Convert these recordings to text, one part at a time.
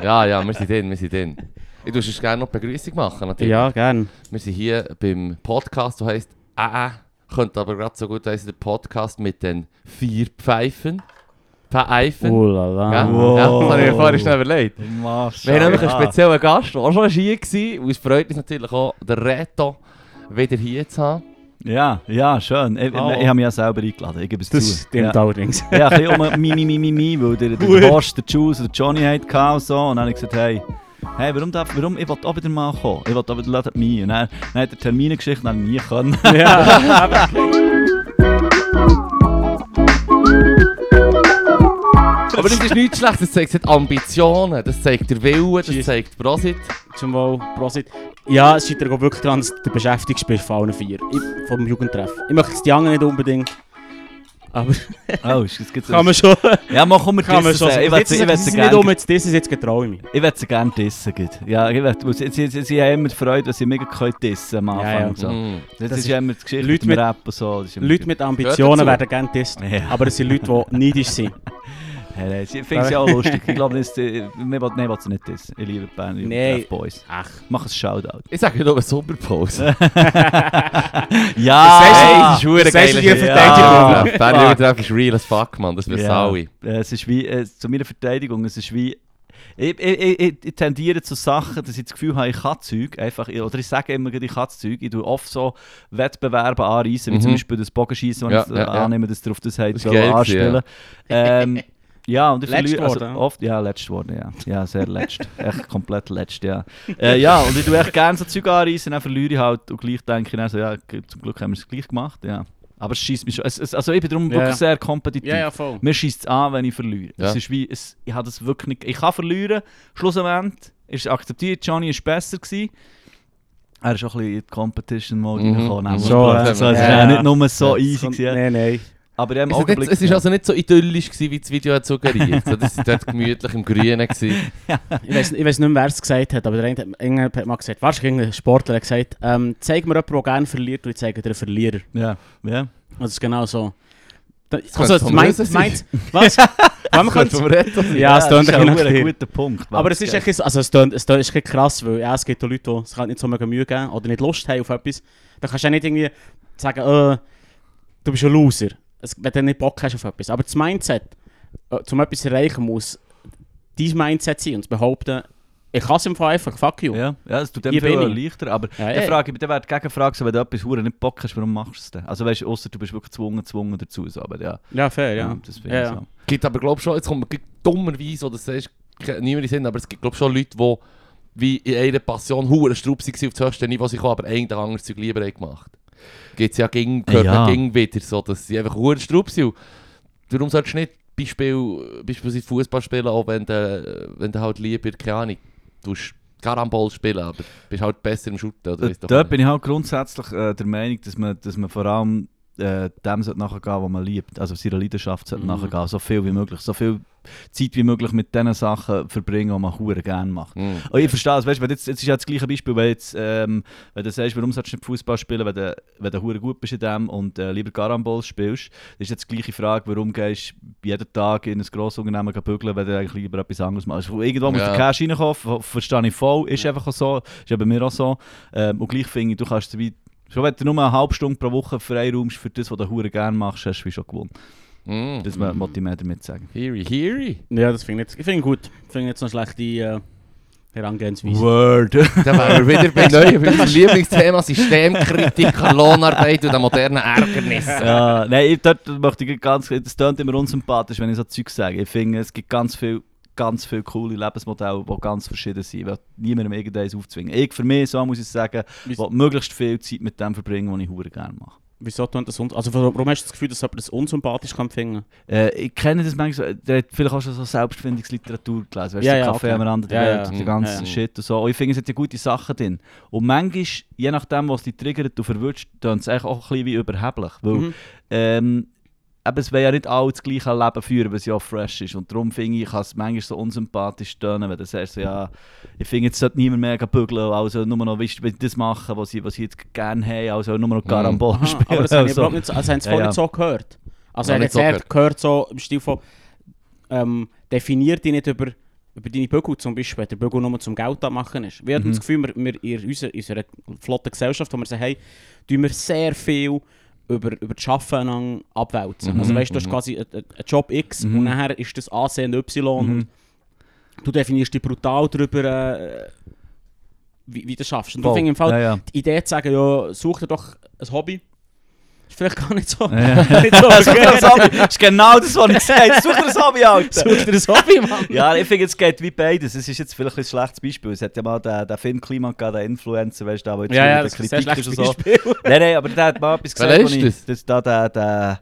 Ja, ja, wir sind drin, wir sind drin. Ich würde gerne noch Begrüßung machen, natürlich. Ja, gerne. Wir sind hier beim Podcast, der heisst könnte aber gerade so gut heißen, der Podcast mit den 4 Pfeifen. Pfeifen. Oh la la. Ja, wow. Ja, das habe ich mir vorher schnell überlegt. Wir haben nämlich einen speziellen Gast, der auch schon hier war. Und es freut uns natürlich auch, den Reto wieder hier zu haben. Ja, ja, schön. Ich habe mich ja selber eingeladen, ich gebe es das zu. Das stimmt allerdings. Ja, ein bisschen um mi, weil der Horst, der Juice, der Johnny hatte und so. Und dann habe ich gesagt, hey, warum? Ich wollte auch wieder mal kommen. Ich wollte auch wieder laden mich. Und dann hat er Termingeschichte noch nie können. Ja, aber das ist nichts Schlechtes, das zeigt Ambitionen, das zeigt der Willen, das zeigt Prosit. Zum Wohl, Prosit. Ja, es scheitert wirklich daran, dass du beschäftigst bist von allen 4, vom Jugendtreff. Ich möchte es die anderen nicht unbedingt, aber... Oh, das gibt's kann man schon... Ja, mach um dissen. Ich nicht um zu dissen, jetzt getraue ich mich. Ich würde sie gerne dissen. Ja, sie haben immer Freude, dass sie mega dissen am Anfang. Ja, ja. So. Das ist ja immer die Geschichte Leute mit Rap und so. Leute mit Ambitionen werden gerne dissen, ja. Aber es sind Leute, die neidisch sind. Hey, ich finde es ja auch lustig. Ich glaube, nein, was es nicht ist. Ich liebe Ben, ich liebe Boys. Ach, mach ein Shoutout. Ich sage nur eine Sommerpause. Ja! Das ist eine geile Verteidigung. Ben-Jürgen-Treff ist real as fuck, man. Das wissen alle. Es ist wie, zu meiner Verteidigung, es ist wie... Ich tendiere zu Sachen, dass ich das Gefühl habe, ich kann Zeug, einfach, oder ich sage immer, ich kann Zeug. Ich tue oft so Wettbewerbe anreissen, wie zum Beispiel das Bogenschießen, wenn ich annehme, dass darauf das heißt, anstellen. Ja, und ich verliere also oft. Ja, letzt worden, ja. Ja, sehr letzt. Echt komplett letzt, ja. Ja, und ich tue echt gerne so Zeug anreissen, dann verliere ich halt und gleich denke ich dann so, ja, zum Glück haben wir es gleich gemacht, ja. Aber es scheisst mich schon. Also ich bin darum wirklich sehr kompetitiv. Ja, voll. Mir scheisst es an, wenn ich verliere. Ja. Es ist wie, ich habe das wirklich nicht... Ich kann verlieren, schlussendlich ist akzeptiert, Johnny war besser gewesen. Er ist auch ein bisschen in die Competition-Mode reingekommen. Es war nicht nur so easy. Nein. Aber im Augenblick, es war also nicht so idyllisch gewesen, wie das Video hat suggeriert. So, das war dort gemütlich im Grünen. Ja. Ich weiss nicht mehr, wer es gesagt hat, aber irgendjemand hat mal gesagt, wahrscheinlich irgendein Sportler hat gesagt, zeig mir jemanden, der gerne verliert, und ich zeige dir einen Verlierer. Ja. Und das ist genau so. Das meint was? Man könnte vom Reto sein. Ja, es tönt ein guter Punkt. Aber es ist echt krass, weil es gibt auch Leute, die es nicht so Mühe geben oder nicht Lust haben auf etwas. Da kannst du ja nicht irgendwie sagen, du bist ein Loser. Wenn du nicht Bock hast auf etwas. Aber das Mindset, um etwas zu erreichen, muss dein Mindset sein und zu behaupten, ich kann es im Fall einfach, fuck you. Ja, es tut dem viel leichter, aber dann wäre die Gegenfrage, so, wenn du etwas nicht Bock hast, warum machst du es denn? Also weißt du, ausser du bist wirklich gezwungen dazu. So, aber ja, fair, ja. Es gibt aber, glaube ich, schon, jetzt kommt man dummerweise, oder das sagst du niemand in Sinn, aber es gibt, glaube ich, schon Leute, die wie in einer Passion Strupp waren auf das höchste Niveau, aber eigentlich anderes Zeug lieber gemacht haben. Geht es ja gegen wieder, so, dass sie einfach Strupp sind. Darum solltest du nicht beispielsweise Fußball spielen, auch wenn du halt lieber, keine Ahnung, du Karambol spielen, aber bist halt besser im Shooten. Dort bin ich halt grundsätzlich der Meinung, dass man vor allem dem nachgehen, was man liebt, also seiner Leidenschaft nachgehen, so viel wie möglich, so viel Zeit wie möglich mit diesen Sachen verbringen, die man verdammt gerne macht. Und ich verstehe es, weißt du, jetzt ist ja das gleiche Beispiel, wenn du sagst, warum sollst du nicht Fußball spielen, wenn du verdammt gut bist in dem und lieber Karambol spielst, ist jetzt die gleiche Frage, warum gehst du jeden Tag in ein grosses Unternehmen bügeln, wenn du eigentlich lieber etwas anderes machst. Also, irgendwo muss der Cash reinkommen, verstehe ich voll, ist einfach auch so, ist ja bei mir auch so. Und gleich finde ich, du kannst dabei schon wenn du nur eine halbe Stunde pro Woche freiräumst für das, was du verdammt gerne machst, hast du schon gewonnen. Das wollte ich mehr damit sagen. Heary. Ja, das finde ich gut. Ich finde jetzt so eine schlechte Herangehensweise. Word. Dann wären wir wieder bei neuem. Unser Lieblingsthema Systemkritik, Lohnarbeit und den modernen Ärgernissen. Ja, nein, dort möchte ich ganz... Das klingt immer unsympathisch, wenn ich so Zeug sage. Ich finde, es gibt ganz viele coole Lebensmodelle, die ganz verschieden sind. Ich will niemandem irgendetwas aufzwingen. Ich für mich, so muss ich sagen, will möglichst viel Zeit mit dem verbringen, was ich verdammt gerne mache. Wieso tun das also warum hast du das Gefühl, dass jemand das unsympathisch kann finden? Ich kenne das manchmal, der hat vielleicht auch schon so Selbstfindungsliteratur gelesen, weißt du, so Kaffee am Rand der Welt, die ganze Shit und so. Und ich finde, es hat ja gute Sachen drin. Und manchmal, je nachdem, was dich triggert und verwirrt, klingt es eigentlich auch ein bisschen wie überheblich, weil aber es will ja nicht alle das gleiche Leben führen, weil es ja fresh ist. Und darum finde ich, kann es manchmal so unsympathisch tönen, wenn du sagst, ich finde, jetzt sollte niemand mehr bügeln, also nur noch das machen, was sie jetzt gerne haben, also nur noch Karambol spielen. Aber das haben sie vorhin nicht so gehört. Also ich habe gehört so im Stil von, definiert dich nicht über über deine Bügel zum Beispiel, wenn der Bügel nur zum Geld machen ist. Wir haben das Gefühl, wir in unserer flotten Gesellschaft, wo wir sagen, hey, tun wir sehr viel über das Arbeiten abwälzen. Also weißt du, du hast quasi einen Job X und nachher ist das Ansehen Y. Und du definierst dich brutal darüber, wie du das schaffst. Und du findest im Fall die Idee zu sagen, ja, such dir doch ein Hobby. Ist vielleicht gar nicht so. Das ist genau das, was ich gesagt habe. Such dir ein Hobby, Alter. Such dir ein Hobby, Mann. Ja, ich finde, es geht wie beides. Es ist jetzt vielleicht ein schlechtes Beispiel. Es hat ja mal den Fynn Kliemann gehabt, den Influencer, weißt du, aber jetzt ja, das Kritik ist und so. Nein, aber der hat mal etwas gesagt. Wer ist das?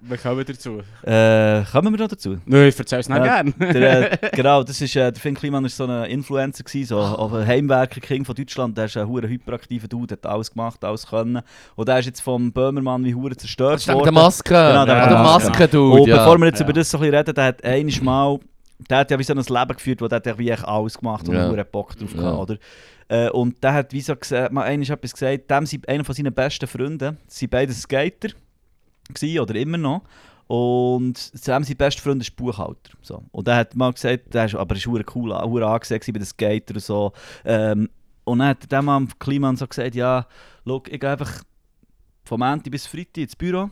Wir kommen dazu. Kommen wir noch dazu? Nein, ich erzähle es nicht gerne. Genau, das ist, der Fynn Kliemann war so ein Influencer, so ein Heimwerker-King von Deutschland. Der ist ein verdammt hyperaktiver Dude, hat alles gemacht, alles können. Und der ist jetzt vom Bömermann wie verdammt zerstört. Das ist wegen der Maske. Genau, der Maske, du. Und bevor wir jetzt über das so ein bisschen reden, der hat einiges Mal, der hat ja wie so ein Leben geführt, wo der hat wie alles gemacht und nur Bock drauf gehabt, oder? Und der hat wie so mal einiges etwas gesagt, dem sind einer von seinen besten Freunden, sie waren beide Skater, gewesen, oder immer noch. Und zusammen sein bester Freund ist Buchhalter. So. Und der hat mal gesagt, der ist aber verdammt cool, verdammt angesehen bei den Skatern und so. Und dann hat der Mann Kliemann so gesagt, ja, schau, ich einfach vom Montag bis Freitag ins Büro,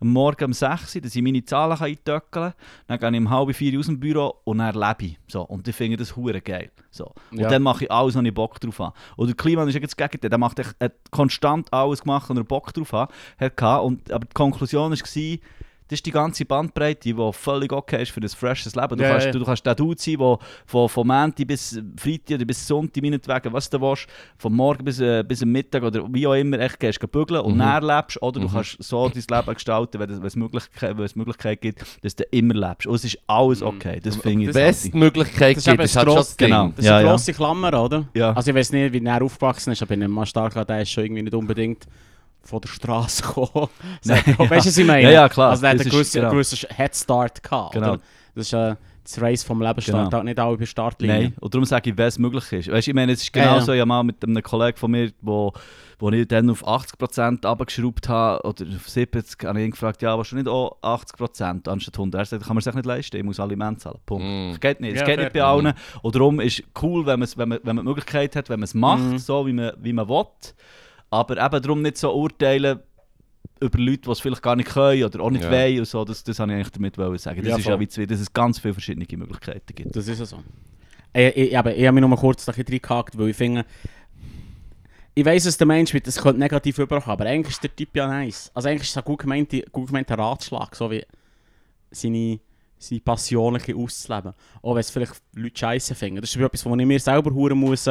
am Morgen um 6 Uhr, dass ich meine Zahlen eintöckeln kann. Dann gehe ich um 3:30 Uhr aus dem Büro und dann lebe ich. So. Und ich finde das verdammt geil. So. Und dann mache ich alles, was ich Bock drauf habe. Und der Kliemann ist jetzt das Gegenteil. Der macht konstant alles gemacht, was er Bock drauf hatte. Und, aber die Konklusion war, das ist die ganze Bandbreite, die völlig okay ist für ein freshes Leben. Du kannst der Dude sein, der von Montag bis Freitag oder bis Sonntag, meinetwegen, was du willst, von morgen bis am Mittag oder wie auch immer, echt gehst du bügeln und näher lebst. Oder du kannst so dein Leben gestalten, wenn es Möglichkeit gibt, dass du immer lebst. Und es ist alles okay. Das finde ich. Die beste Möglichkeit gibt es halt schon. Genau. Das ist eine grosse Klammer, oder? Ja. Also ich weiß nicht, wie er aufgewachsen ist, aber ich bin mal stark an, der ist schon irgendwie nicht unbedingt von der Straße gekommen. Weißt du, was ich meine? Ja, klar. Also, der hat einen gewissen Headstart gehabt. Genau. Das ist das Race vom Leben startet halt nicht alle über Startlinie. Nein, und darum sage ich, wenn es möglich ist. Weißt, ich meine, es ist genauso, ich habe mal mit einem Kollegen von mir, wo ich dann auf 80% runtergeschraubt habe, oder auf 70, habe ich ihn gefragt, ja, warst du nicht auch 80% anstatt 100? Er sagt, kann man sich nicht leisten, ich muss Alimente zahlen. Punkt. Das geht nicht, das geht nicht bei allen. Und darum ist es cool, wenn man die Möglichkeit hat, wenn man es macht, so wie man will. Aber eben darum nicht so urteilen über Leute, die es vielleicht gar nicht können oder auch nicht wollen. Und so. Das wollte ich eigentlich damit sagen. Das ist ja wie zwei, dass es ganz viele verschiedene Möglichkeiten gibt. Das ist ja so. Ich habe mich noch mal kurz reingehakt, weil ich finde, ich weiss, dass der Mensch das könnte negativ überkommen, aber eigentlich ist der Typ ja nice. Also eigentlich ist es ein gut gemeinter Ratschlag, so wie seine Passion ein bisschen auszuleben. Auch wenn es vielleicht Leute scheiße finden. Das ist etwas, was ich mir selber hören muss.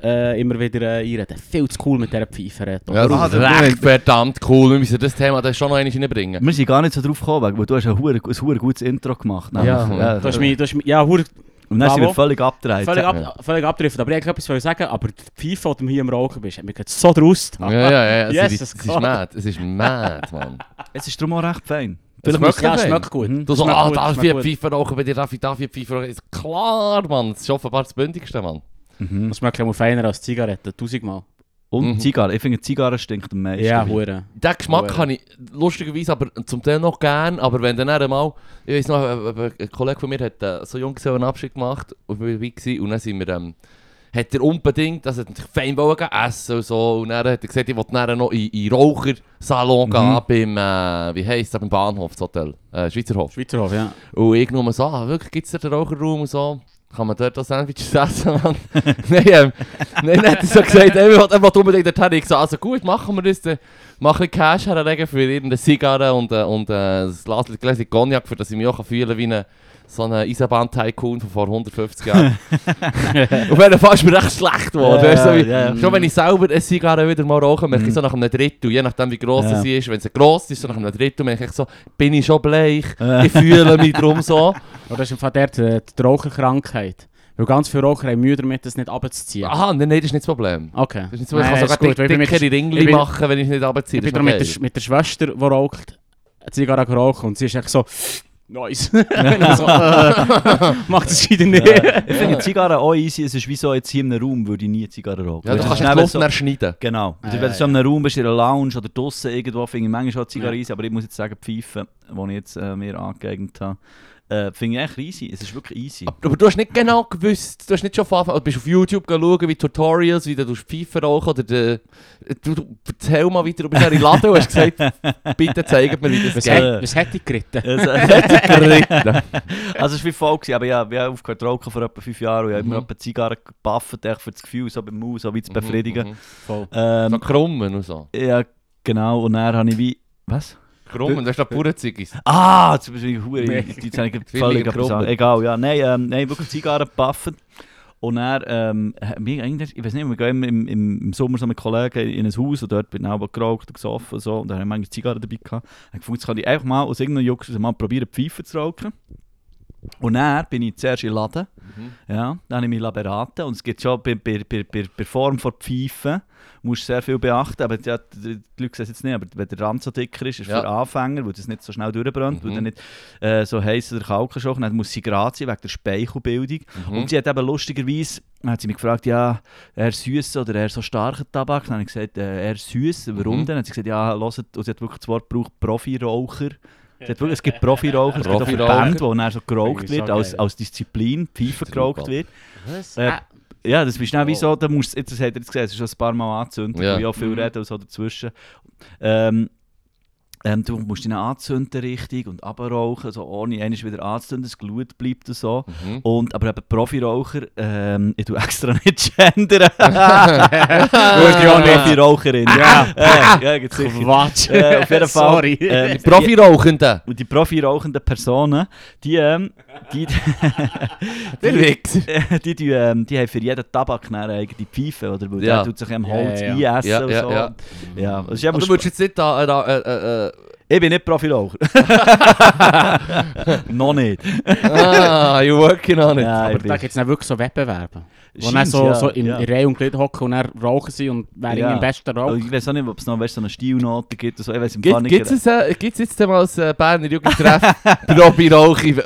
Immer wieder einreden. Viel zu cool mit dieser Pfeife, Reto. Ja, das ist recht verdammt cool. Wir müssen das Thema das schon noch einmal reinbringen. Wir sind gar nicht so drauf gekommen, weil du hast ein gutes Intro gemacht. Und dann sind wir völlig abgedreht. Völlig abgedreht. Aber ich wollte etwas sagen, aber die Pfeife, die du hier im Rauchen bist, hat mich so draust. Es ist mad, Mann. Es ist darum auch recht fein. Es schmeckt gut. Du so, darf ich Pfeife rauchen bei dir, darf ich Pfeife rauchen? Ist klar, Mann. Das ist offenbar das Bündigste, Mann. Das schmeckt ja feiner als Zigaretten, 1000 Mal. Und Zigarre, ich finde Zigarre stinkt am meisten. Ja, hure. Den Geschmack habe ich lustigerweise aber zum Teil noch gern, aber wenn dann einmal, ich weiß noch, ein Kollege von mir hat so jung einen Abschied gemacht und dann sind wir, hat er unbedingt, dass er fein wollte essen und so, und dann hat er gesagt, ich wollte dann noch in den Rauchersalon gehen beim Bahnhof, das Hotel, Schweizerhof. Schweizerhof, ja. Und ich nur so, wirklich, gibt es da den Raucherraum und so? Kann man dort das Sandwich essen, Mann? Nein, er hat so gesagt, er will unbedingt dorthin. Ich gesagt, also gut, machen wir das. Mache ich Cash herlegen für irgendeine Zigarre und ein Gläschen Cognac, für das ich mich auch fühlen wie so ein Eisenbahn-Tycoon von vor 150 Jahren. Auf jeden Fall ist mir recht schlecht geworden. Schon wenn ich selber eine Zigarre wieder mal rauche, merke ich so nach einem Drittel, je nachdem wie gross sie ist, wenn sie gross ist, so nach einem Drittel merke ich so, bin ich schon bleich, ich fühle mich drum so. Oder ist im Fall die Raucherkrankheit? Weil ganz viele Raucher haben Mühe damit, das nicht runterzuziehen. Aha, nein, das ist nicht das Problem. Okay. Das ist nicht so, ich kann sogar dickere Ringli machen, wenn ich nicht runterziehen. Ich bin mit der Schwester, die raucht, eine Zigarre geraucht und sie ist echt so... Nice. Macht das wieder nicht. Ich finde Zigarren auch easy. Es ist wie so, jetzt hier in einem Raum würde ich nie Zigarren rauchen. Ja, du kannst nicht so schneiden. Genau. Wenn du so in einem Raum bist, in einer Lounge oder draußen irgendwo, finde ich manchmal auch Zigarre easy. Aber ich muss jetzt sagen, Pfeifen, die ich jetzt mir angeeignet habe, Finde ich echt easy. Es ist wirklich easy. Aber du hast nicht genau gewusst, du hast nicht schon von Anfang an, du bist auf YouTube schauen, wie Tutorials, wie du Pfeifen rauchen oder du erzähl mal weiter, du bist in den Laden und hast gesagt, bitte zeig mir, wie das geht. Was hätte ich geritten? Also es war wie voll, aber ich habe aufgehört zu rauchen vor etwa 5 Jahren und ich habe immer etwa Zigarren gepafft, für das Gefühl, so beim Maus, so wie zu befriedigen. Voll. So krummen und so. Ja, genau. Und dann habe ich wie... Was? Krummen, das ist doch pure Ziggis. Ah, zum Beispiel Hure. Völlig abgesagt. Egal, ja. Nein, wirklich Zigarren gepafft. Und er, ich weiß nicht, wir gehen im Sommer so mit Kollegen in ein Haus und dort bin ich auch geraucht und gesoffen und so. Und da haben wir manchmal Zigarren dabei gehabt. Ich fand, jetzt kann ich einfach mal aus irgendeinem Juxus mal probieren, Pfeifen zu rauchen. Und dann bin ich zuerst in den Laden. Ja, dann habe ich mich beraten. Und es gibt schon bei Form von Pfeifen, musst sehr viel beachten. Aber ja, die Leute sehen es jetzt nicht, aber wenn der Rand so dicker ist, ist es für Anfänger, weil es nicht so schnell durchbrennt, weil er nicht so heiß oder Kalkenschock. Dann muss sie gerade sein, wegen der Speichelbildung. Und sie hat eben lustigerweise, hat sie mich gefragt, ja, eher süß oder eher so starker Tabak. Dann habe ich gesagt, eher süß, warum denn? Dann hat sie gesagt, ja, hört, und sie hat wirklich das Wort gebraucht, Profi-Raucher. Es gibt Profi-Raucher, es gibt auch Verbände, wo dann so geraucht wird, als Disziplin, Pfeifen geraucht wird. Was? Ja, das ist wie so, da musst, das hat er jetzt gesehen, es ist schon ein paar Mal angezündet, weil ich auch viel rede und so dazwischen. Du musst ihn anzünden richtig und abrauchen, also ohne einmal wieder anzünden, das Glut bleibt und so. Aber eben Profi-Raucher, ich tue extra nicht gendern. Profi-Raucherin. Ja, gibt's sicher. Quatsch. Auf jeden Fall. Sorry. Profi-Rauchenden. Und die Profi-Rauchenden Personen, die haben für jeden Tabak eine eigene Pfeife, oder? Weil der tut sich am Holz eiessen und so. Ja. Also, aber du würdest jetzt nicht da ich bin nicht Profi-Raucher. Noch nicht. You working on it. Ja, aber da gibt es wirklich so Wettbewerbe. Wo dann so in Reihe und Glied hocken und dann rauchen sie und wer im besten raucht. Ich weiß auch nicht, ob es noch so eine Stilnote gibt. So. Gibt es jetzt mal ein Berner Jugendtreff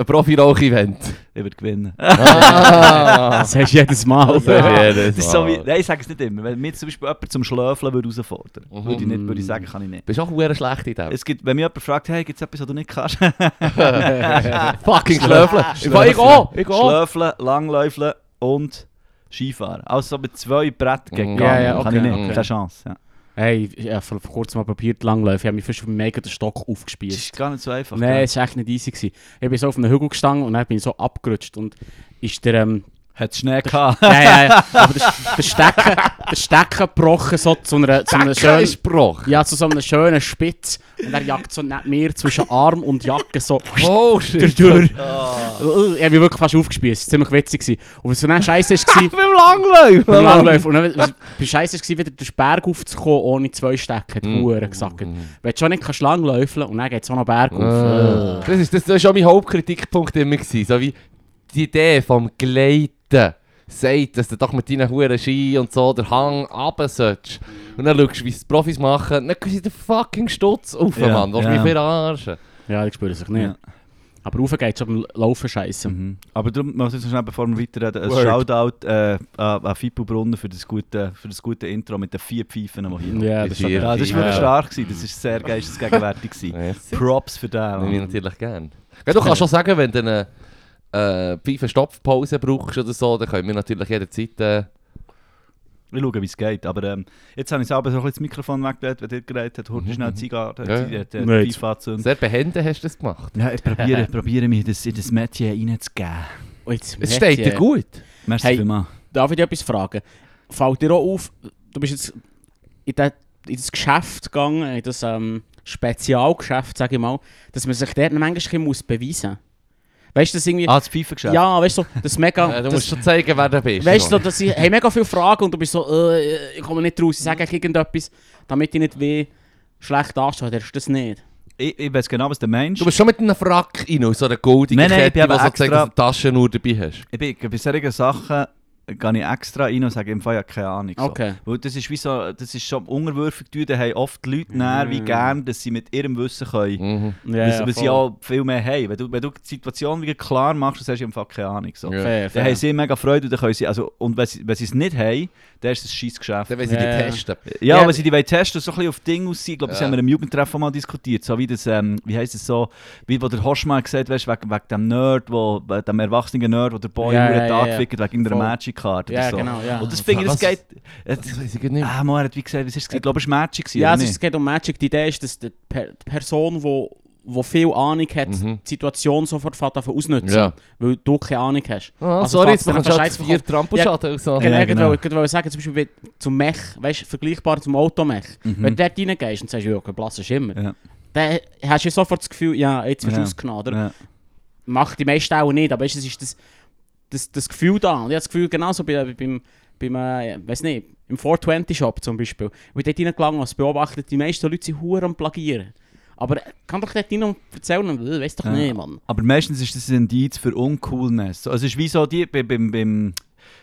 Profi-Rauch-Event? Ich würde gewinnen. Das hast du jedes Mal. Das ist so wie, nein, ich sage es nicht immer. Wenn mir zum Beispiel jemand zum Schlöfeln herausfordern würde ich sagen, kann ich nicht. Du bist auch sehr schlecht in dem. Wenn mich jemand fragt, hey, gibt es etwas, was du nicht kannst? Fucking Schlöfeln. Ich gehe. Schlöfeln, Langläufeln und Skifahren. Also mit 2 Bretten gegen kann ich nicht. Keine Chance. Ja. Hey, ich habe vor kurzem mal probiert Langläufe. Ich habe mich fast mega den Stock aufgespielt. Das ist gar nicht so einfach. Nein, es war echt nicht easy gewesen. Ich bin so auf einem Hügel gestanden und dann bin ich so abgerutscht. Und ist der... Hat es Schnee gehabt? Nein, aber der Stecken gebrochen so zu einer schönen... Ja, zu so einer schönen Spitze. Und er jagt so nicht mehr zwischen Arm und Jacke so... Oh, shit! Ich habe wirklich fast aufgespießt. Ziemlich witzig gewesen. Und so dann scheiße war... Beim Langläufen! Und dann scheiße war, wieder den Berg aufzukommen, ohne 2 Stecken. Die Huren gesagt. Wenn du schon nicht langläufeln und dann geht es auch noch bergauf. Das war schon mein Hauptkritikpunkt immer. So wie die Idee vom Gleiten sagt, dass du doch mit deinen Huren Ski und so den Hang runter sollst. Und dann schaust du, wie es die Profis machen, dann gehst du den fucking Stutz rauf, Mann. Willst du mich verarschen? Ja, ich spüre es sich nicht. Ja. Aber rauf geht es beim Laufen scheiße. Aber darum muss ich schnell, bevor wir weiterreden, ein Shoutout an Fippo Brunner für das gute Intro mit den 4 Pfeifen, die hier das war wirklich stark gewesen. Das war sehr geistesgegenwärtig gewesen. Props für den. Nehme ich natürlich gerne. Ja, du kannst schon sagen, wenn du Pfeifen-Stopfpause brauchst oder so, dann können wir natürlich jederzeit... Wir schauen, wie es geht, aber jetzt habe ich selber so ein bisschen das Mikrofon weggelegt, wenn ihr geredet habt, hol schnell die Zigarre, die Pfeife anzünden. Sehr behende hast du das gemacht. Ja, ich probiere mich in das Metier reinzugeben. Es steht dir gut. Merci vielmals. Darf ich dich etwas fragen? Fällt dir auch auf, du bist jetzt in das Geschäft gegangen, in das Spezialgeschäft, sage ich mal, dass man sich dort manchmal ein bisschen beweisen muss. Weißt du, das irgendwie... das Pfeifengeschäft. Ja, weißt du, das mega... du musst schon zeigen, wer du bist. Weißt du, dass ich habe mega viele Fragen und du bist so, ich komme nicht raus, ich sage irgendetwas, damit ich nicht wie schlecht anstehe. Hast du das nicht? Ich weiß genau, was du meinst. Du bist schon mit einer Fracke rein, so einer goldigen Kette, die so zeigt, dass du eine Taschenuhr dabei hast. Ich bin bei solchen Sachen gehe ich extra rein und sage, im Fall ja keine Ahnung. So. Okay. Weil das ist wie so, das ist schon unterwürfig, da haben oft die Leute näher, wie gern, dass sie mit ihrem Wissen können. Mhm. Yeah, weil sie auch viel mehr haben. Wenn du die Situation wieder klar machst, dann hast du im Fall keine Ahnung. So. Yeah. Fair. Haben sie mega Freude und dann können sie, also, und wenn sie es nicht haben, dann ist es ein scheiß Geschäft. Dann wollen sie die testen. Ja, wenn sie die testen und so ein bisschen auf Dinge aussehen. Ich glaube, das haben wir im Jugendtreffen mal diskutiert. So wie das, wie heisst es so, wie wo der Horst mal gesagt hat, wegen dem Nerd, dem erwachsenen Nerd, wo der Boy über den Tag fickt, wegen irgendeiner Magic-Karte oder so. Genau, Und das finde ich, das geht... Das weiss ich nicht. Ah, man hat wie gesagt, ich glaube, es war Magic. Ja, es geht um Magic. Die Idee ist, dass die Person, die viel Ahnung hat, die Situation sofort davon ausnützen, weil du keine Ahnung hast. Oh, also, sorry, jetzt bekommst du halt 4 Trampelschaden oder so. Genau, ich wollte sagen, zum Beispiel zum Mech, weißt, vergleichbar zum Automech. Wenn du dort reingehst und sagst, ja, okay, blass ist immer, dann hast du sofort das Gefühl, ja, jetzt wirst du ausgenadert. Ja. Macht die meisten auch nicht, aber es ist das Gefühl da. Und ich habe das Gefühl, genauso im 420-Shop zum Beispiel, wo ich dort reingelangt habe, beobachtet, die meisten Leute sind verdammt am Plagieren. Aber kann doch dort rein und erzählen, weiss doch nicht, Mann. Aber meistens ist das ein Indiz für Uncoolness. Also es ist wie so die beim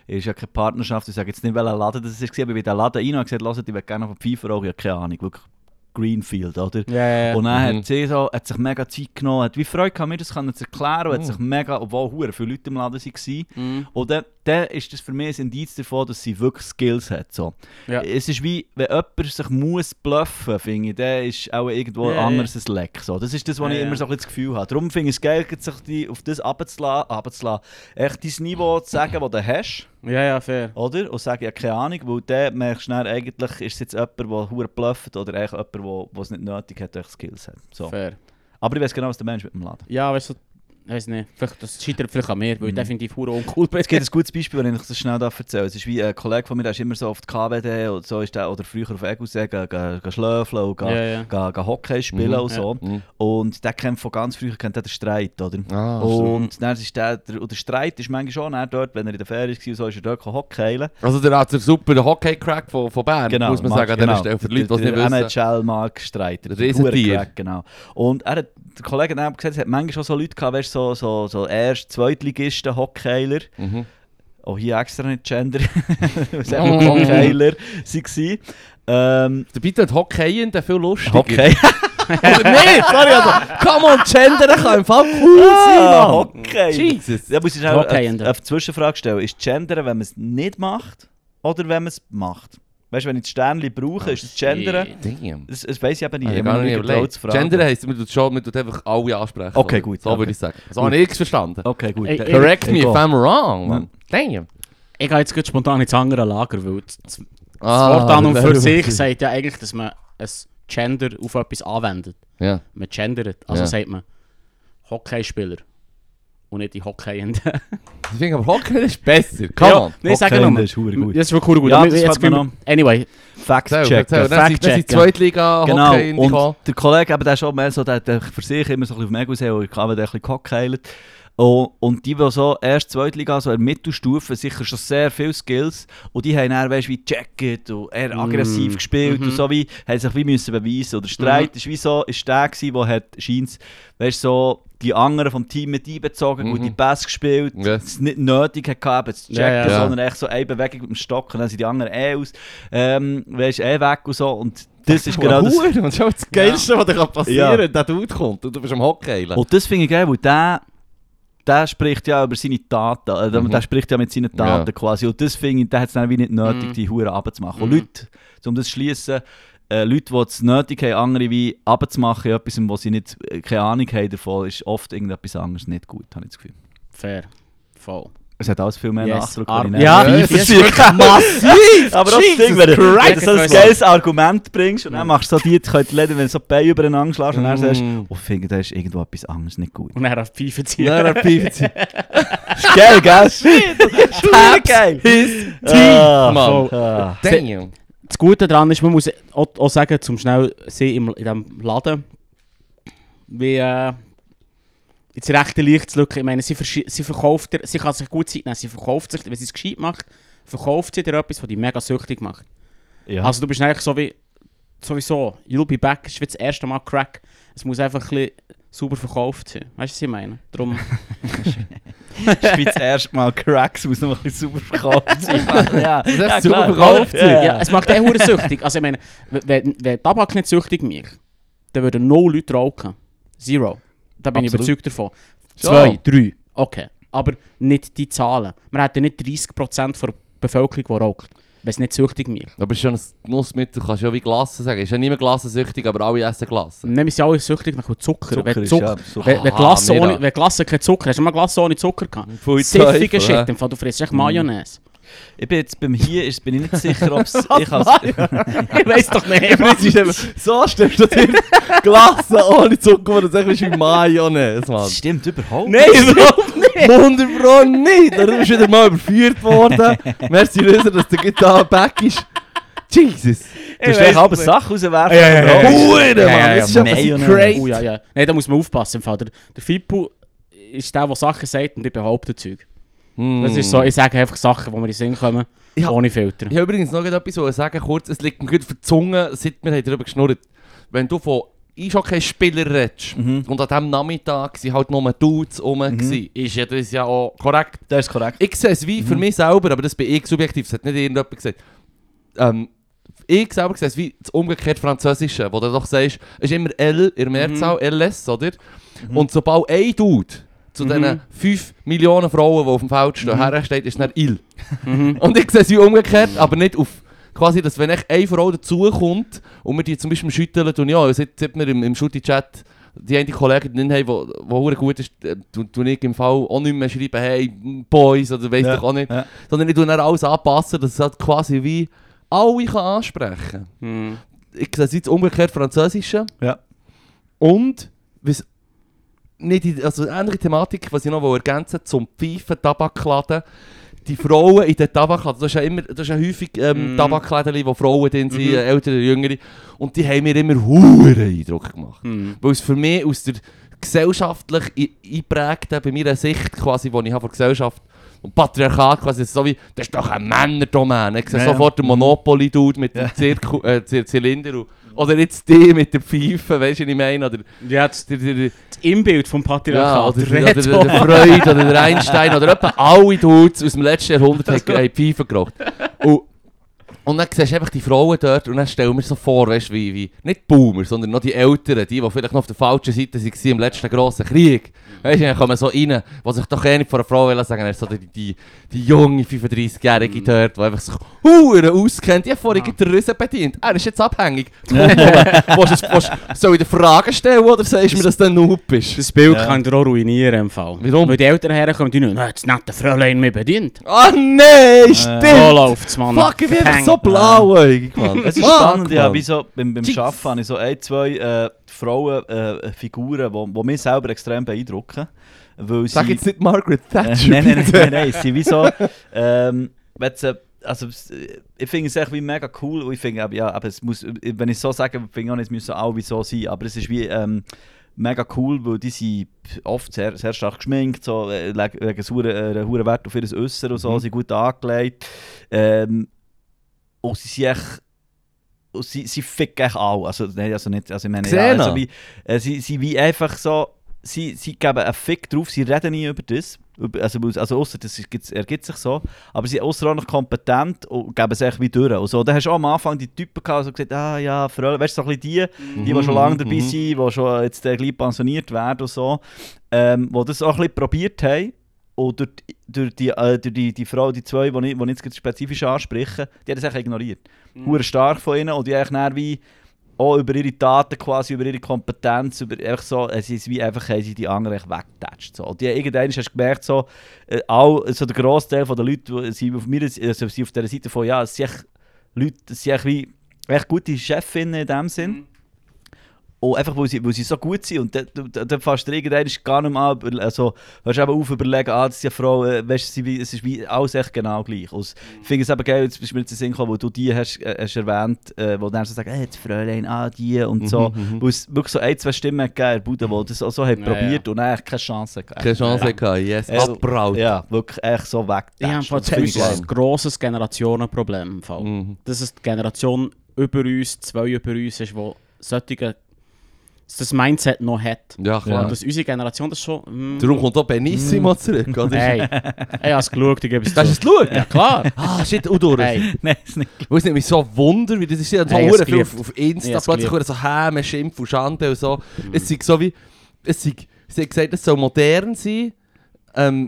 ist ja keine Partnerschaft, ich sage jetzt nicht, welcher Laden das ist, aber bei der Laden rein und gesagt, hört, ich will gerne auf die Pfeifer auch, ich habe keine Ahnung, wirklich. Greenfield, oder? Yeah. Und dann hat sie so, hat sich mega Zeit genommen, hat wie Freude gehabt, mir das zu erklären, und hat sich mega, obwohl verdammt viele Leute im Laden waren. Und dann ist das für mich ein Indiz davon, dass sie wirklich Skills hat. So. Ja. Es ist wie, wenn jemand sich muss bluffen muss, finde ich, dann ist auch irgendwo anders ein Leck. So. Das ist das, was ich immer so ein bisschen das Gefühl habe. Darum finde ich es geil, sich auf das runterzulassen, echt dein Niveau zu sagen, das du hast. Ja, ja, fair. Oder? Und sage, ja, keine Ahnung, weil dann merkst du dann, eigentlich ist es jetzt jemand, der verdammt blufft oder eigentlich jemand, der es nicht nötig hat, welche Skills hat. So. Fair. Aber ich weiss genau, was der Mensch mit dem Laden. Ja, weißt du, ich weiss nicht. Das scheitert vielleicht an mir, weil ich definitiv uncool bin. Es gibt ein gutes Beispiel, wenn ich das schnell erzähle. Es ist wie ein Kollege von mir, der ist immer so auf die KWD und so, ist der, oder früher auf Egusee, gehen schlöfeln und gehen Hockey spielen und so. Ja. Und der kennt von ganz früher kennt den Streit, oder? Ah, und dann ist der Streit ist manchmal schon dort, wenn er in der Ferien war, so ist er dort Hockeyen. Also der hat den super Hockey-Crack von Bern, genau, muss man sagen, an dieser Stelle, für die Leute, die es nicht wissen. Der NHL Mark Streiter, der Riesentier. Genau. Und er hat, der Kollege hat gesagt, es hat manchmal schon so Leute gehabt, weißt, so Erst-Zweitligisten, Hockkeiler. Mhm. Auch hier extra nicht Gender. Es waren Hockkeiler. Der Bitte hat Hockeyen viel lustiger. Hockey. Nein, sorry, also, come on, Gender kann im Fall cool sein, Hockey. Jesus. Da muss ich auch eine Zwischenfrage stellen. Ist Gender, wenn man es nicht macht, oder wenn man es macht? Weißt du, wenn ich das Sternchen brauche, ist das Gendern? Das weiss ich eben nicht. Gendern heisst, man tut einfach alle ansprechen. Okay, gut. So würde ich sagen. So habe ich es verstanden. Okay, gut. Correct me if I'm wrong. Damn. Ich gehe jetzt spontan ins andere Lager, weil das Wort an und für sich sagt ja eigentlich, dass man ein Gender auf etwas anwendet. Ja. Man gendert. Also sagt man Hockeyspieler. Und nicht die Hockeyenden. Ich finde aber Hockey ist besser. Come on. Nein, sag nur mal. Das ist gut. Das ist wirklich gut. Ja, das anyway. Fact-check. Das sind Zweitliga Hockey. Genau. Und der Kollege, aber der ist auch mehr so, der für sich immer so ein bisschen auf Mega aussehen, und kann man ein bisschen hockeylet. Und die, die so erst Zweitliga, so in der Mittelstufe, sicher schon sehr viele Skills. Und die haben dann, weißt, wie jacket und eher aggressiv gespielt und so, wie haben sich wie müssen beweisen. Und der Streit ist wie so, ist der gewesen, der hat, scheint, weißt, so, die anderen vom Team mit einbezogen, gut die Pässe gespielt, es nicht nötig hatte, zu checken, sondern echt so eine Bewegung mit dem Stock und dann sind die anderen aus, weißt, weg und so. Und das ist genau das. Das ist das Geilste, was dir passieren kann, der Dude kommt und du bist am Hockeylen. Und das finde ich geil, weil der spricht ja über seine Taten, der spricht ja mit seinen Taten quasi. Und das finde ich, der hat es dann wie nicht nötig, die Huren runterzumachen. Und Leute, um das zu schliessen, Leute, die es nötig haben, andere wie runterzumachen in etwas, wo sie nicht, keine Ahnung haben davon, ist oft irgendetwas anderes nicht gut, habe ich das Gefühl. Fair. Voll. Es hat alles viel mehr Nachdruck. Das ist wirklich massiv! Aber das Ding, wenn du so ein geiles Argument bringst und dann machst du so die, wenn du so die Beine übereinander schlägst und dann sagst du, oh, finde, da ist irgendwo etwas anderes nicht gut. Und dann auf die Pfeife ziehen. Das ist geil, gell? Shit! Geil! His team, Mann! Damn! Das Gute daran ist, man muss auch sagen, zum schnell sehen in diesem Laden, wie jetzt rechte Lichtslücke. Ich meine, sie kann sich gut Zeit nehmen, sie verkauft sich, wenn sie es gescheit macht, verkauft sie dir etwas, was dich mega süchtig macht. Ja. Also du bist eigentlich so wie, sowieso, you'll be back, das ist wie das erste Mal Crack. Es muss einfach ein bisschen sauber verkauft sein. Weißt du, was ich meine? Darum... spitz erst mal Cracks, muss noch ein bisschen Sauberkraft sein. Ja, das ist Sauberkraft. Ja, es macht auch süchtig. Also ich meine, wenn Tabak nicht süchtig macht, dann würden no Leute rauchen. Zero. Da bin ich überzeugt davon. 2, 3. Okay. Aber nicht die Zahlen. Man hat ja nicht 30% der Bevölkerung, die raucht. Weil es nicht süchtig macht. Aber es ist schon ein Genussmittel, du kannst ja wie Glassen sagen. Es ist ja nicht mehr Glassensüchtig, aber alle essen Glassen. Nein, wir sind alle süchtig nach Zucker. Wenn Glassen kein Zucker, hast du mal Glassen ohne Zucker gehabt? Siffiger Shit, du frisst echt Mayonnaise. Ich bin jetzt beim Hier, ist, bin ich nicht sicher, ob es... ich weiss doch nicht. So stimmt das hier. Glassen ohne Zucker, wo du sagst, wie Mayonnaise, Mann. Das stimmt überhaupt nicht. Nein, überhaupt nicht. 100% nicht. Du bist wieder mal überführt worden. Merci, Röser, dass der Gitarre back ist. Jesus. Du hast echt halbe Sachen rauswerfen. Ja, Mann. Das ist einfach crazy. Nein, da muss man aufpassen, im Fall. Der Fippo ist der Sachen sagt und ich behaupte Zeug. Das ist so, ich sage einfach Sachen, die mir in den Sinn kommen, ohne Filter. Ich habe übrigens noch etwas, was ich sagen kurz, es liegt mir gut auf der Zunge, seit wir darüber geschnurrt. Wenn du von Eishockey-Spielern redest und an diesem Nachmittag waren halt nur Dudes rum, ist das ja auch korrekt. Das ist korrekt. Ich sehe es wie für mich selber, aber das bin ich subjektiv, das hat nicht irgendjemand gesagt. Ich selber sehe es wie das umgekehrte Französische, wo du doch sagst, es ist immer L in der Mehrzahl, LS, oder? Und sobald ein Dude zu diesen 5 Millionen Frauen, die auf dem Feld stehen, hersteht, ist dann ill. Und ich sehe es wie umgekehrt, aber nicht auf quasi, dass wenn echt eine Frau dazukommt und wir die zum Beispiel schütteln und ja, sieht man im Schutti-Chat die eine Kollegin drin haben, die gut ist, du nicht im Fall auch nicht mehr schreiben, hey, Boys, oder weiss doch auch nicht. Ja. Sondern ich tue dann alles anpassen, dass es halt quasi wie alle kann ansprechen kann. Ich sehe es jetzt umgekehrt Französische. Ja. Und, also eine andere Thematik, was ich noch ergänzen zum Pfeifen, Tabakladen. Die Frauen in den Tabakladen, das ist ja häufig Tabakladen, wo Frauen drin sind, ältere, jüngere. Und die haben mir immer huere Eindruck gemacht. Weil es für mich aus der gesellschaftlich eingeprägten, bei meiner Sicht quasi, die ich habe von Gesellschaft und Patriarchat quasi, so wie, das ist doch ein Männerdomäne. Ich sehe sofort den Monopoly-Dude mit dem Zylinder. Oder jetzt die mit der Pfeife, weißt du, was ich meine? Oder ja, das Inbild vom Patriarchat. Ja, oder der Freud oder der Einstein oder etwa alle Dudes aus dem letzten Jahrhundert haben Pfeife geraucht. Und dann siehst du einfach die Frauen dort und dann stell mir so vor, weißt du, wie nicht Boomer, sondern noch die Älteren, die vielleicht noch auf der falschen Seite waren im letzten grossen Krieg. Weißt du, dann kommen so rein, was ich doch eh nicht von einer Frau will sagen, so die junge 35-Jährige dort, die einfach sich huere auskennt. Ich habe vorhin den Rüsen bedient. Er ist jetzt abhängig. Soll ich dir Fragen stellen oder sagst du mir, dass du ein Noob bist? Das Bild kann dir auch ruinieren im Fall. Warum? Weil die Eltern herkommen, die nicht, das nette Fräulein mehr bedient. Ah nein, stimmt! So läuft's, Mann. Fuck, ich bin einfach so blauäugig, Mann. Es ist spannend, ja. Wie so, beim Arbeiten habe ich so 1, 2 Frauenfiguren, die mich selber extrem beeindrucken. Weil sag jetzt nicht Margaret Thatcher. Nein. Sie wie so, also, ich finde es echt wie mega cool. Und ich finde, ja, aber es muss, wenn ich es so sage, finde ich auch nicht, es müssen auch wie so sein. Aber es ist wie mega cool, weil die sind oft sehr, sehr stark geschminkt, so, legen einen hohen Wert auf ihr Äußeres und so, sind gut angelegt. Und sie ficken echt alle. Sie geben einen Fick drauf, sie reden nie über das. Also ausser, das ergibt sich so. Aber sie sind ausserordentlich kompetent und geben es echt wie durch. Und so. Da hast du auch am Anfang die Typen gehabt, die gesagt haben, Fräulein, weißt du, so ein bisschen die schon lange dabei sind, die schon jetzt gleich pensioniert werden und so. Die das auch ein bisschen probiert haben. Und durch die Frau, die zwei, die ich jetzt spezifisch anspreche, die haben das echt ignoriert. Hure stark von ihnen und die haben dann wie auch über ihre Taten, quasi über ihre Kompetenz, es ist wie einfach, haben sie die anderen echt weggetatscht. So. Und irgendwann hast du gemerkt, der grosse Teil der Leute, sind auf der Seite von, ja, es sind echt Leute, es sind echt wie echt gute Chefinnen in dem Sinn. Und einfach, weil sie so gut sind. Und dann fährst du irgendwann gar nicht mehr an. Also, hörst du eben auf überlegen, das ist ja Frau, weißt du, es ist wie alles echt genau gleich. Und ich finde es eben geil, jetzt bist du mir jetzt in den Sinn gekommen, wo du die hast erwähnt, wo dann so sagen, die Fräulein, die und so. Wo es wirklich so 1, 2 Stimmen gegeben hat, die das auch so haben probiert und eigentlich keine Chance gehabt. Keine Chance gehabt, yes. Abbraut. Ja, wirklich echt so weg. Ich habe ein grosses Generationenproblem im Fall. Das ist die Generation über uns, 2 über uns ist, wo solche das Mindset noch hat. Ja, klar. Und dass unsere Generation das schon... Darum kommt auch Benissimo zurück, oder? Hey, ich habe es geschaut, ich gebe es zu. Hast du es geschaut? Ja, klar. Ah, shit, Udoris. Hey. Nein, es ist nicht. Weil es nämlich so Wunder, wie das ist ja so hey, viel auf Insta, plötzlich so Häme, Schimpf und Schande und so. Mm. Es ist so wie... Sie haben gesagt, es soll modern sein,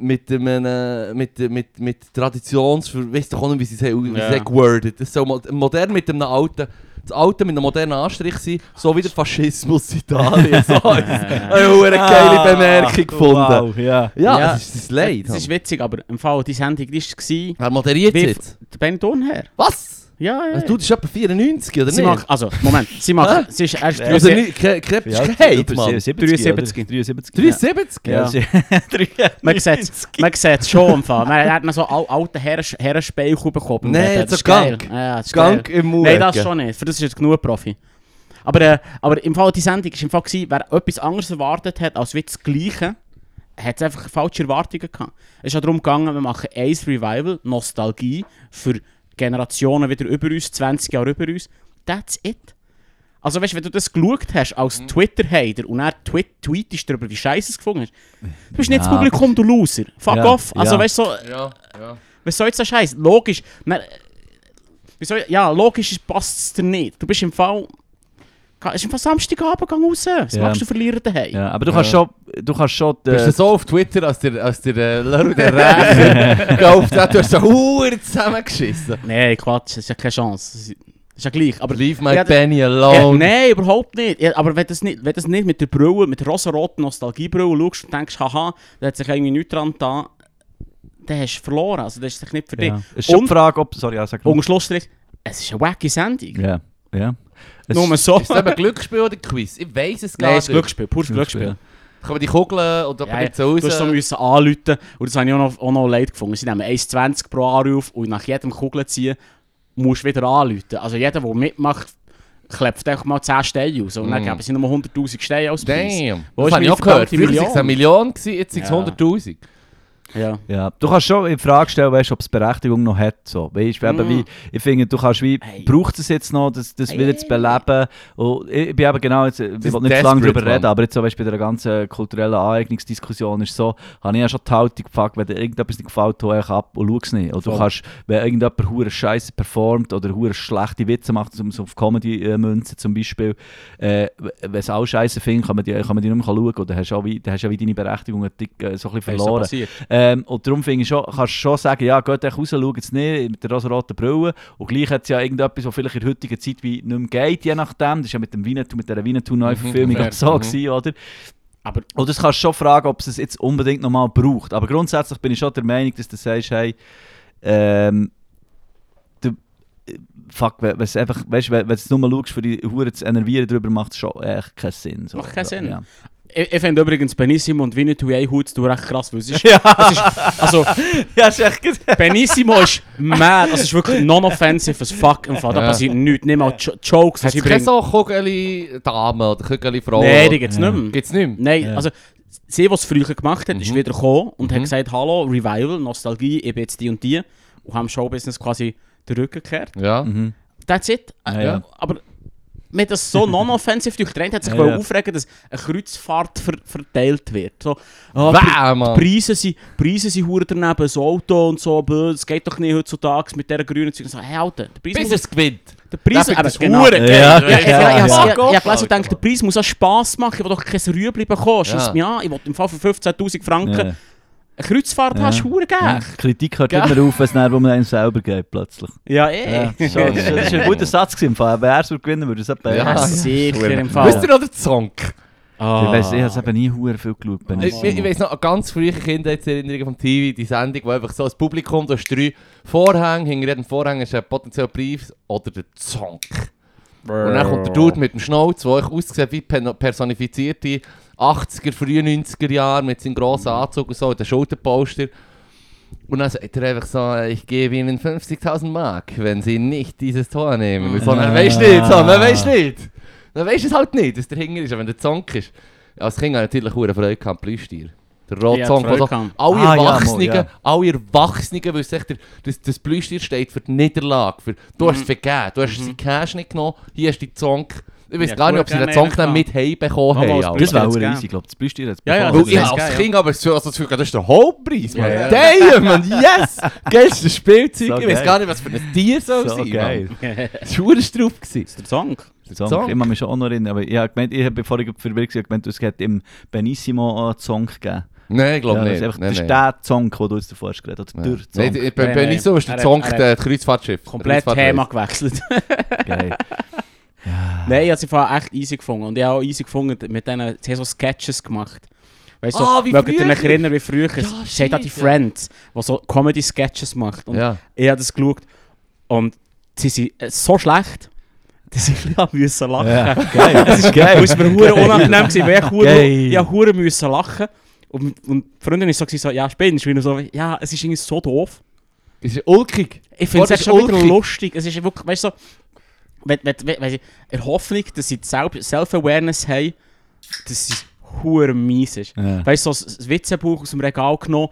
mit Traditions... Weißt du auch nicht, wie sie es gewordet haben. Es soll modern mit einem alten... Das Alte mit einem modernen Anstrich sein, so wie der Faschismus in Italien. So, eine geile Bemerkung gefunden. Wow, yeah. Ja, es ist leid. Es ist witzig, aber im Fall, die Sendung war... Wer moderiert jetzt? Ben Thurnherr. Was? Ja. Du bist etwa 94, oder sie nicht? Moment, sie ist erst 73. Ja. Man sieht es schon im Fall. Man hat so einen alten Herrenspeichel bekommen. Nein, das ist Gang. Ja, das ist Gang im Mund. Nein, das schon nicht. Für das ist jetzt genug Profi. Aber im Fall die Sendung war im Fall, wer etwas anderes erwartet hat, als wie das Gleiche, hat es einfach falsche Erwartungen gehabt. Es ist ja darum gegangen, wir machen ein Revival, Nostalgie, für Generationen wieder über uns, 20 Jahre über uns. That's it. Also weißt du, wenn du das geschaut hast als Twitter-Hater und dann tweetest darüber, wie scheiße es gefunden hast, du bist nicht das Publikum, du Loser. Fuck off. Also weißt du, was soll jetzt der Scheiß? Logisch. Logisch passt es dir nicht. Du bist im Fall... Es ist einfach Samstagabend raus. Was machst du verlieren daheim? Ja, aber du kannst schon... Du bist so auf Twitter, als der Rächer gekauft hat. Du hast so Huren zusammengeschissen. Nein, Quatsch. Das ist ja keine Chance. Das ist ja gleich. Aber, leave my Benny alone. Nein, überhaupt nicht. Ja, aber wenn du das nicht mit der Brille, mit der rosa-roten Nostalgiebrille schaust und denkst, haha, da hat sich irgendwie nichts dran getan, dann hast du verloren. Also das ist nicht für dich. Es ist schon die Frage, ob... Sorry, ja, sag mal. Und Schlussstrich, es ist eine wacky Sendung. Ja. Nur so. Ist das ein Glücksspiel oder ein Quiz? Ich weiss es gar nicht. Nein, es ist Glücksspiel, pures Glücksspiel. Da kann man die Kugeln und da nicht so raus. Du musst so anrufen und das habe ich auch noch leid gefunden. Sie nehmen 1,20 pro Anruf und nach jedem Kugeln ziehen, musst du wieder anrufen. Also jeder, der mitmacht, klepft einfach mal 10 Steine raus. Und dann geben sie nur 100'000 Steine als Preis. Damn! Das habe ich auch gehört. Früher war es 1 Million, jetzt sind es 100'000. Ja. Du kannst schon in Frage stellen, ob es Berechtigung noch hat. So. Weißt, wie, ich finde, du kannst wie, braucht es jetzt noch, das will jetzt beleben. Und ich bin eben genau, jetzt, ich will nicht zu lange darüber reden, aber jetzt so, weißt, bei der ganzen kulturellen Aneignungsdiskussion ist so, habe ich ja schon die Haltung gefragt, wenn dir irgendetwas nicht gefällt, hau ich ab und schau es nicht. Oder du kannst, wenn irgendjemand hure Scheiße performt oder hure schlechte Witze macht, so auf Comedy-Münzen zum Beispiel, wenn es auch Scheiße findet, kann man die nicht mehr schauen. Oder hast du deine Berechtigung so ein bisschen verloren. Und darum finde ich schon, kannst du schon sagen, ja, geht euch raus, schau jetzt nicht mit der rosa-roten Brille. Und gleich hat es ja irgendetwas, was vielleicht in der heutigen Zeit wie nicht mehr geht, je nachdem. Das ist ja mit dieser Winnetou-Neuverfilmung so gewesen, oder? Aber und das kannst du schon fragen, ob es es jetzt unbedingt nochmal braucht. Aber grundsätzlich bin ich schon der Meinung, dass du sagst, hey, wenn du es nur schaust, für die Hure zu enervieren, darüber macht es schon echt keinen Sinn. So. Macht keinen Sinn. Ja. Ich finde übrigens Benissimo und Winnetou Hut recht krass, weil es ist... Benissimo ist mad, das ist wirklich non-offensive as fuck im Fall, da passiert nichts, nicht mal Jokes. Hast du keine so Kugeli-Damen oder Kugeli-Frauen? Nein, die gibt es nicht mehr. Nein, also sie, die es früher gemacht hat, ist wieder gekommen und hat gesagt, hallo, Revival, Nostalgie, ich bin jetzt die und die und haben Showbusiness quasi den Rücken gekehrt. Ja. That's it. Aber... Man hat das so non-offensiv durchtrennt, hat sich aufregen, dass eine Kreuzfahrt verteilt wird. So, die Preise sind hure daneben, so Auto und so, das geht doch nicht heutzutage mit dieser grünen Zeug. So, hey, Alter, der Preis muss... Bis es gewinnt. Der Preis muss... Genau. Ich habe gedacht, der Preis muss auch Spass machen, ich will doch kein Rüebli bekommen. Ja, ich will im Fall für 15'000 Franken... Ja. Eine Kreuzfahrt hast du verdammt gerne. Kritik hört immer auf, als man einem selber geht plötzlich. Das war ein guter Satz im Fall. Wenn er es gewinnen würde, würde er es sicher im Fall. Wisst ihr noch den Song? Ich habe es eben nie viel geschaut. Ich weiss noch, ganz frühe Kindheitserinnerungen vom TV, die Sendung, wo einfach so das Publikum, da hast 3 Vorhänge, hinter jedem Vorhang ist ein potenzieller Preis oder der Song. Und dann kommt der Dude mit dem Schnauz, der aussieht wie personifizierte 80er, frühe 90er Jahre mit seinem grossen Anzug und so, und den Schulterposter. Und dann sagt er einfach so, ich gebe Ihnen 50.000 Mark, wenn Sie nicht dieses Tor nehmen. Und so, dann weisst du nicht, Dann weisst du es halt nicht, dass der Hinger ist, wenn der Zonk ist. Als Kind habe ich natürlich auch eine Freude gehabt, Plüschtier. Der Rotzonk. Also, alle Erwachsenen, weil das Plüschtier steht für die Niederlage. Du hast es vergeben, du hast den Cash nicht genommen, hier ist die Zonk. Ich weiß gar nicht, ob sie den Song dann mit heimbekommen haben. Das war auch riesig, ich glaube, das Blüstier hat es bekommen. Ja, als Kind, aber das ist der Hauptpreis, Mann. Damn, Mann, yes! Geilste Spielzeug, ich weiß gar nicht, was für ein Tier soll sein. So geil. Das war drauf. Das ist der Song. Song. Ich kann mich schon auch noch erinnern, aber ich habe bevor ich verwirrt gesagt, es hätte im Benissimo einen Song gegeben. Nein, ich glaube ja, nicht. Das ist, nee, der Song, den du uns davor hast geredet hast. Oder der Song. Nee, Benissimo ist der Song, der Kreuzfahrtschiff. Komplett Thema gewechselt. Geil. Ja. Nein, ich habe sie echt easy gefunden. Und ich habe auch easy gefunden, mit denen, sie haben so Sketches gemacht. Weißt du, so, mögt ihr euch erinnern, wie früher? Ja, es hat auch die Friends, die so Comedy-Sketches macht. Und ja. Ich habe das geschaut und sie sind so schlecht. Das ist ein bisschen lachen. Ja, geil. Das ist geil. Das war mir unangenehm, weil ich hure müssen lachen. Und die Freundin war so, ja, spinnst du? So, ja, es ist irgendwie so doof. Es ist ulkig. Ich finde es schon wieder lustig. Es ist wirklich, weißt du, so, in Hoffnung, dass sie Self-Awareness haben, dass es hure mies ist. Ja. Weißt du, so das Witzebuch aus dem Regal genommen,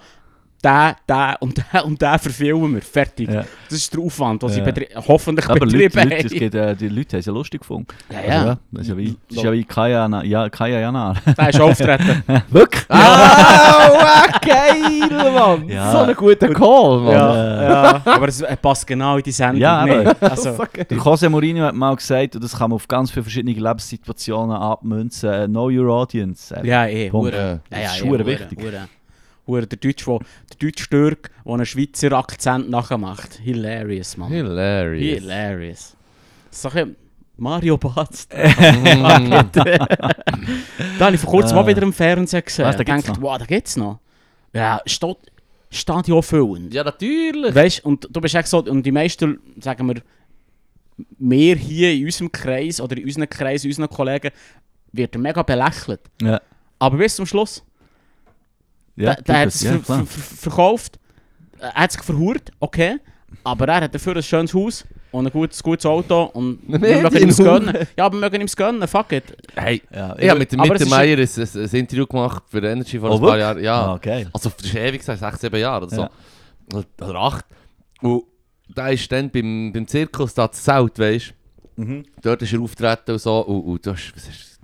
den verfilmen wir. Fertig. Ja. Das ist der Aufwand, den sie hoffentlich betrieben haben. Die Leute haben es ja lustig gefunden. Ja, ja. Also, ja, das ist ja wie Kaya Janar. Der ist auftreten. Wirklich? Ah, geil, Mann. Ja. So ein guter Call, Mann. Ja. Ja. Aber es passt genau in die Sendung. Ja, also, der Jose Mourinho hat mal gesagt, und das kann man auf ganz viele verschiedene Lebenssituationen abmünzen, know your audience. Ja, Punkt. Das ist super wichtig. Der deutsche Türk, der einen Schweizer Akzent nachmacht. Hilarious, Mann. Hilarious. So ein Mario Barth. Da habe ich vor kurzem mal wieder im Fernsehen gesehen. Ich dachte, wow, da geht's noch. Ja, stadionfüllend. Ja, natürlich. Weißt, und du bist echt so, und die meisten, sagen wir hier in unserem Kreis oder in unseren Kreisen, unseren Kollegen, wird mega belächelt. Ja. Aber bis zum Schluss. Ja, der hat es verkauft, er hat sich verhurt, okay, aber er hat dafür ein schönes Haus und ein gutes Auto und wir mögen ihm es gönnen. Ja, aber wir mögen ihm es gönnen, fuck it. Hey, ja, ich habe mit dem Mittermeier ein Interview gemacht für Energy vor ein paar Jahren. Ja, okay. Also das ist ewig gesagt, 6, 7 Jahre oder so. Ja. Oder 8. Und da ist dann beim Zirkus da zu Zelt, weißt du. Mhm. Dort ist er auftreten und so und du hast, was ist,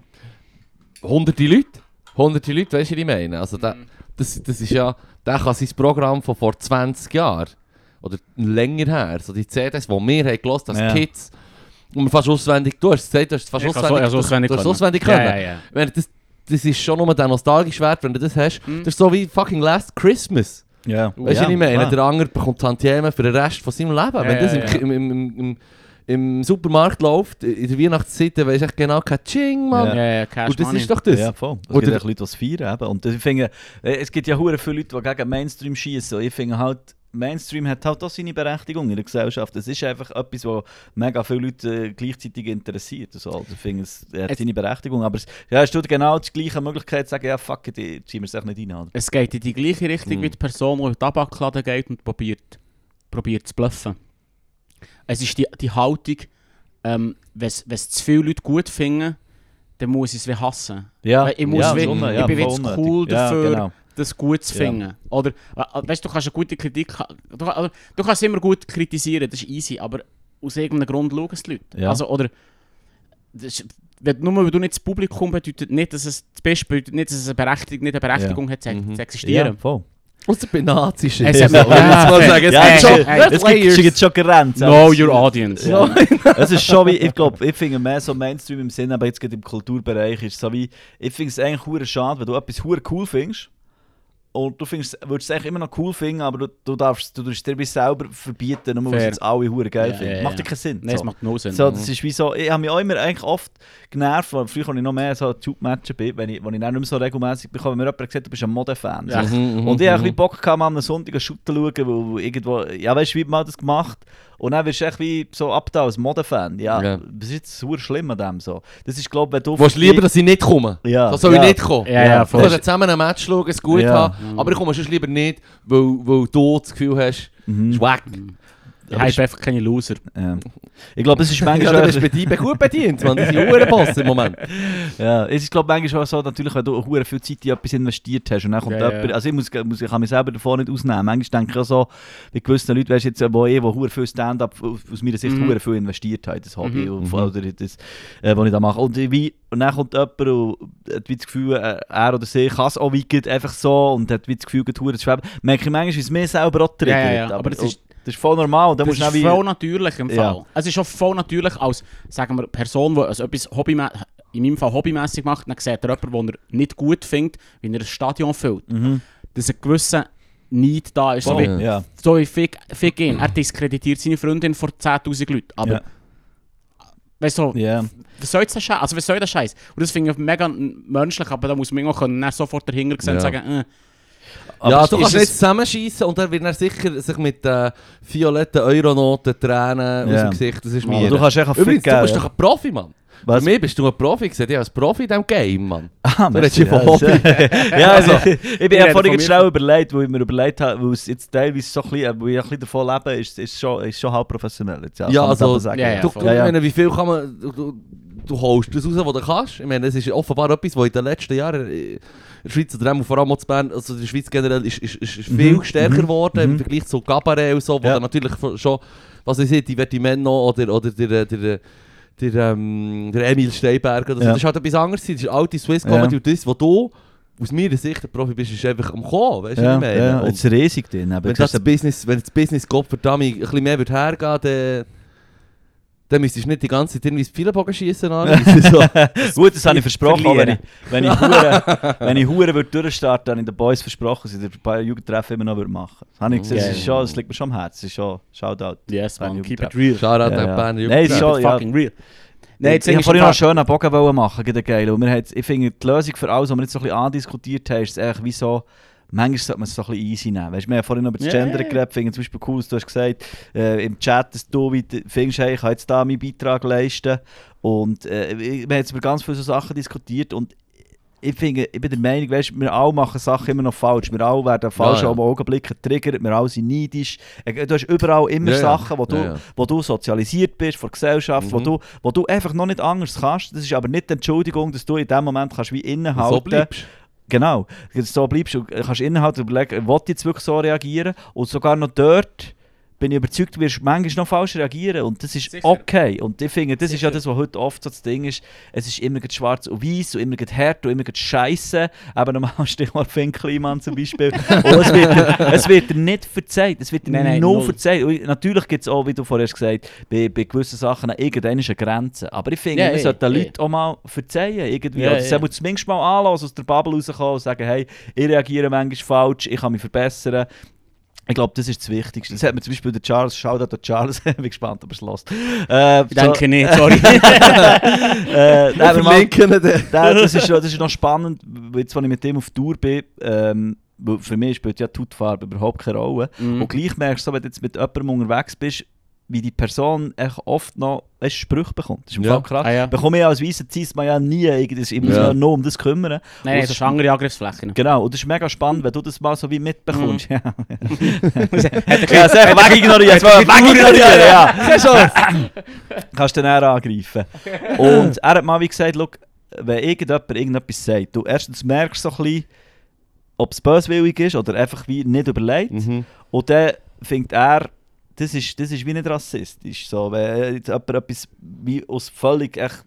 hunderte Leute, weißt du, was ich meine? Also da, das ist ja, der kann sein Programm von vor 20 Jahren oder länger her, so die CDs, die wir haben gehört als Kids, und man fast auswendig, du hast es auswendig können. Ja. Das ist schon nur der nostalgische Wert, wenn du das hast, das ist so wie fucking Last Christmas. Yeah. Weißt du, was ich meine? Der Anger bekommt Tantiemen für den Rest von seinem Leben, wenn das im Supermarkt läuft, in der Weihnachtszeit, weiss ich genau, kein Ching, Mann. Ja, und das ist doch das. Ja, voll. Es gibt auch Leute, die es feiern. Und ich finde, es gibt ja hure viele Leute, die gegen Mainstream schießen. Ich finde halt, Mainstream hat halt auch seine Berechtigung in der Gesellschaft. Es ist einfach etwas, was mega viele Leute gleichzeitig interessiert. Also, ich finde, es hat seine Berechtigung. Aber es tut genau die gleiche Möglichkeit zu sagen, ja, fuck it, ziehen wir es echt nicht rein. Oder? Es geht in die gleiche Richtung wie die Person, die in den Tabakladen geht und probiert zu bluffen. Es ist die Haltung, wenn es zu viele Leute gut finden, dann muss ich es wie hassen. Ja, ich bin jetzt cool dafür, das gut zu finden. Ja. Oder, weißt du, du kannst immer gut kritisieren, das ist easy, aber aus irgendeinem Grund schauen es die Leute. Ja. Also, oder, nur weil du nicht das Publikum bedeutet, nicht, dass es das Beste bedeutet, nicht, dass es eine Berechtigung hat, zu existieren. Ja, voll. Außer bei Nazis. Es gibt schon Grenzen. Know your audience. Ja. Es ist schon wie, ich glaube, ich finde mehr so Mainstream im Sinn, aber jetzt gerade im Kulturbereich ist so wie, ich finde es eigentlich hure schade, wenn du etwas hure cool findest und du würdest es eigentlich immer noch cool finden, aber du darfst dir selber verbieten, nur weil es jetzt alle hure geil finden. Macht dir keinen Sinn. Nein, so. Es macht no Sinn. So, das ist wie so, ich habe mich auch immer eigentlich oft genervt, weil früher habe ich noch mehr so Tube-Matchen bin, wenn ich dann nicht mehr so regelmäßig bekomme, wenn mir jemand sagt, du bist ein Mode-Fan. Ja. Und ich habe Bock gehabt, mal am Sonntag einen Shooter zu schauen, weil irgendwo, ja weißt du, wie mal das gemacht. Und dann wirst du echt wie so ab da als Modefan. Ja, das ist jetzt super schlimm an dem so. Das ist, glaube ich, wenn du... Du lieber, dass ich nicht komme. Ja. So soll ich nicht kommen. Ja, du kannst zusammen ein Match schauen, es gut haben. Aber ich komme sonst lieber nicht, weil du das Gefühl hast, es ist wack. Ja, ich bin einfach keine Loser. Ich glaube, es ist manchmal schon... Du bist gut bedient, man. Das ist ein Uhrenpass im Moment. Ja, es ist, glaube ich, manchmal auch so, natürlich, wenn du auch viel Zeit in etwas investiert hast und dann kommt jemand... Also ich kann mich selber davon nicht ausnehmen. Manchmal denke ich auch so, bei gewissen Leuten, weißt du, die viel Stand-up aus meiner Sicht viel investiert haben, das Hobby, oder das, was ich da mache. Und dann kommt jemand und hat das Gefühl, er oder sie kann es auch einfach so und hat das Gefühl, dass es merke ich manchmal, wie es mir selber auch triggert. Ja, aber es ist... Das ist voll normal. Das ist voll natürlich im Fall. Ja. Es ist auch voll natürlich als, sagen wir, Person, die also etwas in meinem Fall hobbymässig macht, dann sieht er jemanden, den er nicht gut findet, wenn er ein Stadion füllt. Mhm. Dass ein gewisser Neid da ist. Voll. So wie Fick ihn. Er diskreditiert seine Freundin vor 10'000 Leuten. Aber weißt du, was soll das Scheiß? Also was soll das Scheiß? Und das finde ich mega menschlich, aber da muss man auch können, sofort dahinter sehen und sagen, aber ja, du kannst nicht zusammenschießen und dann wird er sicher sich mit violetten Euronoten Tränen aus dem Gesicht. Das ist mir. Du kannst echt übrigens, du bist doch ein Profi, Mann. Was? Bei mir bist du ein Profi, ich als Profi in diesem Game, Mann. Ah, du redest von Hobby. Ja, also, ich bin vorhin schnell überlegt, weil ich mir überlegt habe, weil es jetzt teilweise so ein bisschen, weil ich ein bisschen davon lebe, ist schon halb professionell. Jetzt, ja, also, sagen. Ich meine, wie viel kann man... Du holst das raus, was du kannst. Ich meine, es ist offenbar etwas, was in den letzten Jahren in der Schweiz, oder vor allem auch in Bern, also in der Schweiz generell, ist viel stärker geworden im Vergleich zu Cabaret und so, wo dann natürlich schon, was ich sehe, Divertimento oder der Emil Steinberger, das ist halt etwas anderes. Das ist alte Swiss Comedy und das, was du aus meiner Sicht der Profi bist, ist einfach am Kommen, weißt du, was ich meine? Ja, und es ist riesig drin. Wenn das Business Gottverdammt ein bisschen mehr hergehen würde, dann müsstest du nicht die ganze Zeit irgendwie Pfeilenbogen schiessen. So. Gut, das habe ich versprochen. Wenn ich Huren durchstarten würde, habe ich den Boys versprochen, dass ich den Jugendtreff immer noch machen würde. Das liegt mir schon am Herzen. Es ist schon Shoutout. Yes, man, keep it real. Shoutout an Ben Jugendtreff. Nein, fucking real. Nein, ich wollte vorhin noch einen schönen Bogen machen. Ich finde, die Lösung für alles, was wir jetzt so ein bisschen andiskutiert haben, ist eigentlich wie so... Manchmal sollte man es so ein bisschen easy nehmen. Weißt, wir haben vorhin noch über das Gender geredet. Finde ich zum Beispiel cool, dass du hast gesagt im Chat, dass du findest, hey, ich kann jetzt da meinen Beitrag leisten. Und wir haben jetzt über ganz viele so Sachen diskutiert. Und ich bin der Meinung, weißt, wir alle machen Sachen immer noch falsch. Wir alle werden falsch am Augenblick getriggert. Wir alle sind neidisch. Du hast überall immer Sachen, wo du sozialisiert bist, von der Gesellschaft, wo du einfach noch nicht anders kannst. Das ist aber nicht die Entschuldigung, dass du in dem Moment kannst wie innehalten kannst. So genau, so bleibst du, kannst innerhalb überlegen, will ich jetzt wirklich so reagieren? Und sogar noch dort bin ich überzeugt, du wirst manchmal noch falsch reagieren und das ist sicher okay. Und ich finde, das sicher ist ja das, was heute oft so das Ding ist, es ist immer schwarz und weiß und immer hart und immer scheisse, aber normal Stichwort Fynn Kliemann zum Beispiel. Und es wird nicht verzeiht, es wird nur verzeiht. Und natürlich gibt es auch, wie du vorher gesagt hast, bei gewissen Sachen irgendeine Grenze. Aber ich finde, man sollte den Leuten auch mal verzeihen. Irgendwie. Sie muss zumindest mal anlassen, aus der Bubble rauskommen und sagen, hey, ich reagiere manchmal falsch, ich kann mich verbessern. Ich glaube, das ist das Wichtigste. Das hat mir zum Beispiel der Charles, Shoutout an Charles, ich bin gespannt, ob er es lässt. Denke nicht, sorry. Das ist noch spannend, jetzt, wenn ich mit dem auf Tour bin, für mich spielt ja die Hautfarbe überhaupt keine Rolle. Mhm. Und gleich merkst du, wenn du jetzt mit jemandem unterwegs bist, wie die Person echt oft noch Sprüche bekommt. Das ist im Fall krass. Bekomme ich als Weißer zieht man ja nie irgendwie nur um das kümmern. Nein, das ist andere Angriffsflächen. Genau, und das ist mega spannend, wenn du das mal so wie mitbekommst. Ja, sicher, weg ignorieren. Kannst du dann auch angreifen. Und er hat mal wie gesagt, schau, wenn irgendjemand irgendetwas sagt, du erstens merkst so ein bisschen, ob es böswillig ist oder einfach wie nicht überlegt. Mhm. Und dann findet er, das ist wie nicht rassistisch. So, wenn jetzt jemand etwas wie aus völlig also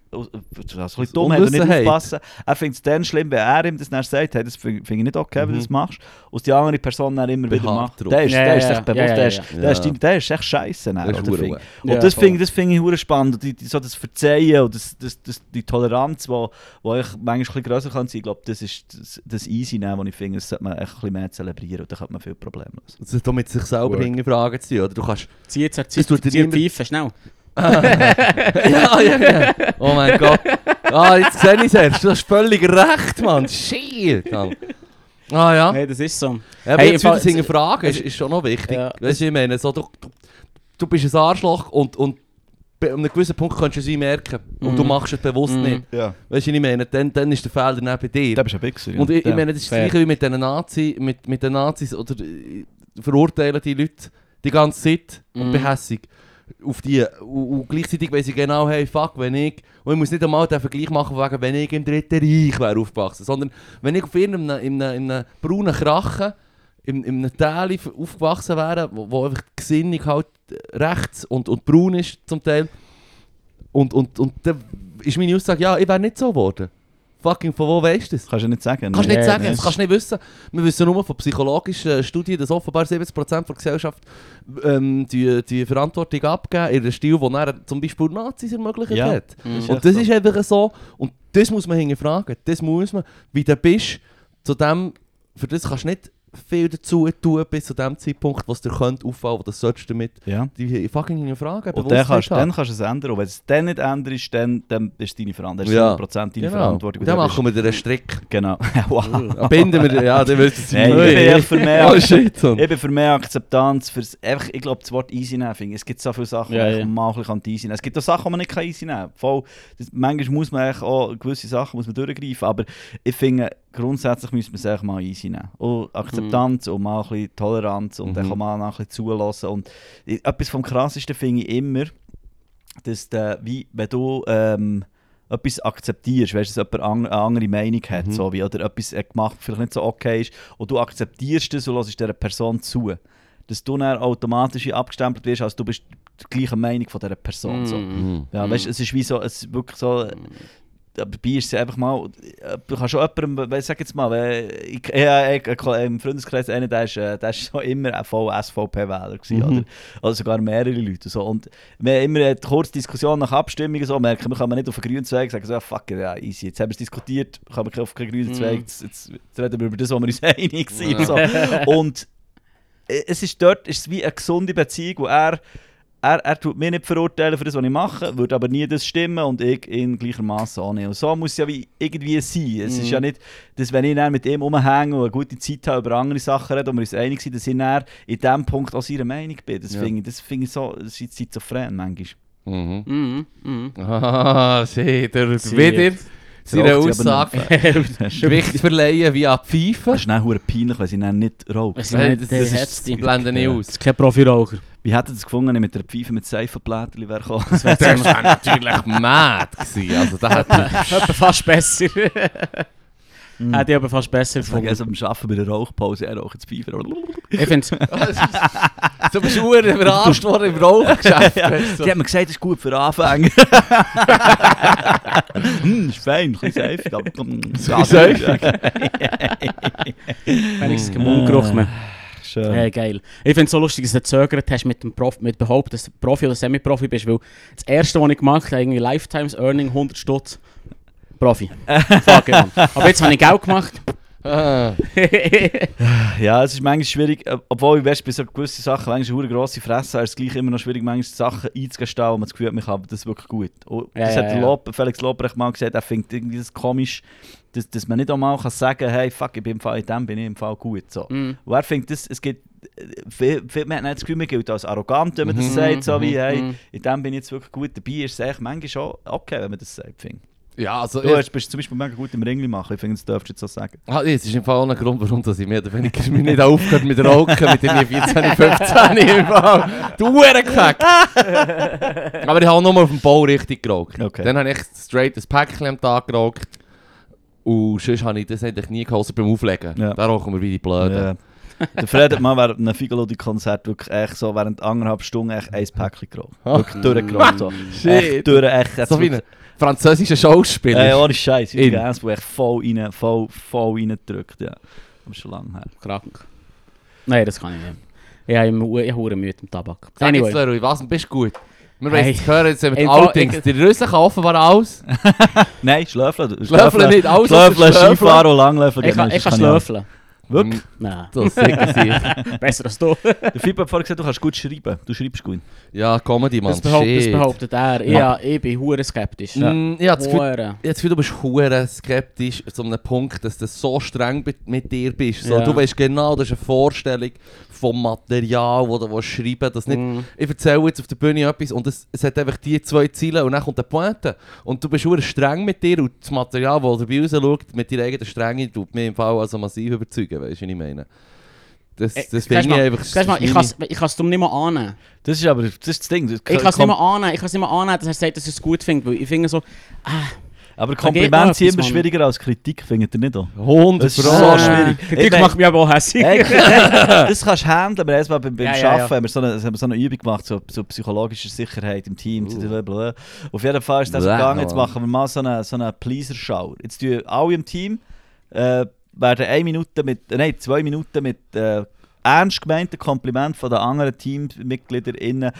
dumm hat und nicht aufpassen, er findet es dann schlimm, wenn er ihm das dann sagt, hey, das finde ich nicht okay, wenn du das machst. Und die andere Person dann immer wieder macht. Der ist echt bewusst, der ist echt scheiße. Und das finde ich verdammt spannend. So das Verzeihen und die Toleranz, die ich manchmal ein bisschen grösser kann sein, ich glaube, das ist das easy, was ich finde, das sollte man echt ein bisschen mehr zelebrieren und dann hat man viele Probleme los. Das hat damit sich selber hingefragt zu sein, oder? Du kannst... Zieh tiefer, schnell. Ja. Oh mein Gott. Ah, jetzt sehe ich es erst. Du hast völlig recht, Mann. Shit. Ja. Hey, das ist so. Ja, hey, jetzt wieder singen Fragen ist schon noch wichtig. Ja. Weißt du, ich meine, so, du bist ein Arschloch und an einem gewissen Punkt kannst du es merken. Und du machst es bewusst nicht. Ja. Weißt du, ich meine, dann ist der Fehler nicht bei dir. Dann bist du ein Wichser. Und ich meine, das ist das Gleiche wie mit den Nazis oder verurteilen die Leute. die ganze Zeit und behässig auf die. Und gleichzeitig weiss ich genau, hey, fuck, wenn ich... Und ich muss nicht einmal den Vergleich machen, wegen, wenn ich im Dritten Reich wäre aufgewachsen, sondern wenn ich auf irgendeinem braunen Krachen, in einem Teil aufgewachsen wäre, wo einfach die Gesinnung halt rechts und braun ist zum Teil. Und dann ist meine Aussage, ja, ich wäre nicht so geworden. Fucking, von wo weisst du das? Kannst du nicht sagen. Kannst du nicht sagen, das kannst du nicht wissen. Wir wissen nur von psychologischen Studien, dass offenbar 70% der Gesellschaft die Verantwortung abgeben, in einem Stil, wo dann zum Beispiel Nazis ermöglicht hat. Mhm. Und das ist einfach so. Und das muss man hinterfragen. Das muss man. Wie du bist, zu dem, für das kannst du nicht viel dazu tun, bis zu dem Zeitpunkt, was dir auffallen könnte, das solltest du damit die fucking Frage haben. Und dann kannst du es ändern. Und wenn es dann nicht änderst, dann ist deine Verantwortung. Ja. 100% deine Verantwortung. Dann machen wir dir einen Strick. Genau. Wow. Binden wir dir. Ja, dann willst du es ich bin für mehr Akzeptanz. Ich glaube, das Wort easy nehmen. Es gibt so viele Sachen, die man mal easy nehmen kann. Es gibt auch Sachen, die man nicht easy nehmen kann. Manchmal muss man auch gewisse Sachen durchgreifen. Aber ich finde, grundsätzlich müssen wir es auch mal easy nehmen. Und Akzeptanz und mal ein bisschen Toleranz und dann kann man auch ein bisschen zulassen. Und etwas vom Krassesten finde ich immer, dass wenn du etwas akzeptierst, weißt, dass jemand eine andere Meinung hat, so wie, oder etwas gemacht vielleicht nicht so okay ist, und du akzeptierst das und hörst dieser Person zu, dass du dann automatisch abgestempelt wirst, als du bist der gleichen Meinung von dieser Person. So. Ja, weißt, es ist wie so, es ist wirklich so... Dabei ist es einfach mal, du kannst schon jemandem, sag jetzt mal, im Freundeskreis einer, der ist schon immer ein SVP-Wähler gewesen, oder sogar mehrere Leute. So. Und wir haben immer eine kurze Diskussion nach Abstimmungen, so, merken wir, kann man nicht auf einen grünen Zweig sagen, so, ja, fuck, ja, easy, jetzt haben wir es diskutiert, kann man auf keinen grünen Zweig, jetzt reden wir über das, wo wir uns einig sind. So. Und es ist dort ist es wie eine gesunde Beziehung, wo er tut mich nicht verurteilen für das, was ich mache, würde aber nie das stimmen und ich in gleichermaßen annehmen. Und so muss es ja wie irgendwie sein. Es ist ja nicht, dass wenn ich dann mit ihm rumhänge und eine gute Zeit habe, über andere Sachen reden, und wir uns einig sind, dass ich dann in diesem Punkt auch seiner Meinung bin. Das finde ich so, das ist schizophren manchmal. Seht ihr wieder? Seine Aussage Gewicht verleihen wie an Pfeifen. Das ist dann verdammt peinlich, weil sie dann nicht raucht. Das blende ich aus. Kein Profiraucher. Wie hättet ihr das gefunden, wenn ich mit einer Pfeife mit Seifenblättchen wäre gekommen? Das wäre natürlich mad gewesen. Also, das hätte fast besser. Hätte ich aber fast besser gefunden. Also beim Arbeiten bei der Rauchpause, er raucht jetzt Pfeife. Ich finde es... So bist du überrascht worden im Rauchgeschäft. Die haben mir gesagt, das ist gut für Anfänger. Das ist fein, ein bisschen seifig. Wenigstens kein Mundgeruch mehr. Hey, geil. Ich finde es so lustig, dass du gezögert hast mit dem Behaupten, dass du Profi oder Semi-Profi bist, weil das erste, was ich gemacht habe, irgendwie Lifetimes Earning 100 Stutz. Profi. Fuck, Mann. Aber jetzt habe ich Geld gemacht. Ja, es ist manchmal schwierig, obwohl ich weiss, bei so gewissen Sachen manchmal eine grosse Fresse, ist es gleich immer noch schwierig, manchmal Sachen einzugestehen, wo man das Gefühl hat, man kann das wirklich gut. Und das hat Felix Lobrecht mal gesagt, er findet irgendwie das komisch, dass man nicht einmal sagen kann, hey, fuck, ich bin im Fall in dem, bin ich im Fall gut. So. Und er findet, es gibt man hat nicht das Gefühl, man gilt als arrogant, wenn man das sagt, so wie, hey, in dem bin ich jetzt wirklich gut. Dabei ist es eigentlich manchmal schon okay, wenn man das sagt, finde ich. Ja, also du bist zum Beispiel mega gut im Ringli machen, ich finde, das dürfst du jetzt so sagen. Ah, das ist im Fall auch ein Grund, warum ich mir nicht aufgehört mit Rauchen, mit den 14, 15 im Fall. Du Hurengefuck! Aber ich habe nur auf dem Bau richtig geraucht. Okay. Dann habe ich straight ein Päckchen am Tag geraucht. Und sonst habe ich das eigentlich nie geholfen beim Auflegen. Ja. Da rauchen wir wie die Blöden. Ja. Der Fred hat mal während einem Figolodi-Konzert wirklich echt so während 1,5 Stunden echt ein Päckchen geraucht. Wirklich durchgeraucht. So. Echt durch. So wie ein französischer Schauspieler. Ja, ohne Scheiß. Ich bin eins, wo echt voll reindrückt. Ja. Aber schon lange her. Krank. Nein, das kann ich nicht. Ich habe Mühe mit dem Tabak. Anyway. Sag jetzt, Leroy, was? Bist du gut? Wir wollen es hören, jetzt mit Outings. Die Rüssen kann offenbar alles. Nein, schlöfeln. Schlöfeln nicht, alles. Schlöfeln, Skifahren und Langlöfeln. Ich kann schlöfeln. Wirklich? Nein. Das ist besser als du. Der Fippo hat vorhin gesagt, du kannst gut schreiben. Du schreibst gut. Ja, Comedy, Mann. Das behauptet er. Ja, ich bin hure skeptisch. Ja. Ich habe das Gefühl, du bist hure skeptisch zu einem Punkt, dass du so streng mit dir bist. So, ja. Du weißt genau, das ist eine Vorstellung vom Material, das du schreiben willst. Ich erzähle jetzt auf der Bühne etwas und es hat einfach die zwei Ziele und dann kommt der Pointe. Und du bist hure streng mit dir und das Material, das du bei uns schaut, mit deiner eigenen Strenge, tut mich im Fall also massiv überzeugen. Weißt du, was ich meine? Deswegen einfach... Ich kann es darum nicht mehr annehmen. Das ist aber das, ist das Ding. Ich kann es nicht mehr annehmen, dass er sagt, dass er es gut findet. Weil ich finde so... Aber Komplimente sind immer schwieriger als Kritik, findet ihr nicht auch? 100%. Das ist so schwierig. Kritik macht mich aber auch hässlich. Das kannst du handeln. Erst mal beim Arbeiten haben wir so eine Übung gemacht, so psychologische Sicherheit im Team. Auf jeden Fall ist das so gegangen. Jetzt machen wir mal so eine Pleaser-Show. Jetzt tun alle im Team werden 2 Minuten mit ernst gemeinten Komplimenten von den anderen TeammitgliederInnen.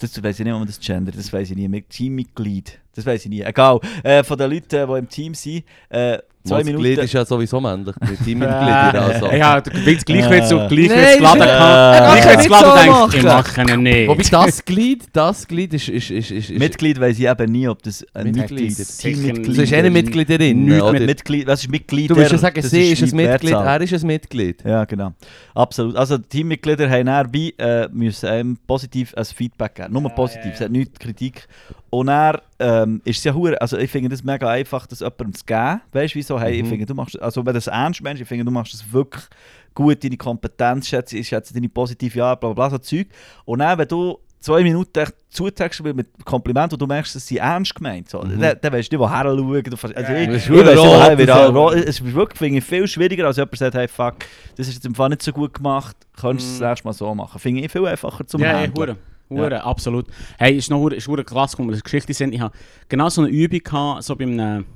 Das weiss ich nicht, ob man das gendert, das weiss ich nie. Mit Teammitglied, das weiss ich nie. Egal, von den Leuten, die im Team sind, 2 Minuten... Das Glied ist ja sowieso männlich, mit Teammitglied. Also. Ja, du willst gleich geladen haben. Ich mache ihn nicht. Wobei das Glied ist... Mitglied weiss ich eben nie, ob das ein Mitglied ist. Teammitglied. Das ist eine Mitgliederin. Was ist Mitglied? Du willst ja sagen, sie ist ein Mitglied, er ist ein Mitglied. Ja, genau. Absolut. Also Teammitglieder haben nebenbei müssen einem positiv ein Feedback geben. Nur positiv, es hat nichts Kritik. Und er ist ja hure, also ich finde das mega einfach, das jemandem zu geben. Weißt du, wieso? Hey, ich finde, du machst, also wenn du es ernst meinst, ich finde, du machst es wirklich gut, deine Kompetenz schätze deine positive Art, bla bla bla, so Zeug. Und dann, wenn du 2 Minuten zutextest mit Komplimenten und du merkst, dass sie ernst gemeint sind, dann weißt du nicht, woher schauen. Also es ist wirklich, finde ich, viel schwieriger, als jemand sagt, hey, fuck, das ist jetzt im Fall nicht so gut gemacht, könntest du es das erste Mal so machen. Finde ich viel einfacher zum Handeln. Ja. Absolut. Hey, es ist noch eine klasse, wenn wir das Geschichte sind. Ich hatte genau so eine Übung gehabt, so bei einem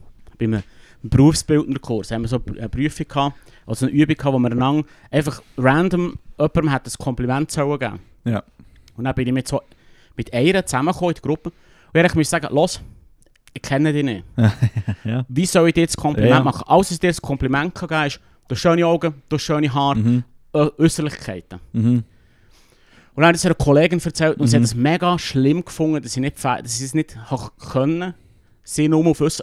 Berufsbildnerkurs. Da haben wir so eine Prüfung gehabt, also eine Übung gehabt, wo wir lang einfach random jemandem ein Kompliment geben sollen. Ja. Und dann bin ich mit einer zusammengekommen in der Gruppe. Und ich muss sagen, los, ich kenne dich nicht. Ja. Wie soll ich dir das Kompliment machen? Alles, was ich dir das Kompliment geben kann, ist, du hast schöne Augen, du hast schöne Haare, Äußerlichkeiten. Und dann hat es einer Kollegin erzählt und sie hat es mega schlimm gefunden, dass sie es nicht können. Sie nur auf uns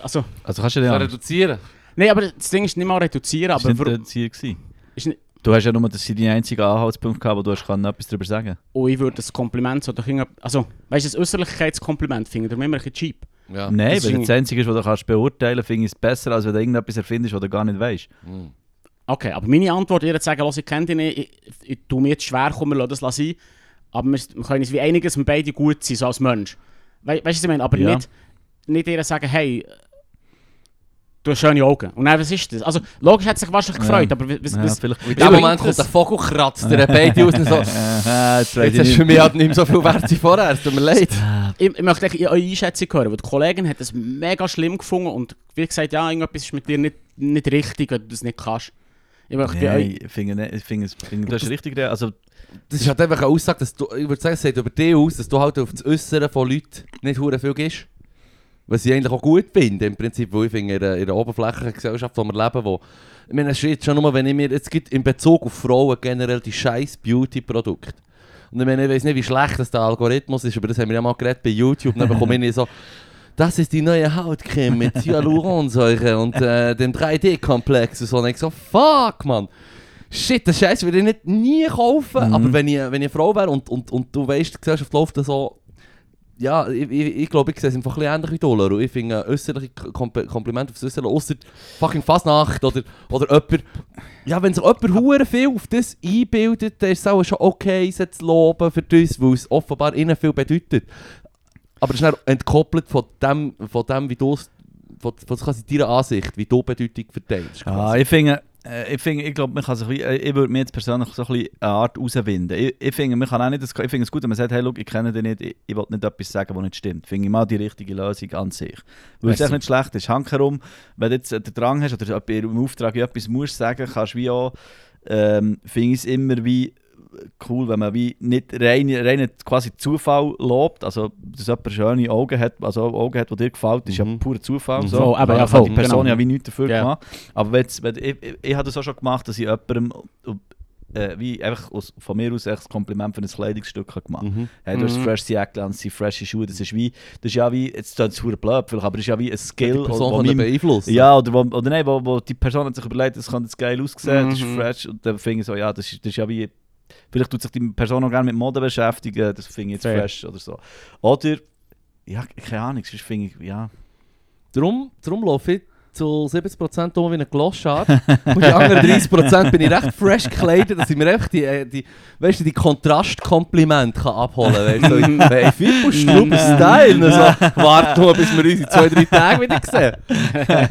also kannst du das reduzieren? Nein, aber das Ding ist nicht mal reduzieren. Das war nicht reduziert. Du hast ja nur, dass sie die einzige Anhaltspunkt gehabt, wo du etwas darüber sagen kannst. Oh, ich würde das Kompliment so... Also, weißt du, das Äußerlichkeitskompliment finden, darum immer ein bisschen cheap. Ja. Nein, weil das Einzige ist, was du kannst beurteilen kannst, finde ich es besser, als wenn du irgendetwas erfindest, was du gar nicht weißt. Mhm. Okay, aber meine Antwort würde sagen, ich kenne dich nicht, ich tue mir jetzt schwer, komm, wir lassen das sein. Aber wir können es wie einiges, dass wir beide gut sind, so als Mensch. Weißt du, was ich meine? Aber nicht ihr sagen, hey, du hast schöne Augen. Und dann, was ist das? Also, logisch hat sich wahrscheinlich gefreut, aber... In dem Moment kommt der Vogel kratzt, der beide aus und so... Jetzt hast du für mich halt nicht mehr so viel Wert wie vorher, es tut mir leid. Ich möchte eure Einschätzung hören, weil die Kollegin hat es mega schlimm gefunden und wie gesagt, ja, irgendetwas ist mit dir nicht richtig, wenn du das nicht kannst. Ich finde, das ist richtig. Also, das ist halt einfach eine Aussage, dass du, ich würde sagen, es sagt über dich aus, dass du halt auf das Äußere von Leuten nicht verdammt viel gibst. Was ich eigentlich auch gut finde, im Prinzip, weil ich finde, in der oberflächlichen Gesellschaft, in der wir leben, ich meine, es ist jetzt schon nur, wenn ich mir, es gibt in Bezug auf Frauen generell die scheiß Beauty-Produkte. Und ich meine, ich weiss nicht, wie schlecht das der Algorithmus ist, aber das haben wir ja mal geredet bei YouTube, dann bekomme ich so... Das ist die neue Hautcreme mit Hyaluronsäure und dem 3D-Komplex und so. Und ich so, fuck, Mann. Shit, das Scheiß würde ich nicht nie kaufen. Aber wenn ich Frau wäre und du weißt, die Gesellschaft läuft da so... Ja, ich glaube, ich sehe es einfach ein bisschen ähnlich wie du, Leroy. Ich finde äußerliche Komplimente aufs Äußerliche, ausser fucking Fasnacht oder jemand... Ja, wenn sich jemand hure viel auf das einbildet, dann ist es auch schon okay, sie zu loben für das, weil es offenbar ihnen viel bedeutet. Aber es ist dann entkoppelt von dem wie du quasi deiner Ansicht, wie du Bedeutung verteilst. Ah, ich glaube, man kann sich, ich würde mir jetzt persönlich so ein bisschen eine Art rauswinden. Ich finde es gut, wenn man sagt, hey, look, ich kenne dich nicht, ich will nicht etwas sagen, was nicht stimmt. Finde ich mal die richtige Lösung an sich. Weil es echt nicht schlecht ist. Hang herum, wenn du jetzt den Drang hast oder im Auftrag etwas musst sagen, kannst du wie auch, finde ich es immer wie, cool, wenn man wie nicht rein quasi Zufall lobt, also dass jemand schöne Augen hat, die dir gefällt, ist ja purer Zufall. So. Aber ja, voll, die Person genau. Ja wie nichts dafür gemacht. Aber ich habe das auch schon gemacht, dass ich jemandem wie einfach von mir aus ein Kompliment für ein Kleidungsstück gemacht. Hey, du hast fresh Jacken, freshe Schuhe, das ist ja wie, jetzt klingt es verdammt blöd vielleicht, aber das ist ja wie ein Skill. Die Person kann beeinflussen. Ja, wo die Person hat sich überlegt, das kann jetzt geil aussehen, das ist fresh und dann finde ich so, ja, das ist ja wie... Vielleicht tut sich die Person auch gerne mit Mode beschäftigen, das finde ich jetzt fresh oder so. Oder, ja, keine Ahnung, das finde ich, ja. Darum laufe ich zu 70% um wie ein Gloschard. Und die anderen 30% bin ich recht fresh gekleidet, dass ich mir einfach die Kontrastkomplimente abholen kann. Weißt, so, hey, Fippo, Style. So, warte mal, bis wir uns in 2-3 Tagen wieder sehen.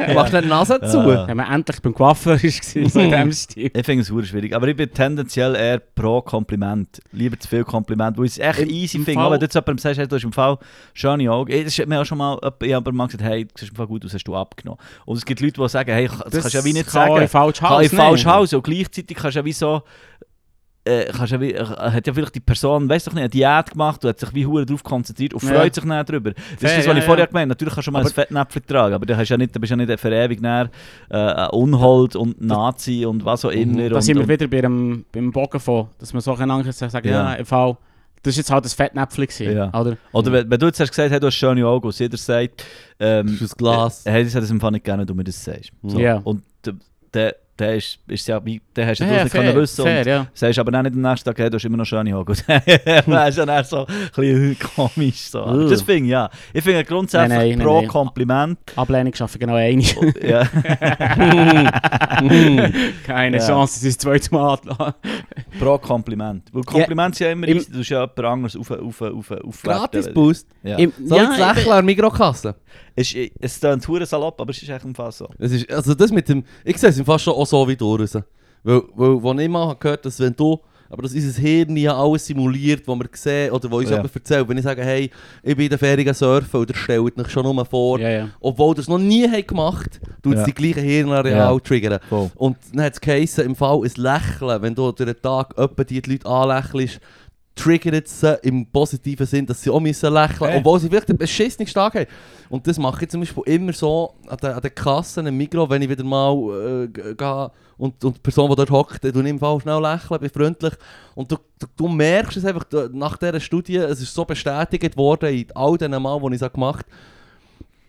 Du machst nicht die Nase zu. Ja. Wenn man endlich beim Coiffeur war, so in diesem Stil. Ich finde es super schwierig, aber ich bin tendenziell eher pro Kompliment. Lieber zu viel Kompliment, wo ich es echt easy finde. Wenn du jetzt jemandem sagst, hey, du hast im Fall schöne Augen. Ich habe mir auch schon mal jemand gesagt, hey, du siehst im Fall gut aus, hast du abgenommen. Und es gibt Leute, die sagen, hey, das kannst du ja wie nicht sagen. Kann ich falsch Haus. Und gleichzeitig kannst du ja wie so... hat ja vielleicht die Person, weißt du nicht, eine Diät gemacht und hat sich wie hure darauf konzentriert und freut sich näher drüber. Das ist das, was ich vorher gemeint habe. Natürlich kannst du schon mal ein Fettnäpfchen tragen, aber du bist ja nicht für ewig näher Unhold und Nazi und was auch immer. Da sind wir wieder beim Bogen von, dass man so einen sagen, ja, im Fall... Das war jetzt halt ein Fettnäpfchen. Ja. Oder wenn du jetzt hast gesagt hast, hey, du hast schöne Augen, und jeder sagt, das ist ein Glas. Hey, das hat es im Fall nicht gerne, wenn du mir das sagst. So. Yeah. Und der ist ja, der hast du ja, nicht können wissen fair, und sagst aber auch nicht am nächsten Tag, hey, du hast immer noch schöne Augen. Das ist dann so ein bisschen komisch. So. Das finde ich, ja. Ich finde grundsätzlich nein, Kompliment. Ablehnung schaffe ich genau eine. Ja. Keine Chance, es ist das zweite Mal. Pro Kompliment. Weil Kompliment sind ja immer, du hast ja jemand anderes auf Gratis-Boost? Ja. So ein Lächeln an der Mikrokasse. Es klingt verdammt salopp, aber es ist echt im Fall so. Es ist, also das mit dem, ich sehe es im Fall schon auch so wie du raus. Weil ich mal gehört, dass wenn du, aber dass unser Hirn ja alles simuliert, was wir sehen oder was uns jemand erzählt. Wenn ich sage, hey, ich bin in der Ferien surfen oder stellt mich schon nur vor, obwohl das noch nie gemacht haben, tut es die gleichen Hirnareal triggern. Cool. Und dann hat es geheißen, im Fall ein Lächeln, wenn du durch den Tag jemanden die Leute anlächelst, triggert sie im positiven Sinn, dass sie auch lächeln müssen, obwohl sie vielleicht einen beschissenen Tag haben. Und das mache ich zum Beispiel immer so an den Kassen im Migros, wenn ich wieder mal gehe und die Person, die dort hockt, du nimmst auch schnell lächeln, bin freundlich. Und du merkst es einfach, nach dieser Studie, es ist so bestätigt worden, in all den Mal, die ich es gemacht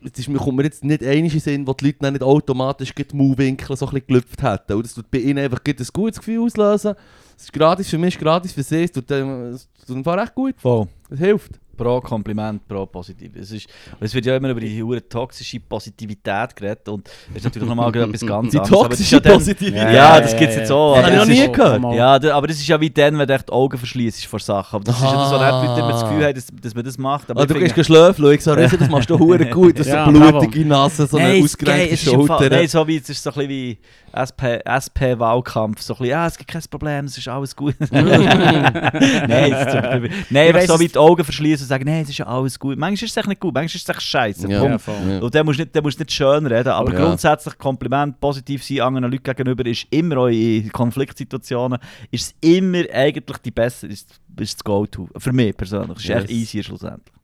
habe, kommt mir jetzt nicht einmal in Sinn, wo die Leute nicht automatisch die Mauwinkel so ein bisschen gelüpft hätten. Und das tut bei ihnen einfach ein gutes Gefühl auslösen. Es ist gratis für mich, gratis für sie. Es tut im Fall recht gut. Voll. Es hilft. Pro Kompliment, pro Positiv. Es wird ja immer über die hure toxische Positivität geredet und es ist natürlich nochmal etwas ganz anderes. Die toxische Positivität? Ja, das gibt es jetzt auch. Das habe ich noch nie gehört. Ja, aber das ist ja wie dann, wenn du die Augen verschließt vor Sachen. Aber das ist ja so nett, wenn man das Gefühl hat, dass man das macht. Aber du gehst schlafen, ich sage, das machst du hure gut. Das ist so blutige Nase, so eine ausgerenkte Schulter. Nein, so wie, es ist so ein bisschen wie SP-Wahlkampf. So ein bisschen, es gibt kein Problem, es ist alles gut. Nein, so wie die Augen verschließen und sagen, nein, es ist ja alles gut. Manchmal ist es nicht gut, manchmal ist es echt scheiße. Ja. Und dann musst du nicht schön reden, aber grundsätzlich Kompliment, positiv sein anderen Leuten gegenüber, ist immer auch in Konfliktsituationen, ist es immer eigentlich die beste, ist das Go-To. Für mich persönlich. Es ist echt easy schlussendlich.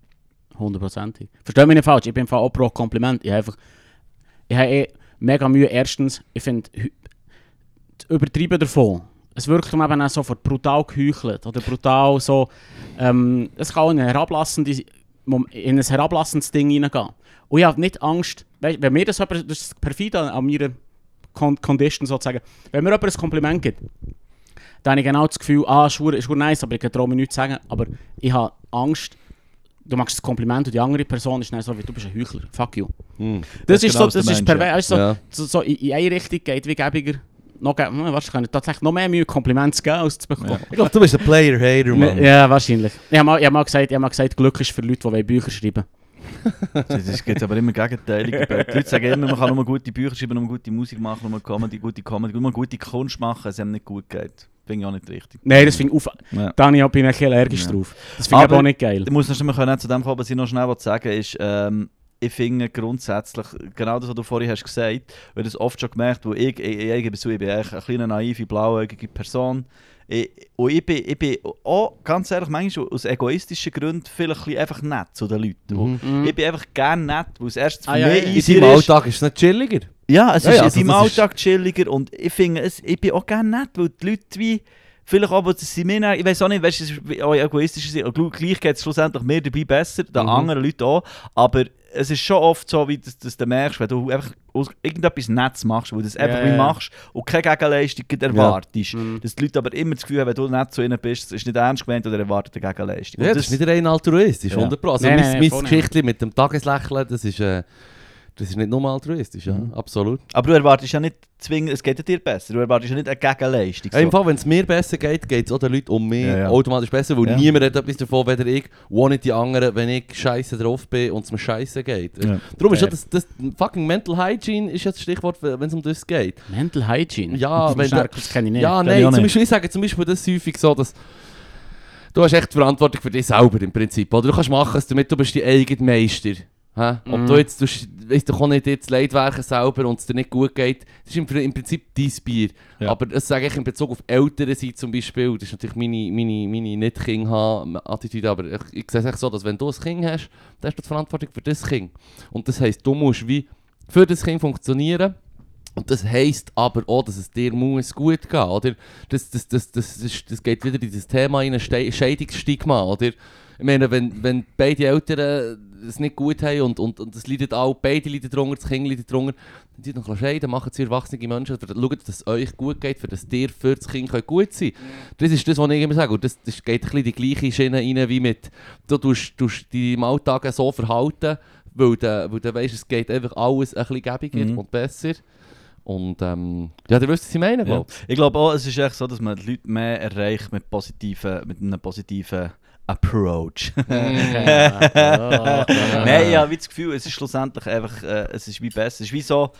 100%. Versteh mich nicht falsch, ich bin im Fall auch pro Kompliment. Ich habe mega Mühe. Erstens, ich finde, das Übertreiben davon. Es wirkt ihm eben auch sofort brutal geheuchelt oder brutal so. Es kann auch in ein herablassendes Ding hineingehen. Und ich habe nicht Angst, wenn mir das ist perfid an meiner Condition sozusagen, wenn mir jemand ein Kompliment gibt, dann habe ich genau das Gefühl, ist nice, aber ich traue mir nichts zu sagen. Aber ich habe Angst, du machst das Kompliment und die andere Person ist dann so wie, du bist ein Heuchler, fuck you. Das ist so in eine Richtung geht wie gäbiger. Ich kann tatsächlich noch mehr Mühe, Komplimente zu geben, als zu bekommen. Ja. Ich glaube, du bist ein Player-Hater, Mann. Ja, wahrscheinlich. Ich habe mal gesagt, Glück ist für Leute, die Bücher schreiben wollen. Das gibt aber immer gegenteilige Bilder. Die Leute sagen immer, man kann nur gute Bücher schreiben, nur gute Musik machen, nur gute Comedy, nur gute Kunst machen, es einem nicht gut geht. Finde ich auch nicht richtig. Nein, das finde ich Daniel, bin ich allergisch drauf. Das finde ich auch nicht geil. Du musst noch zu dem kommen, was ich noch schnell sagen ist, ich finde grundsätzlich, genau das, was du vorhin hast gesagt, weil das oft schon gemerkt, wo ich bin eine kleine naive, blauäugige Person. Ich bin auch, ganz ehrlich, manchmal aus egoistischen Gründen vielleicht einfach nett zu den Leuten. Mhm. Ich bin einfach gerne nett, weil es erstens für mich easy ist. In deinem Alltag ist es nicht chilliger. Ja, es ist in deinem Alltag chilliger und ich finde, ich bin auch gerne nett, weil die Leute wie... Vielleicht aber, dass sie mir, ich weiß auch nicht, weißt, es ist auch egoistisch, gleich geht es schlussendlich mir dabei besser, den anderen Leuten auch, aber es ist schon oft so, wie dass du merkst, wenn du einfach irgendetwas Nettes machst, wo du es einfach machst und keine Gegenleistung erwartest, dass die Leute aber immer das Gefühl haben, wenn du nett zu ihnen bist, ist nicht ernst gemeint oder erwartet eine Gegenleistung. Ja, das ist nicht rein altruistisch, 100%. Also mein Geschichtchen mit dem Tageslächeln, das ist... Das ist nicht nur altruistisch, ja? Mhm. Absolut. Aber du erwartest ja nicht zwingend, es geht ja dir besser, du erwartest ja nicht eine Gegenleistung. So. Ja, im Fall, wenn es mir besser geht, geht es auch den Leuten um mich automatisch besser, weil niemand hat etwas davon, weder ich, wo nicht die anderen, wenn ich scheiße drauf bin und es mir scheiße geht. Ja. Darum ist ja das fucking Mental Hygiene ist ja das Stichwort, wenn es um das geht. Mental Hygiene? Ja, wenn du, das kenne ich nicht. Ja, nein, ich sage zum Beispiel das häufig so, dass du hast echt Verantwortung für dich selber im Prinzip. Oder du kannst machen, es damit du bist dein eigener Meister. Ob du jetzt, weißt du, kann nicht jetzt Leitwerken selber und es dir nicht gut geht, das ist im Prinzip dein Bier. Ja. Aber das sage ich in Bezug auf ältere Seite zum Beispiel, das ist natürlich meine Nicht-Kind-Attitüde, aber ich sehe es echt so, dass wenn du ein Kind hast, dann hast du die Verantwortung für das Kind. Und das heisst, du musst wie für das Kind funktionieren. Und das heisst aber auch, dass es dir muss gut gehen muss. Das geht wieder in das Thema rein, Scheidungsstigma. Oder? Ich meine, wenn beide Eltern es nicht gut haben und das leidet auch, beide leiden drunter, das Kind leidet drunter, dann seid noch scheiden, machen sie erwachsene Menschen, schaut, dass es euch gut geht, für das dir für das Kind gut sein kann. Das ist das, was ich immer sage. Und das geht ein bisschen die gleiche Schiene rein, wie mit, du tust dich im Alltag so verhalten, weil du weißt, es geht einfach alles ein bisschen gäbiger und besser. Und ja, du wirst, was ich meine, glaube ich. Ja. Ich glaube auch, es ist echt so, dass man die Leute mehr erreicht mit einem positiven Approach. Nein, ich habe das Gefühl, es ist schlussendlich einfach, es ist wie besser. Es ist wie so,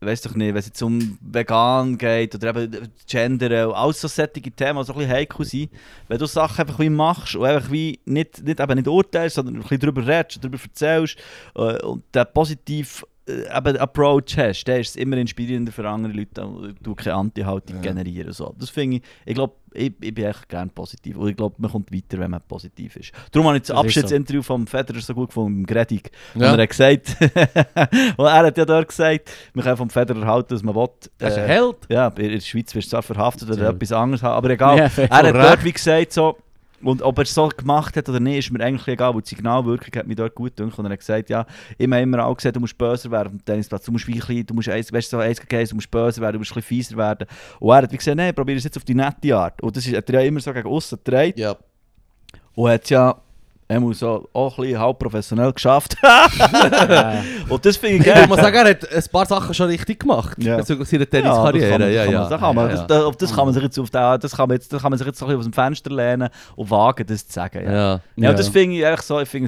weiss doch nicht, wenn es jetzt um vegan geht oder eben Gender und alles so solche Themen, so ein bisschen heikel sind, wenn du Sachen einfach wie machst und einfach wie nicht urteilst, sondern ein bisschen darüber redest, darüber erzählst und der positiv aber Approach hast, der ist immer inspirierender für andere Leute, du keine Anti-Haltung generieren. So. Das finde ich glaube, ich bin echt gerne positiv. Und ich glaube, man kommt weiter, wenn man positiv ist. Darum habe ich das Abschiedsinterview vom Federer so gut gefunden, vom Gredig. Ja. Und er hat gesagt, und er hat ja dort gesagt, man kann vom Federer halten, was man will. Er ist ein Held. Ja, in der Schweiz wirst du zwar verhaftet oder etwas anderes haben, aber egal. Ja, er hat dort wie gesagt, so, und ob er es so gemacht hat oder nicht, ist mir eigentlich egal, weil die Signalwirkung hat mich dort gut gedacht. Und er hat gesagt, ja, immer auch gesagt, du musst böser werden am Tennisplatz, du musst wie ein bisschen, du musst du musst böser werden, du musst ein bisschen fieser werden. Und er hat wie gesagt, nein, probier es jetzt auf die nette Art. Und das hat er ja immer so gegen aussen getragen. Ja. Und hat ja auch ein bisschen halb professionell geschafft. Und das finde ich geil. Ich muss sagen, er hat ein paar Sachen schon richtig gemacht. Ja. Bezüglich seiner Tenniskarriere. Das kann man sich jetzt ein bisschen aus dem Fenster lehnen und wagen, das zu sagen. Ja. Ja. Ja, das finde ich eigentlich so. Ich habe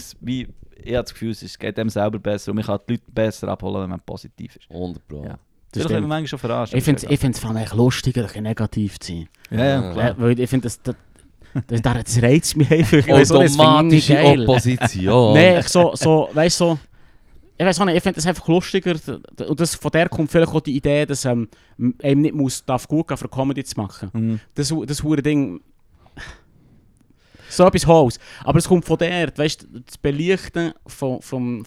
das Gefühl, es geht dem selber besser und man kann die Leute besser abholen, wenn man positiv ist. 100%. Ja. Das kann man manchmal schon verarschen. Ich finde es lustiger, negativ zu sein. Ja, klar. Weil ich finde, das reizt mich einfach. Automatische Opposition. Nein, ich weiss auch nicht, ich finde das einfach lustiger. Und das, von der kommt vielleicht auch die Idee, dass einem nicht darf gut gehen, für Comedy zu machen. Mhm. Das hure Ding. So etwas Holz. Aber es kommt von der, weißt du, das Belichten vom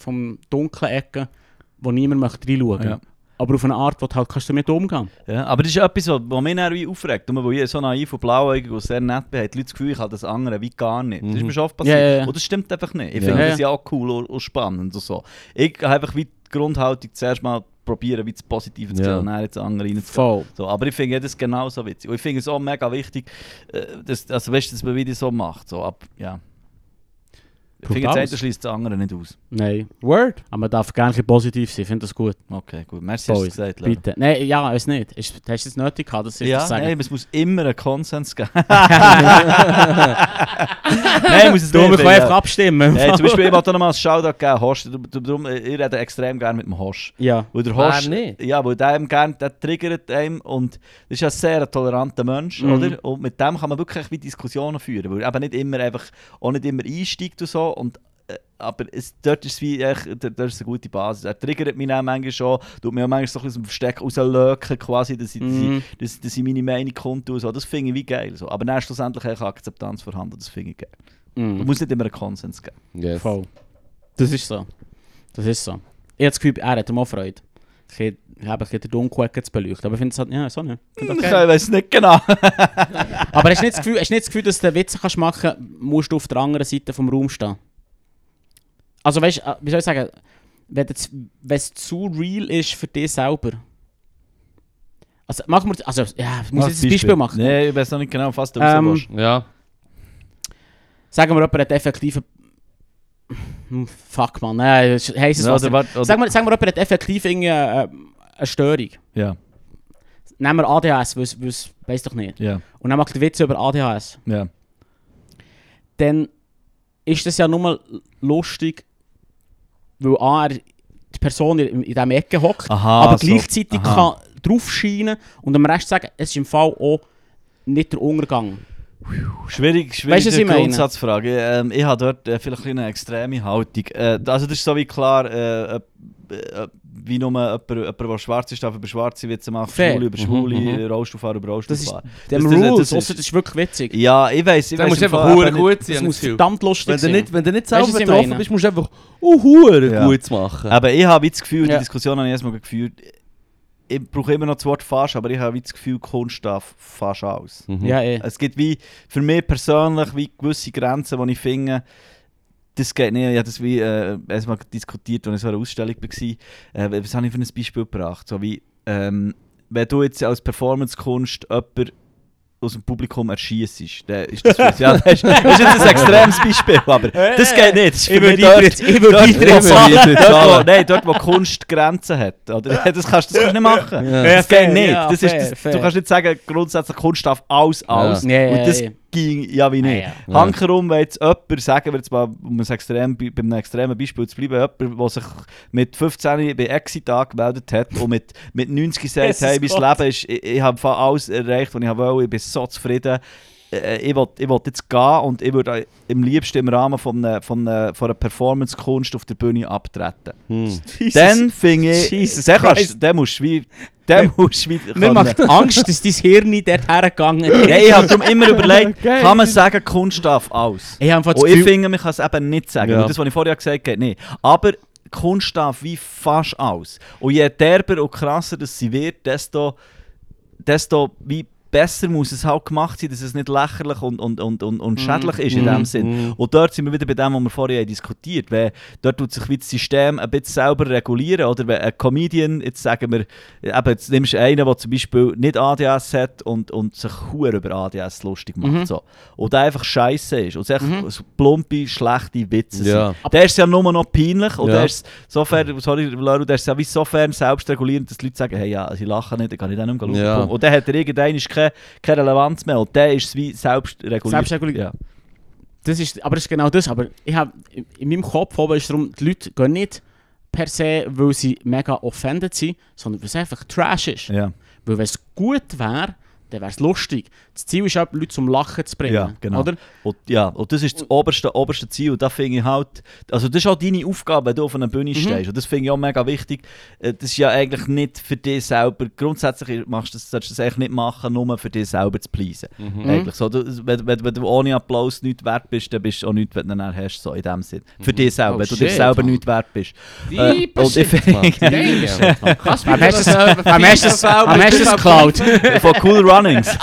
dunklen Ecken, wo niemand reinschauen möchte. Ja. Aber auf eine Art, wo du halt kannst damit umgehen. Ja, aber das ist etwas, was mich dann aufregt. Und weil ich so naiv und blauäugig und sehr nett bin, haben die Leute das Gefühl, ich habe das andere wie gar nicht. Das ist mir schon oft passiert. Ja, ja, ja. Und das stimmt einfach nicht. Ich finde das ja auch cool und spannend und so. Ich habe einfach wie die Grundhaltung zuerst mal probieren, wie das Positive zu gehen und dann jetzt andere reinzugehen. So, aber ich finde das genauso witzig. Und ich finde es auch mega wichtig, dass man wieder so macht. So, ich finde, das schließt das andere nicht aus. Nein. Word? Aber man darf gerne positiv sein, ich finde das gut. Okay, gut. Merci, dass du es gesagt hast. Bitte. Nein, ja, es nicht. Hast du es nötig gehabt, dass ich das sage? Nein, es muss immer einen Konsens geben. Nein, muss es nicht. Wir können einfach abstimmen. Nein, zum Beispiel, ich wollte nochmal einen Shoutout geben, Horst. Ich rede extrem gerne mit dem Horst. Ja. Weil der Horst, nicht. Ja, weil der gerne, der triggert einem und das ist ja ein sehr toleranter Mensch, oder? Und mit dem kann man wirklich wie Diskussionen führen, weil er eben nicht immer einsteigt und so. Und, aber dort ist es eine gute Basis. Er triggert mich dann manchmal schon, tut mir auch manchmal so ein bisschen aus dem Versteck rauslöken, quasi, dass ich meine Meinung kundtue. So. Das finde ich wie geil. So. Aber dann ist schlussendlich eine Akzeptanz vorhanden. Das finde ich geil. Mm. Du musst nicht immer einen Konsens geben. Yes. Voll. Das ist so. Ich habe das Gefühl, er hat mir auch Freude. Ich habe den Dunkelhecken zu beleuchten. Aber ich finde es halt, ja, so nicht. Ich weiß nicht genau. Aber hast du nicht das Gefühl, dass du Witze machen kannst, musst du auf der anderen Seite des Raums stehen? Also weißt du, wie soll ich sagen, wenn es zu real ist für dich selber. Also machen wir, muss ich jetzt ein Beispiel machen? Nein, ich weiß noch nicht genau, was du raus willst. Sagen wir, jemand hat effektiv Fuck, Mann. Heißt es was? Sagen wir, jemand hat effektiv eine Störung. Ja. Nehmen wir ADHS, weil es weiss doch nicht. Yeah. Und dann macht der Witz über ADHS. Yeah. Dann ist das ja nur mal lustig, weil die Person in dieser Ecke hockt, aber so gleichzeitig kann drauf scheinen und am Rest sagen, es ist im Fall auch nicht der Untergang. Schwierige Grundsatzfrage. Ich habe dort vielleicht eine extreme Haltung. Also das ist so wie klar, wie nur jemand, der schwarz ist, darf über schwarze Witze machen, Schwule über Schwule, Rollstuhlfahrer über Rollstuhlfahrer. Das ist wirklich witzig. Ja, ich weiss. Du musst einfach verdammt gut sein. Das muss verdammt lustig sein. Wenn du nicht selber betroffen bist, musst du einfach gut machen. Aber ich habe das Gefühl, die Diskussion habe ich erstmal geführt, ich brauche immer noch das Wort «fast», aber ich habe das Gefühl, Kunst darf fast alles. Mhm. Ja, es gibt wie, für mich persönlich wie gewisse Grenzen, die ich finde, das geht nicht. Ich habe das wie erstmal diskutiert, als ich so einer Ausstellung war. Was habe ich für ein Beispiel gebracht? So wie, wenn du jetzt als Performance-Kunst jemanden aus dem Publikum erschießt, dann ist das für das ist jetzt ein extremes Beispiel, aber das geht nicht. Das ist dort, wo Kunst Grenzen hat. Oder? Das kannst du nicht machen. Ja. Das geht nicht. Ja, das du kannst nicht sagen, grundsätzlich Kunst darf alles aus. Ja. Und das ging ja wie nicht. Ja. Hankerum, wenn jetzt jemand, sagen wir jetzt mal, um bei einem extremen Beispiel zu bleiben, jemand, der sich mit 15 bei Exit angemeldet hat und mit 90 gesagt hat, hey, mein Leben ist, ich habe alles erreicht, was ich wollte, ich bin so zufrieden, ich will jetzt gehen und ich würde im liebsten im Rahmen von einer Performance-Kunst auf der Bühne abtreten. Dann finde ich, dann musst du wie... Mir macht Angst, dass dein Hirn nicht dort hergegangen ist. Nein, ich habe darum immer überlegt, kann man sagen, Kunst darf alles. Und ich finde, man kann es eben nicht sagen. Ja. Das, was ich vorher gesagt habe, geht nicht. Aber Kunst darf wie fast alles. Und je derber und krasser das sie wird, desto wie besser muss es halt gemacht sein, dass es nicht lächerlich und schädlich ist in dem Sinn. Und dort sind wir wieder bei dem, was wir vorher diskutiert haben. Dort tut sich wie das System ein bisschen selber regulieren. Oder wenn ein Comedian, jetzt sagen wir, eben, jetzt nimmst du einen, der zum Beispiel nicht ADS hat und sich huere über ADS lustig macht. So. Und der einfach scheiße ist. Und es so plumpe, schlechte Witze sind. Der ist ja nur noch peinlich. Und der ist sofern, der ist ja wie sofern selbstregulierend, dass die Leute sagen, hey, ja, sie lachen nicht, dann kann ich dann nicht mehr schauen. Und dann hat er irgendeinen keine Relevanz mehr und der ist wie selbstreguliert. Ja. Aber das ist genau das. Aber ich habe in meinem Kopf oben ist darum, die Leute gehen nicht per se, weil sie mega offended sind, sondern weil es einfach Trash ist. Ja. Weil wenn es gut wäre, dann wäre es lustig. Das Ziel ist auch, Leute zum Lachen zu bringen. Ja, genau. Oder? Und das ist das oberste Ziel. Und da finde ich halt, also das ist auch deine Aufgabe, wenn du auf einer Bühne stehst. Und das finde ich auch mega wichtig. Das ist ja eigentlich nicht für dich selber. Grundsätzlich solltest du das eigentlich nicht machen, nur für dich selber zu pleasen. Eigentlich. So, wenn du ohne Applaus nichts wert bist, dann bist du auch nichts, wenn du nachher hast. So in dem Sinn. Für dich selber, wenn du dir selber nichts wert bist. Und ich finde... Am meisten ist Cloud. Von Cool Runnings.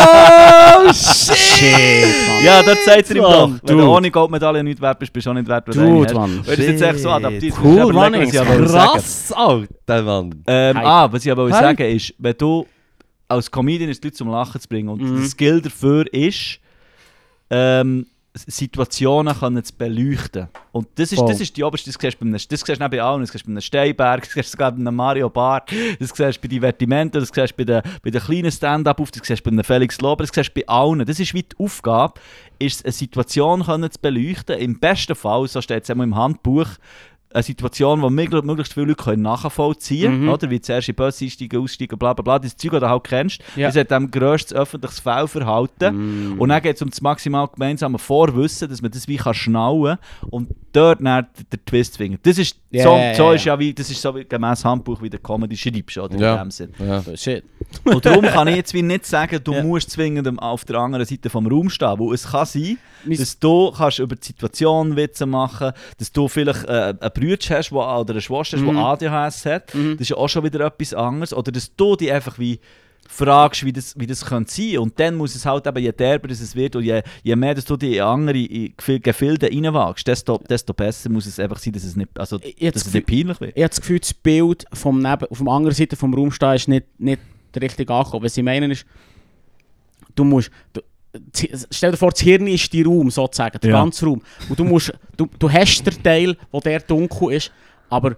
Oh shit! Ja, das sagt er ihm doch. Wenn du ohne Goldmedaille nicht wert bist, bist du auch nicht wert, was du hast. Das ist jetzt echt so adaptiv. Cool Runnings, krass, Alter, Mann. Was ich aber auch sagen ist, wenn du als Comedian die Leute zum Lachen zu bringen und das Skill dafür ist, Situationen können zu beleuchten. Und das ist die oberste, das siehst du nicht bei allen, das siehst du bei einem Steinberg, das siehst du sogar bei einem Mario Barth, das siehst du bei Divertimento, das siehst du bei den kleinen Stand-up, das siehst du bei einem Felix Lober, das siehst du bei allen. Das ist wie die Aufgabe, ist eine Situation können zu beleuchten, im besten Fall, so steht es im Handbuch, eine Situation, die möglichst viele Leute nachvollziehen können, oder? Wie zuerst in Bus einsteigen, aussteigen, bla bla bla, das Zeug, das du halt kennst. Ja. Das hat dem grösstes öffentliches Fehlverhalten. Und dann geht es um das maximal gemeinsame Vorwissen, dass man das wie schnallen kann und dort dann den Twist finden. Das ist so wie gemäß Handbuch, wie der Comedy schreibst, oder? Ja. In dem Sinn. Ja. Shit. Und darum kann ich jetzt wie nicht sagen, du musst zwingend auf der anderen Seite vom Raum stehen, weil es kann sein, dass du kannst über die Situation Witze machen kannst, dass du vielleicht einen Bruder hast oder eine Schwester hast, die ADHS hat. Das ist ja auch schon wieder etwas anderes. Oder dass du dich einfach wie fragst, wie das könnte sein. Und dann muss es halt eben, je derber es wird und je mehr dass du dich in andere Gefilde reinwagst, desto besser muss es einfach sein, dass es nicht, nicht peinlich wird. Ich habe das Gefühl, das Bild auf der anderen Seite vom Raum stehen ist nicht richtig angekommen. Was ich meine ist, du musst... stell dir vor, das Hirn ist dein Raum, sozusagen, der ganze Raum. Und du hast den Teil, wo der dunkel ist, aber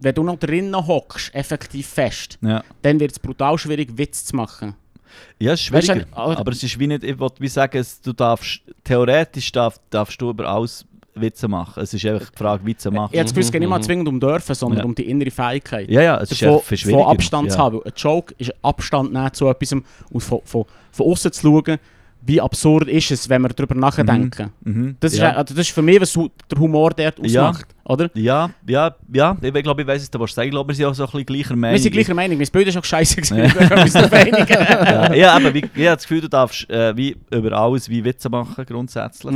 wenn du noch drinnen hockst, effektiv fest, dann wird es brutal schwierig, Witz zu machen. Ja, es ist schwieriger, weißt du, aber es ist wie nicht, ich würde sagen, du darfst, theoretisch darfst du über alles Witze machen. Es ist einfach die Frage, Witze machen. Jetzt geht es nicht mal zwingend um Dürfen, sondern um die innere Fähigkeit. Ja, ja, es ist einfach viel schwieriger. Von Abstand zu haben. Ein Joke ist Abstand nehmen zu etwas und von außen zu schauen, wie absurd ist es, wenn wir darüber nachdenken. Das ist für mich, was der Humor dort ausmacht, oder? Ja. Ich glaube, ich weiss es, was du sagst. Ich glaube, wir sind auch so ein bisschen gleicher Meinung. Wir sind gleicher Meinung. Mein Bild war auch scheiße. Ja, aber ich habe das Gefühl, du darfst wie über alles wie Witze machen, grundsätzlich.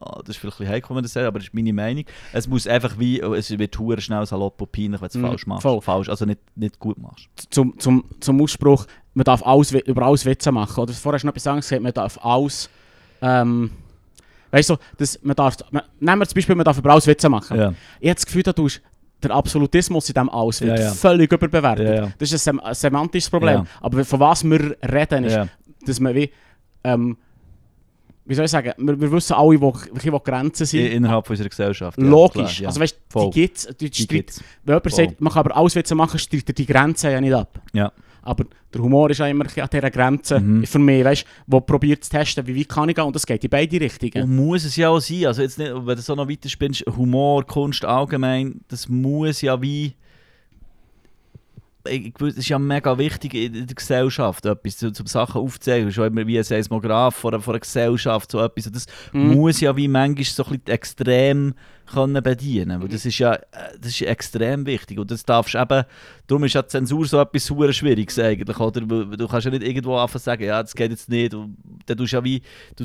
Oh, das ist vielleicht ein bisschen heiko, wenn das sagt, aber das ist meine Meinung. Es muss einfach wie, es wird sehr schnell salopp und peinlich, wenn du es falsch machst, also nicht gut machst. Zum Ausspruch, man darf über alles Witze machen. Oder vorher hast du noch etwas gesagt, man darf alles, weißt du, nehmen wir zum Beispiel, man darf über alles Witze machen. Ja. Ich habe das Gefühl, dass der Absolutismus in diesem Alles wird völlig überbewertet. Ja, ja. Das ist ein semantisches Problem. Ja. Aber von was wir reden, ist, dass man wie, wie soll ich sagen, wir wissen alle, wo Grenzen sind. Innerhalb unserer Gesellschaft. Logisch. Ja, klar, also weißt du, die gibt es. Wenn jemand sagt, man kann aber alles Witze machen, streitet er die Grenzen ja nicht ab. Ja. Aber der Humor ist auch immer an dieser Grenze für mich, weißt, wo probiert zu testen, wie weit kann ich gehen, und das geht in beide Richtungen. Und muss es ja auch sein. Also jetzt nicht, wenn du so noch weiter spinnst, Humor, Kunst allgemein, das muss ja wie... Das ist ja mega wichtig in der Gesellschaft, etwas zum Sachen aufzuzeigen. Schon immer wie ein Seismograph vor einer Gesellschaft, so etwas. Und das muss ja wie manchmal so ein bisschen extrem können bedienen. Weil das ist extrem wichtig. Und das darfst eben, darum ist ja die Zensur so etwas super Schwieriges eigentlich. Oder? Du kannst ja nicht irgendwo anfangen zu sagen, ja, das geht jetzt nicht. Und dann tust du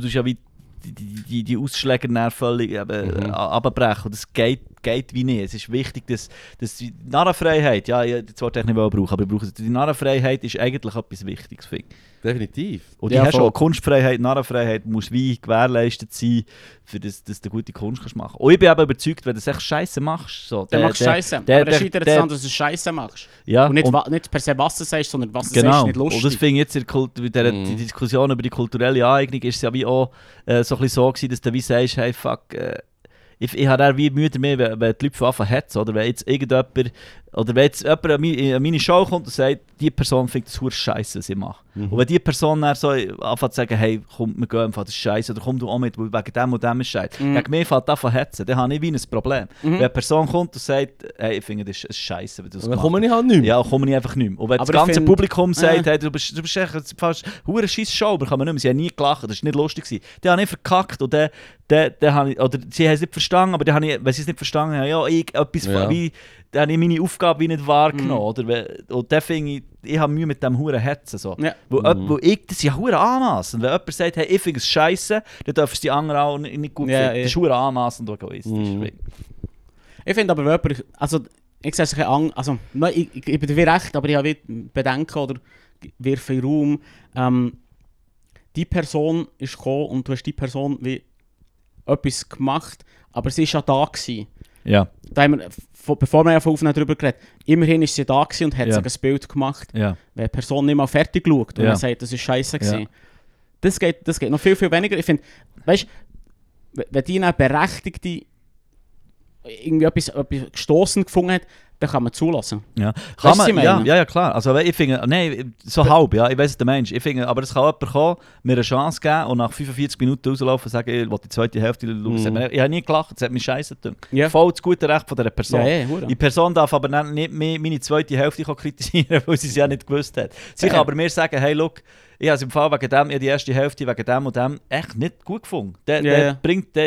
ja wie die Ausschläge völlig abbrechen. Und das geht wie nicht. Es ist wichtig, dass die Narrenfreiheit, ja, das Wort ich nicht brauchen, aber ich brauche es. Die Narrenfreiheit ist eigentlich etwas Wichtiges, finde ich. Definitiv. Und die hast schon Kunstfreiheit, Narrenfreiheit muss wie gewährleistet sein, für dass du gute Kunst kannst machen. Und ich bin eben überzeugt, wenn du es echt Scheiße machst, so. Dann machst du Scheiße. Aber es scheitert daran, dass du Scheiße machst. Ja, und nicht per se was du sagst, sondern was du sagst, ist nicht lustig. Und das finde ich jetzt in der Diskussion über die kulturelle Aneignung ist es ja wie auch so ein bisschen so gewesen, dass du wie sagst, hey fuck, ich habe auch wie Mühe damit, wenn die Leute von Anfang hetzen, oder wenn jetzt irgendjemand an meine Show kommt und sagt, die Person findet das Scheiße, was sie macht. Und wenn die Person dann so anfängt zu sagen, hey, komm, wir gehen, das ist Scheiße, oder komm du auch mit, weil wegen dem und dem ist Scheiße. Gegen mich fängt an zu hetzen, dann habe ich wie ein Problem. Wenn eine Person kommt und sagt, hey, ich finde, das ist Scheiße, wenn du das machst. Dann komme ich halt nicht mehr. Ja, dann komme ich einfach nicht mehr. Und wenn aber das ganze Publikum sagt, hey, du bist echt fast eine scheisse Show, aber kann man nicht mehr. Sie haben nie gelacht, das war nicht lustig gewesen. Die haben nicht verkackt, und oder sie haben es nicht verstanden, aber wenn sie es nicht verstanden haben, ja, ich etwas wie... Dann habe ich meine Aufgabe wie nicht wahrgenommen. Und dann finde ich habe Mühe mit diesem Huren Hetzen. So. Ja. Weil ich das ja Huren anmassend. Wenn jemand sagt, hey, ich finde es scheiße, dann dürfen es die anderen auch nicht gut finden. Das ist Huren anmassend und egoistisch. Ich finde aber, wenn jemand, also ich sehe es ein bisschen, also ich bin dir recht, aber ich habe Bedenken oder wirfe in den Raum. Die Person ist gekommen und du hast die Person wie etwas gemacht, aber sie war ja da gewesen. Ja. Da haben wir, bevor wir von Aufnahmen darüber geredet, immerhin war sie da gewesen und hat sich ein Bild gemacht, wenn die Person nicht mal fertig schaut und sagt, das war scheiße gewesen. Das geht noch viel, viel weniger. Ich finde, weißt du, wenn die eine berechtigte irgendwie etwas gestoßen gefunden hat, dann kann man zulassen. Ja, kann man, ja, klar. Also ich finde, nein, so halb, ja, ich weiss es der Mensch. Ich finde, aber es kann jemand kommen, mir eine Chance geben und nach 45 Minuten rauslaufen und sagen, ich will die zweite Hälfte schauen. Ich habe nie gelacht, es hat mich scheiße getan. Yeah. Voll das gute Recht von dieser Person. Ja, die Person darf aber nicht mehr meine zweite Hälfte kritisieren, weil sie es ja nicht gewusst hat. Sie kann aber mir sagen, hey, schau, ich habe es im Fall wegen dem, die erste Hälfte wegen dem und dem echt nicht gut gefunden. Der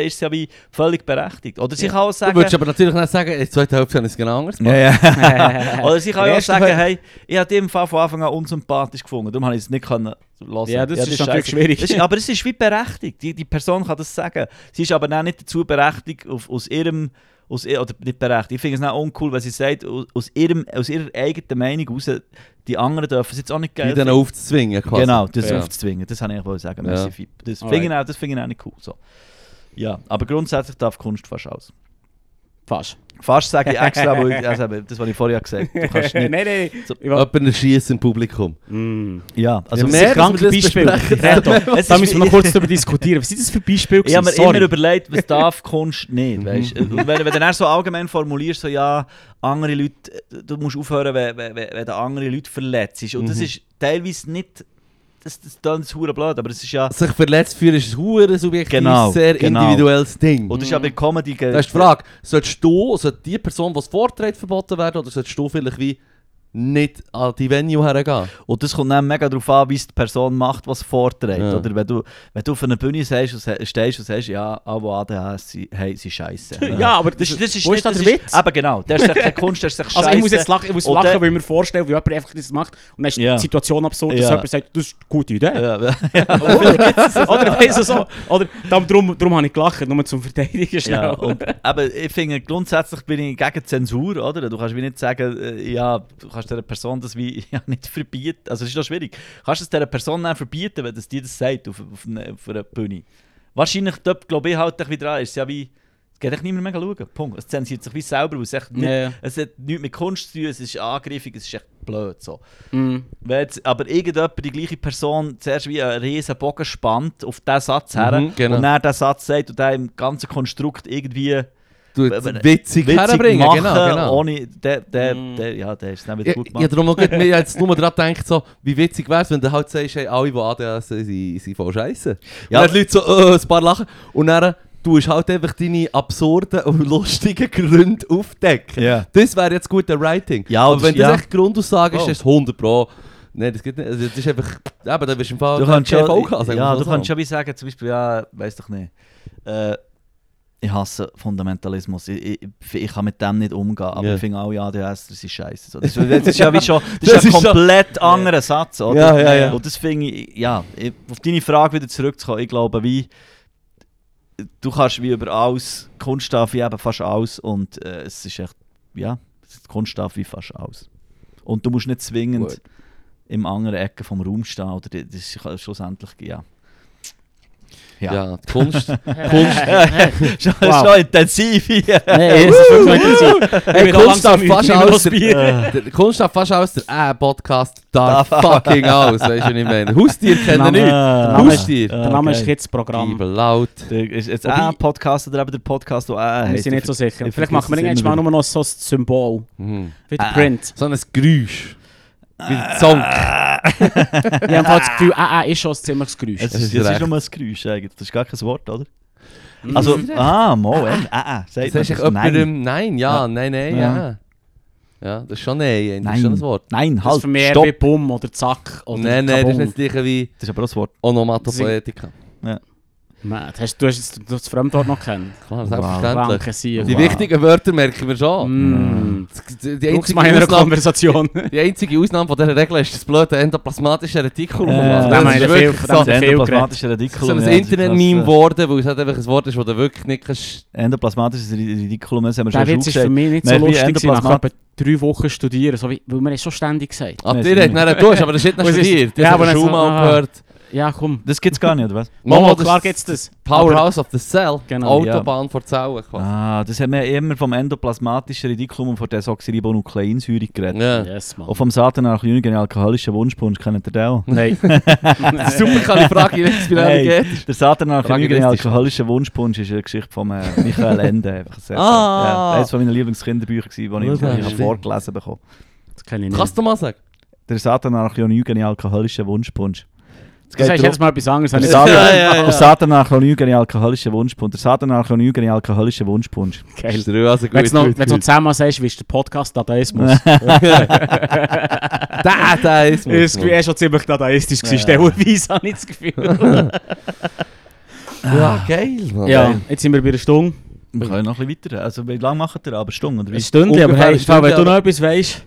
ist ja wie völlig berechtigt. Oder sie kann auch sagen... Du würdest aber natürlich nicht sagen, die zweite Hälfte habe ich es genau anders gemacht. Oder sie kann auch sagen, hey, ich habe dich im Fall von Anfang an unsympathisch gefunden, darum habe ich es nicht können lassen. Ja, das ist natürlich schwierig. Aber es ist wie berechtigt. Die Person kann das sagen. Sie ist aber dann nicht dazu berechtigt, aus ihrem... oder nicht berechtigt. Ich finde es auch uncool, wenn sie sagt, aus ihrer eigenen Meinung heraus, die anderen dürfen es jetzt auch nicht geil. Die dann aufzuzwingen quasi. Genau, das aufzuzwingen, das habe ich auch sagen. Ja. Das finde ich auch nicht cool. So. Ja, aber grundsätzlich darf Kunst fast aus. Fast. Fast sage ich extra, aber also, das, was ich vorher gesagt habe. Du kannst nicht nein. So, jemanden schiessen im Publikum. Mm. Ja, also das ist ein krankes Beispiel. Da müssen wir noch kurz darüber diskutieren. Was ist das für Beispiele? Ich habe mir immer überlegt, was darf Kunst nicht. Weißt? Wenn du dann so allgemein formulierst, so ja, andere Leute, du musst aufhören, wenn du andere Leute verletzt. Und das ist teilweise nicht... Das klingt verdammt blöd, aber es ist ja... Sich verletzt fühlen ist ein verdammt subjektives, sehr individuelles Ding. Und das ist ja bei Comedy... Da ist die Frage, sollte die Person, die es vorträgt, verboten werden, oder solltest du vielleicht wie nicht an die Venue hergehen? Und das kommt dann mega darauf an, wie es die Person macht, was vorträgt. Ja. Oder wenn du auf einer Bühne stehst und sagst, ja, aber ADHS, hey, sie scheiße. Ja, aber das ist nicht der Witz. Aber genau, der ist keine Kunst, der ist scheiße. Also ich muss jetzt lachen, weil ich mir vorstelle, wie jemand einfach das macht. Und dann ist die Situation absurd, dass jemand sagt, das ist eine gute Idee. Ja. Oder weißt du so. Oder darum habe ich gelacht, nur zum Verteidigen schnell. Ja, aber ich finde, grundsätzlich bin ich gegen Zensur, oder? Du kannst mir nicht sagen, du kannst dieser Person das wie nicht verbieten. Also es ist doch schwierig. Kannst du es dieser Person dann verbieten, wenn das dir das sagt auf einer Bühne? Wahrscheinlich, glaube ich, halt wieder dran. Es geht echt nicht mehr mega schauen. Punkt. Es zensiert sich wie selber, weil es hat nichts mit Kunst zu tun, es ist angriffig, es ist echt blöd. So. Mm. Wenn jetzt aber irgendjemand, die gleiche Person, zuerst wie einen riesen Bogen spannt auf diesen Satz her und dann diesen Satz sagt und dann im ganzen Konstrukt irgendwie... witzig herbringen, machen, genau. Ohne, der ist nicht wieder gut gemacht. Ich habe jetzt nur daran gedacht, so, wie witzig wäre es, wenn du halt sagst, hey, alle, die ADHS sind voll scheiße. Ja. Und dann die Leute so, ein paar lachen. Und dann tust du halt einfach deine absurden und lustigen Gründe aufdecken. Yeah. Das wäre jetzt gutes Writing. Ja, aber wenn du echt Grundaussage ist, ist es 100%. Nein, das geht nicht. Also, das ist einfach... Aber dann bist du im Fall... Du kannst schon wie sagen, zum Beispiel, ja, weiss doch nicht. Ich hasse Fundamentalismus. Ich kann mit dem nicht umgehen, aber ich finde alle ADHS, das ist scheiße. Das ist ja wie schon ein komplett anderer Satz, oder? Ja. Und das finde ich, auf deine Frage wieder zurückzukommen, ich glaube, du kannst wie über alles, Kunst darf wie eben fast alles und es ist echt, Kunst darf wie fast alles. Und du musst nicht zwingend im anderen Ecke vom Raum stehen, oder das ist schlussendlich, Ja, Kunst. Wow. Schon intensiv hier. Nein, es ist wirklich intensiv. Kunst darf fast alles, der Podcast darf fucking alles, weißt du, was ich meine. Haustier kennen nicht. Der Name ist jetzt Programm. Laut. Ist jetzt ein Podcast oder eben der Podcast, der heißt. Wir sind nicht so sicher. Vielleicht machen wir irgendwann mal noch so ein Symbol. Wie der Print. So ein Geräusch. Wie der Zonk. Ich habe das Gefühl, ist schon ein ziemliches Geräusch. Es ist nur ein Geräusch eigentlich, das ist gar kein Wort, oder? Also, Moment, sagt man doch Nein. Nein, Nein. Ja, das ist schon Nein, das ist schon ein Wort. Nein, halt, das ist für mich eher wie Bumm oder Zack oder Nein, das ist nicht wie... Das ist aber auch das Wort. Onomatopoetika. Ja. Man, du hast das Fremdwort noch kennen. Klar, selbstverständlich. Wow. Die wichtigen Wörter merken wir schon. Die einzige Ausnahme von dieser Regel ist das blöde endoplasmatische Retikulum. Das ist so ein Internet-Meme geworden, weil es halt einfach ein Wort ist, das du wirklich nicht kannst. Endoplasmatisches Retikulum, das haben wir schon gesagt. Das ist für mich nicht so lustig, nach etwa 3 Wochen studieren, weil man es schon ständig gesagt. Aber du hast aber das nicht studiert. Das hast du schon mal gehört. Ja, komm. Das gibt's gar nicht, oder was? Mama, klar gibt's das. Powerhouse of the Cell. Genau. Autobahn vor Zellen. Das haben wir immer vom endoplasmatischen Retikulum und von Desoxyribonukleinsäure geredet. Ja. Yes, Mann. Und vom satanarchionischen alkoholischen Wunschpunsch, kennt ihr den auch? Nein. Super, kann ich fragen, wie es bei geht. Der satanarchionischen alkoholischen Wunschpunsch ist eine Geschichte von Michael Ende. Das war eines meiner Lieblingskinderbücher, die ich vorgelesen bekommen habe. Das kenne ich nicht. Kannst du mal sagen? Der satanarchionischen alkoholischen Wunschpunsch. Das heißt jetzt mal etwas anderes. Der satanarchionügene alkoholische Wunschpunsch. Der satanarchionügene alkoholische Wunschpunsch. Geil. Wenn du zusammen sagst, wie ist der Podcast Dadaismus? Dadaismus. Das Gefühl war schon ziemlich dadaistisch. Stellenweise habe ich das Gefühl. Ja, geil. Ja, jetzt sind wir bei der Stunde. Wir können noch ein bisschen weiter. Also, wie lange macht ihr? Aber Stunde? Eine Stunde, aber hey, wenn du noch etwas weißt.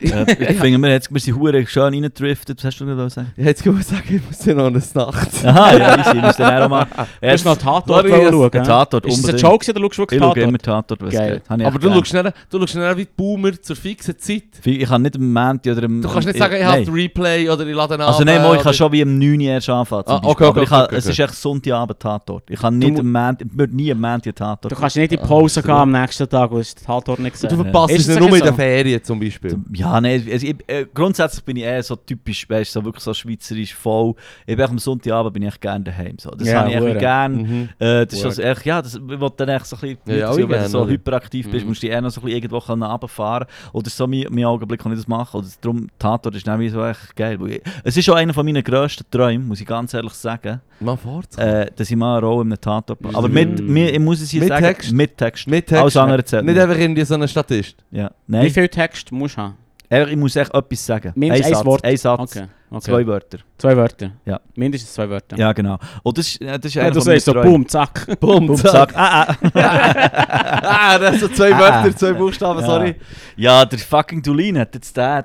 Ich finde, wir haben sie Huren schön reingedriftet. Was hast du denn da sagen? Ich hätte gesagt, ich muss ja noch eine Nacht. Aha, ja, ich muss dann auch mal... Erst noch Tatort schauen. Tatort, ist das ein Joke oder schaust du wirklich Tatort? Ich schaue immer Tatort, was geht. Aber du schaust nicht wie die Boomer zur fixen Zeit. Ich kann nicht im Moment oder im... Du kannst nicht sagen, ich habe den Replay oder ich lade ihn ab. Also nein, ich kann schon wie um 9 Uhr erst anfangen. Okay. Es ist echt Sonntagabend Tatort. Ich kann nicht im Moment... Ich würde nie im Moment Tatort. Du kannst nicht in die Pause gehen am nächsten Tag, weil es Tatort nicht gesehen. Du verpasst es nur in den Ferien zum Beispiel. Ja, nein, also grundsätzlich bin ich eher so typisch, weißt du, so wirklich so schweizerisch voll. Ich am Sonntagabend bin ich gerne daheim. So. Das habe ich echt gerne. Mhm. Das ist echt, ja, das, ich will dann echt so ein bisschen, wenn du so hyperaktiv bist, musst du eher noch so ein bisschen irgendwo runterfahren. Oder so mein Augenblick kann ich das machen. Oder darum, Tatort ist nämlich so echt geil. Es ist auch einer meiner grössten Träume, muss ich ganz ehrlich sagen. Mal dass ich mal eine Rolle in einem Tatort mache. Aber ich muss es hier mit sagen, Text? Mit Text. Mit Text. Alles andere zählt nicht einfach in so einem Statist. Ja. Nein. Wie viel Text musst du haben? Ich muss echt etwas sagen. Mindestens ein Satz. Okay. Zwei Wörter. Ja. Mindestens 2 Wörter. Ja, genau. Und das ist ja, du sagst so, boom, zack. Boom, zack. Das sind 2 Wörter, 2 Buchstaben, ja. Sorry. Ja, der fucking Dulin hat jetzt das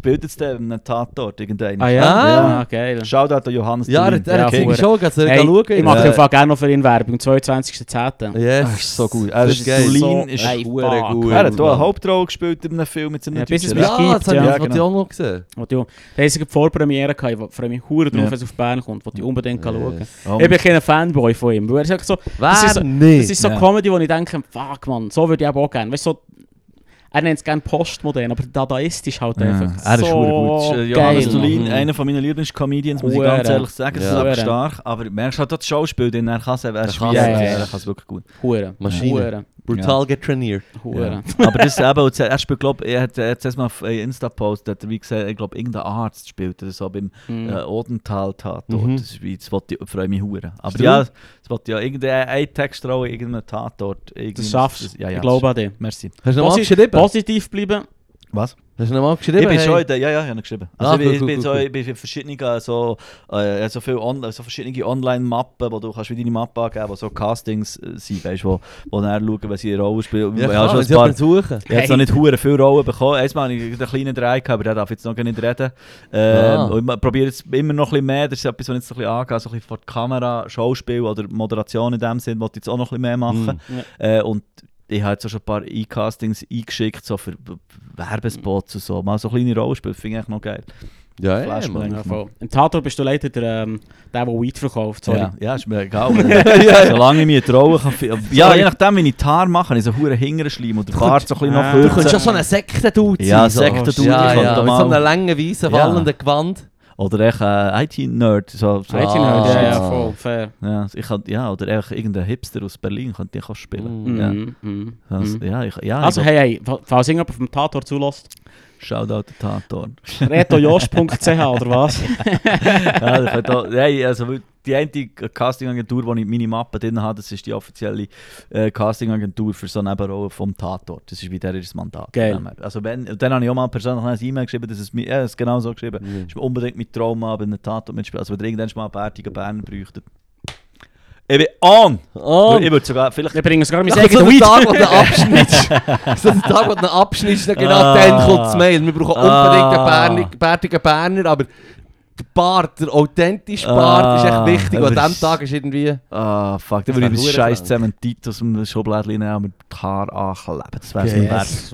Bild jetzt in einem Tatort irgendeinen. Ah ja? Geil. Shoutout an Johannes Dulin. Ja, der kriegt schon, dass er schauen kann. Ich mache einfach gerne noch für ihn Werbung, am 22.10. Yes. Das ist so gut. Dulin ist gut. Er hat eine Hauptrolle gespielt in einem Film mit seinem Typen. Ja, das habe ich auch noch gesehen. Vorpremiere gehabt, ich freue mich hure drauf, wenn es auf Bern kommt, wo ich unbedingt schauen kann. Oh. Ich bin kein Fanboy von ihm. Er sagt so, das ist so Comedy, wo ich denke, fuck man, so würde ich auch gerne. Weißt, so, er nennt es gerne postmodern, aber dadaistisch halt einfach. Er ist so gut. Johannes Dulin, einer von meinen Lieblingscomedians, muss ich ganz ehrlich sagen, das ist aber stark. Aber merkst halt das Schauspiel, denn er kann es wirklich gut. Hure. Maschine. Brutal getrainiert. Ja. Aber das eben, er spielt, glaube ich, er hat zuerst mal auf Insta-Post, hat er wie gesagt, ich glaube, irgendein Arzt spielt oder so beim Odenthal-Tatort. Das freut mich hure. Aber ja, es wird ja irgendein Text raus, irgendein Tatort. Das schaffst du. Ja, ich glaube an dich. Merci. Hast du noch mal geschrieben? Positiv bleiben. Was? Hast du nochmal geschrieben? Ich bin schon heute, ich habe geschrieben. Also ich bin verschiedene so verschiedene Online-Mappen, wo du kannst wie deine Mappe angeben, wo so Castings sind, weißt, wo dann schauen, was sie in Rollen spielen. Ja, klar, ich habe noch nicht hure viele Rollen bekommen. Erstmal habe ich einen kleinen Drei gehabt, aber der darf jetzt noch nicht reden. Und ich probiere jetzt immer noch ein bisschen mehr. Das ist etwas, was ich jetzt ein bisschen angehe, so ein bisschen vor die Kamera, Schauspiel oder Moderation in dem Sinn, was ich jetzt auch noch ein bisschen mehr machen. Und ich habe jetzt auch schon ein paar E-Castings eingeschickt, so für Werbespots und so. Mal so kleine Rollenspiele, finde ich noch geil. Ja, voll. Im Tatort bist du leider der Weed verkauft, sorry. Ja, ist mir egal. Solange ich mir trauen kann... Ja, je nachdem, wenn ich die Haare mache, ist so einen Hingerschleim oder Bart so ein bisschen noch kürzer. Du kannst ja so eine Sekten-Dude sein. Ja, Sekten-Dude. Ja, mit so einer langen, weißen, wallenden Gewand. Oder echt IT-Nerd. So. IT-Nerd, voll fair. Ja, oder echt irgendein Hipster aus Berlin könnte ich auch spielen. Also hey, falls irgendjemand auf dem Tatort zulässt. Shoutout den Tatort. Retojosch.ch oder was? Die einzige Castingagentur, wo ich meine Mappe drin habe, das ist die offizielle Castingagentur für so Nebenrollen vom Tatort. Das ist wie der das Mandat. Geil. Also dann habe ich auch mal persönlich eine E-Mail geschrieben, dass es mir genau so geschrieben. Das ist mir unbedingt mit Trauma bei einem Tatort mitspielen. Also wenn ihr irgendwann mal einen bärtigen Berner bräuchtet. Ich bin on! Ich würde sogar vielleicht... Ich bringe sogar mein eigenes Weed. So den Tag, wo du abschnittst, genau dann kommt das Mail. Wir brauchen unbedingt einen bärtigen Berner, aber... Der authentische Bart ist echt wichtig, und an diesem Tag ist irgendwie... Fuck, dann würde ich das scheiß Zementit aus dem Schublädchen nehmen und die Haare ankleben. Das wäre so ein Wert. Das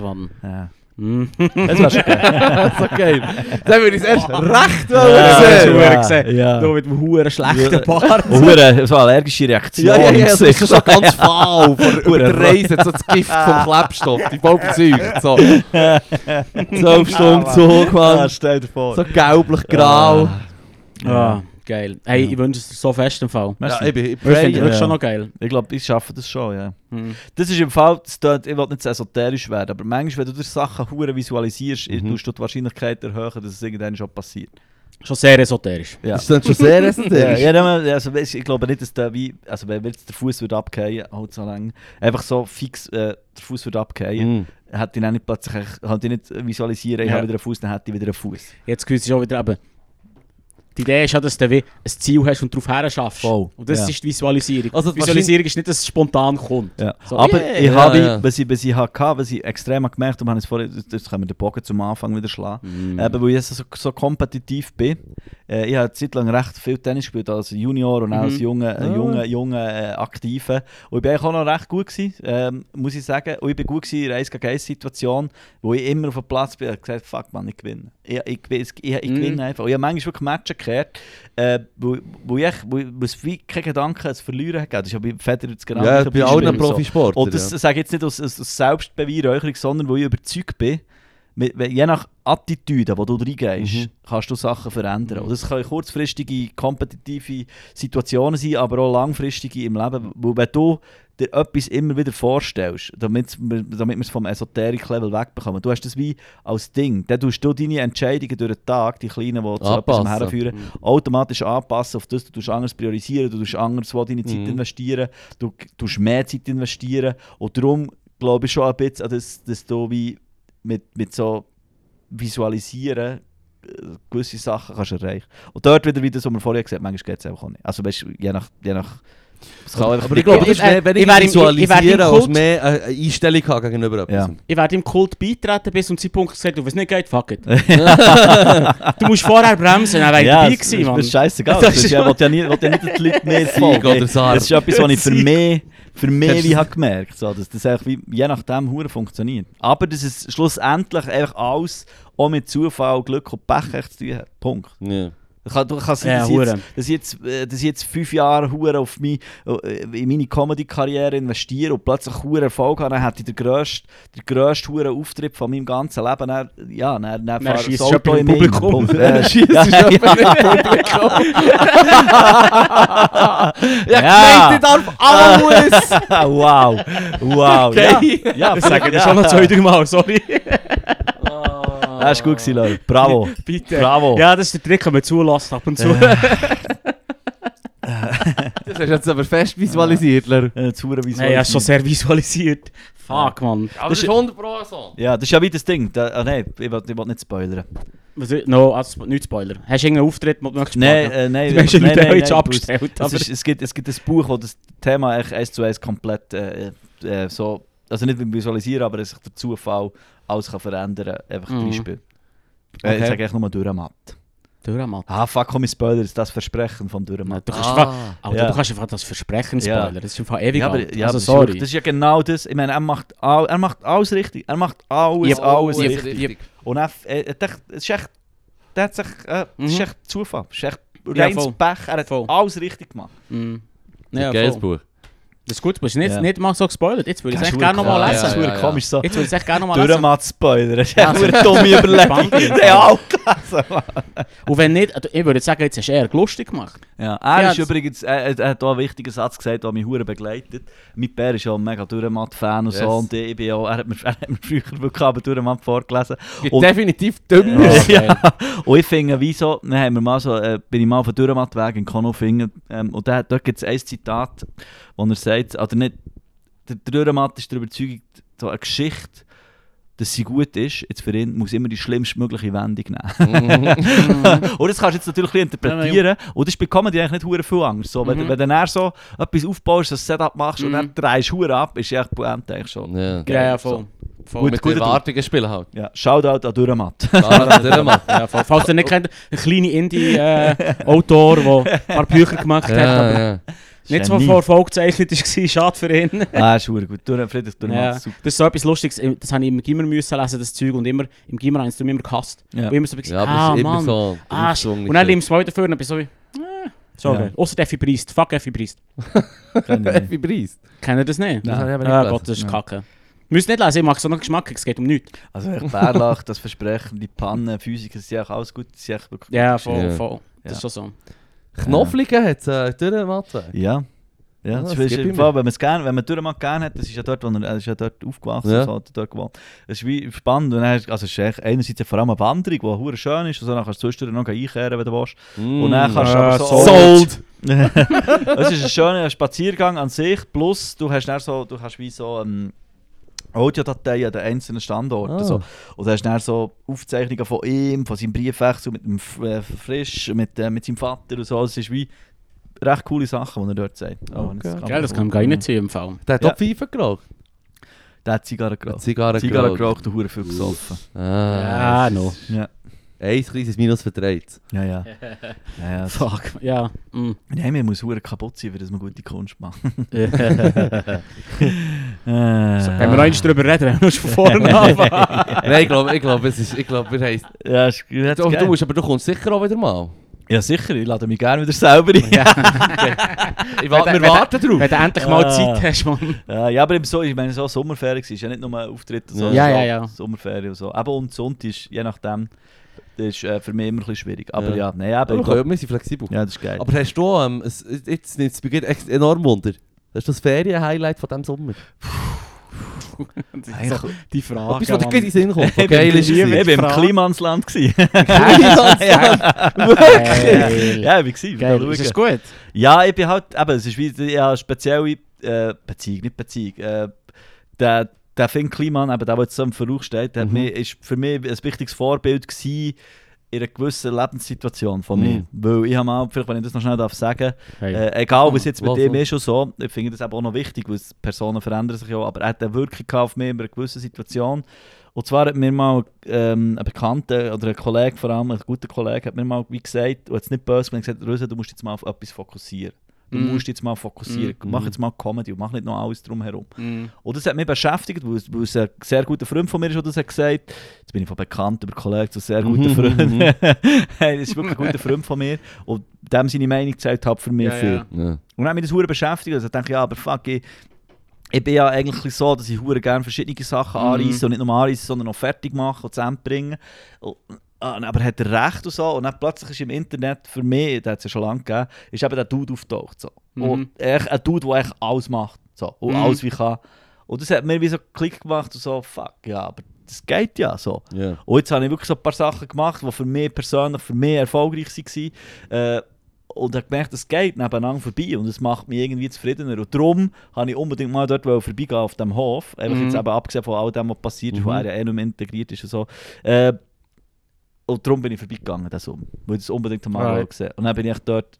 wäre schon geil. So geil. Dann würde ich es erst recht sehen. Ja. Du mit einem huren schlechten Bart. So allergische Reaktion. Ja, das ist schon ganz faul. Überreisen, so das Gift vom Klebstoff, die Baubzeuge. So 12 Stunden Zug, Mann. So gelblich grau. Ja. Geil. Hey, ich wünsche es dir so fest im Fall. Ja, ich finde es schon noch geil. Ich glaube, ich schaffe das schon, ja. Das ist im Fall, ich will nicht esoterisch werden, aber manchmal, wenn du dir Sachen hure visualisierst, tust du die Wahrscheinlichkeit erhöhen, dass es irgendwann schon passiert. Schon sehr esoterisch. Ja. Das ist dann schon sehr esoterisch. Also, ich glaube nicht, dass wenn jetzt der Fuß abfallen würde, so lange, einfach so fix der Fuß abfallen hätte ich dann nicht plötzlich, ich nicht visualisieren, ich habe wieder einen Fuß, dann hätte ich wieder einen Fuß. Jetzt gewusst ich auch wieder, aber... Die Idee ist ja, dass du ein Ziel hast und darauf her schaffst. Wow. Und das ist die Visualisierung. Also die Visualisierung ist nicht, dass es spontan kommt. Ja. So, aber was ich extrem gemerkt habe, jetzt können wir den Bogen zum Anfang wieder schlagen, weil ich so kompetitiv bin. Ich habe eine Zeit lang recht viel Tennis gespielt, als Junior und auch als junger Aktiver. Und ich war eigentlich auch noch recht gut gewesen, muss ich sagen. Und ich war gut gewesen in der 1-gegen-1-Situation, wo ich immer auf dem Platz bin und gesagt, fuck man, ich gewinne. Ich gewinne einfach. Und ich habe manchmal wirklich Matches gehört, wo es wie kein Gedanke an Verlieren gegeben hat. Das ist ja bei Federer das genau gleiche Beispiel. Ja, bei allen Profisportlern. Und das sage ich jetzt nicht aus Selbstbeweihräucherung, sondern weil ich überzeugt bin, je nach Attitüde, die du reingehst, kannst du Sachen verändern. Und das können kurzfristige, kompetitive Situationen sein, aber auch langfristige im Leben. Weil wenn du dir etwas immer wieder vorstellst, damit wir es vom Esoterik-Level wegbekommen, du hast das wie als Ding. Dann tust du deine Entscheidungen durch den Tag, die kleinen, die zu etwas herführen, automatisch anpassen auf das. Du tust anders priorisieren, du tust anders wo deine Zeit investieren, du tust mehr Zeit investieren. Und darum glaube ich schon ein bisschen, dass du wie mit so Visualisieren gewisse Sachen kannst erreichen. Und dort wieder, wie das, was wir vorher gesagt haben, manchmal geht es einfach auch nicht. Also weißt, je nach aber ich glaube, wenn ich visualisiere, als mehr Einstellung habe gegenüber etwas. Ja. Ich werde im Kult beitreten, bis um den Punkt gesagt, du, wenn es nicht geht, fuck it. Du musst vorher bremsen, dann wäre ich dabei gewesen, Mann. Das ist scheissegal. Ich wollte ja nicht, dass die Leute mehr folgen. Das ist etwas, was ich für mich wie habe gemerkt, so, dass das einfach wie, je nachdem hure funktioniert. Aber dass es schlussendlich einfach alles auch mit Zufall, Glück und Pech zu tun hat. Punkt. Yeah. Dass ich jetzt 5 Jahre hure in meine Comedy-Karriere investiere und plötzlich hure Erfolg habe, dann hätte ich den grössten hure Auftritt von meinem ganzen Leben. Dann fahre ich das Auto im Publikum. Ich darf alles! Wow! Okay. Ja, das sage ich schon noch 2-3 Mal, sorry. Das war gut, Leute. Bravo. Bitte. Bravo. Ja, das ist der Trick, wenn man zulässt ab und zu. Das hast du jetzt aber fest visualisiert, Leute. Nein, hast du schon sehr visualisiert. Fuck, Mann. Aber das ist 100% so. Ja, das ist ja wie das Ding. Nein, ich will nicht spoilern. No, also nicht Spoiler. Hast du irgendeinen Auftritt, den du möchtest? Nein. Du hast den Leuten heute abgestellt. Es gibt ein Buch, wo das Thema 1:1 komplett so... Also nicht beim Visualisieren, aber dass sich der Zufall alles kann verändern kann. Einfach ein Beispiel. Okay. Ich sage eigentlich nur Dürrenmatt. Dürrenmatt? Ah, fuck, komm, ich spoilere, das ist das Versprechen von Dürrenmatt. Du kannst einfach das Versprechen spoilern, das ist einfach ewig alt. Ja, also, sorry. Das ist ja genau das. Ich meine, er macht alles richtig. Er macht alles richtig. Und das ist echt Zufall. Das ist echt reines Pech. Er hat alles richtig gemacht. Ja, geiles Buch. Das ist gut, du bist nicht mal so gespoilert. Jetzt würde ich es echt gerne nochmal lesen. Das ist wirklich komisch so. Jetzt würde ich es echt gerne nochmal lesen. Dürrenmatt Spoiler. Das ist echt eine dumme Überlegung. Real gelesen. Und wenn nicht, ich würde sagen, jetzt hast du eher lustig gemacht. Ja, er ist übrigens, er hat auch einen wichtigen Satz gesagt, der mich hure begleitet. Mein Pär ist ja ein mega Dürrenmatt-Fan und so. Und ich bin auch, er hat mir früher wirklich aber Dürrenmatt vorgelesen. Und definitiv dümmer. Ja. Und ich finde, wieso, bin ich mal auf den Dürrenmatt-Weg in Konofingen. Und dort gibt es ein Zitat, wo er sagt, oder nicht, der Dürrenmatt ist der Überzeugung, so eine Geschichte, dass sie gut ist, jetzt für ihn muss immer die schlimmstmögliche Wendung nehmen. Und das kannst du jetzt natürlich interpretieren. Und das ist bei Comedy eigentlich nicht hure viel anders. So, wenn du so etwas aufbaust, so ein Setup machst und dann drehst du ab, ist echt die Pointe eigentlich schon. Ja, voll. Voll mit guten Erwartungen spielen halt. Ja, Shoutout an Dürrenmatt. Ja, falls ihr nicht kennt, ein kleiner Indie-Autor, der ein paar Bücher gemacht hat. Ja. Nicht so vor Volkszeichnet war, schade für ihn. Ah, ist gut. Friedrich Dürrenmatt, super. Das ist so etwas Lustiges, das habe ich im Gimmer müssen lesen, das Zeug, und immer im Gimmer habe ich es immer gehasst. Ja. Und immer so gesagt, Mann. So und dann nimmst du es mal dafür und bist so wie, so okay. Ausser Effi Briest, fuck Effi Briest. Effi Briest? Kennt ihr das nicht? Das habe ich aber nicht gelesen. Gott, das ist kacke. Müsst nicht lesen, ich mag so einen Geschmack, es geht um nichts. Also Bärlache, das Versprechen, die Pannen, Physiker, das ist ja alles gut. Das ist wirklich voll. Das ist schon so. Knopfligen hat es Dürrenmatt. Ja, das ist im Fall, wenn man Dürrenmatt gerne hat, das ist ja dort, wo er ist ja dort aufgewachsen ist. Ja. So, es ist wie spannend. Und dann, also es ist einerseits vor allem eine Wanderung, die sehr schön ist, und so, dann kannst du zwischendurch noch einkehren, wenn du willst. Und dann kannst du aber sold! Es ist ein schöner Spaziergang an sich, plus du hast dann so, du hast wie so Audiodateien der einzelnen Standorte. Ah. So. Und dann hast du dann so Aufzeichnungen von ihm, von seinem Briefwechsel mit dem Frisch, mit seinem Vater und so. Es ist wie recht coole Sachen, die er dort sagt. Oh, okay. Das kann man gar nicht sehen im Fall. Der hat auch Pfeife geraucht. Der hat Zigarren geraucht. Zigarren geraucht und verdammt viel gesoffen. Ah, no. Ja. Ein kleines Minus verdreht. Ja. Fuck. Ja. Mm. Nein, man muss verdammt kaputt sein, damit man gute Kunst macht. So, wenn wir noch einmal darüber reden, wenn wir schon von vorne anfangen. Nein, ich glaube, wir haben... Ja, aber du kommst sicher auch wieder mal. Ja sicher, ich lade mich gerne wieder selber ein. Ja. Wir warten drauf. Wenn du endlich mal Zeit hast, Mann. Ja, aber so, ich meine, so Sommerferien war ja nicht nur Auftritte, sondern ja. Sommerferien und so. Aber und Sonntag ist, je nachdem, das ist für mich immer ein bisschen schwierig. Aber ja, nein, aber ich glaube, wir sind flexibel. Ja, das ist geil. Aber hast du, jetzt beginnt es enorm Wunder. Das ist das Ferien-Highlight von diesem Sommer. So die Frage. Bis du in den Sinn kommst. Geil ist es. Ich war im Kliemannsland. Wirklich? Ja, wie war es? Ist es gut? Ja, ich bin halt. Aber es ist wie eine spezielle Beziehung, nicht Beziehung. Der Fynn Kliemann, aber der jetzt so im Verruf steht, war für mich ein wichtiges Vorbild gewesen in einer gewissen Lebenssituation von mir. Weil ich habe mal, vielleicht, wenn ich das noch schnell sagen darf, egal was jetzt mit dem ist und so, ich finde das aber auch noch wichtig, weil Personen verändern sich ja, aber er hat eine Wirkung auf mich in einer gewissen Situation. Und zwar hat mir mal ein Bekannter oder ein Kollege, vor allem ein guter Kollege, hat mir mal wie gesagt, und jetzt nicht böse, wenn ich gesagt habe, du musst jetzt mal auf etwas fokussieren. Du musst jetzt mal fokussieren, mach jetzt mal Comedy und mach nicht noch alles drumherum. Und das hat mich beschäftigt, weil es ein sehr guter Freund von mir ist, der das hat gesagt. Jetzt bin ich von bekannt über Kollegen zu sehr guten Freunden. Hey, das ist wirklich ein guter Freund von mir und dem seine Meinung gezählt hat für mich viel. Ja. Und dann hat mich das verdammt beschäftigt. Also ich dachte, ja, aber fuck, ich bin ja eigentlich so, dass ich verdammt gerne verschiedene Sachen anreisse und nicht nur anreisse, sondern auch fertig machen und zusammenbringen. Aber hat er recht und so, und dann plötzlich ist im Internet, für mich, das hat es ja schon lange gegeben, ist eben der Dude aufgetaucht. So. Und ein Dude, der echt alles macht, so, und alles wie kann. Und das hat mir wie so einen Klick gemacht und so, fuck, ja, aber das geht ja so. Yeah. Und jetzt habe ich wirklich so ein paar Sachen gemacht, die für mich persönlich, für mich erfolgreich waren. Und habe gemerkt, es geht nebeneinander vorbei und es macht mich irgendwie zufriedener. Und darum wollte ich unbedingt mal dort vorbeigehen auf dem Hof. Einfach jetzt eben abgesehen von all dem, was passiert ist, wo er ja eh nicht mehr integriert ist und so. Und darum bin ich vorbeigegangen, weil ich das unbedingt mal gesehen habe. Und dann bin ich dort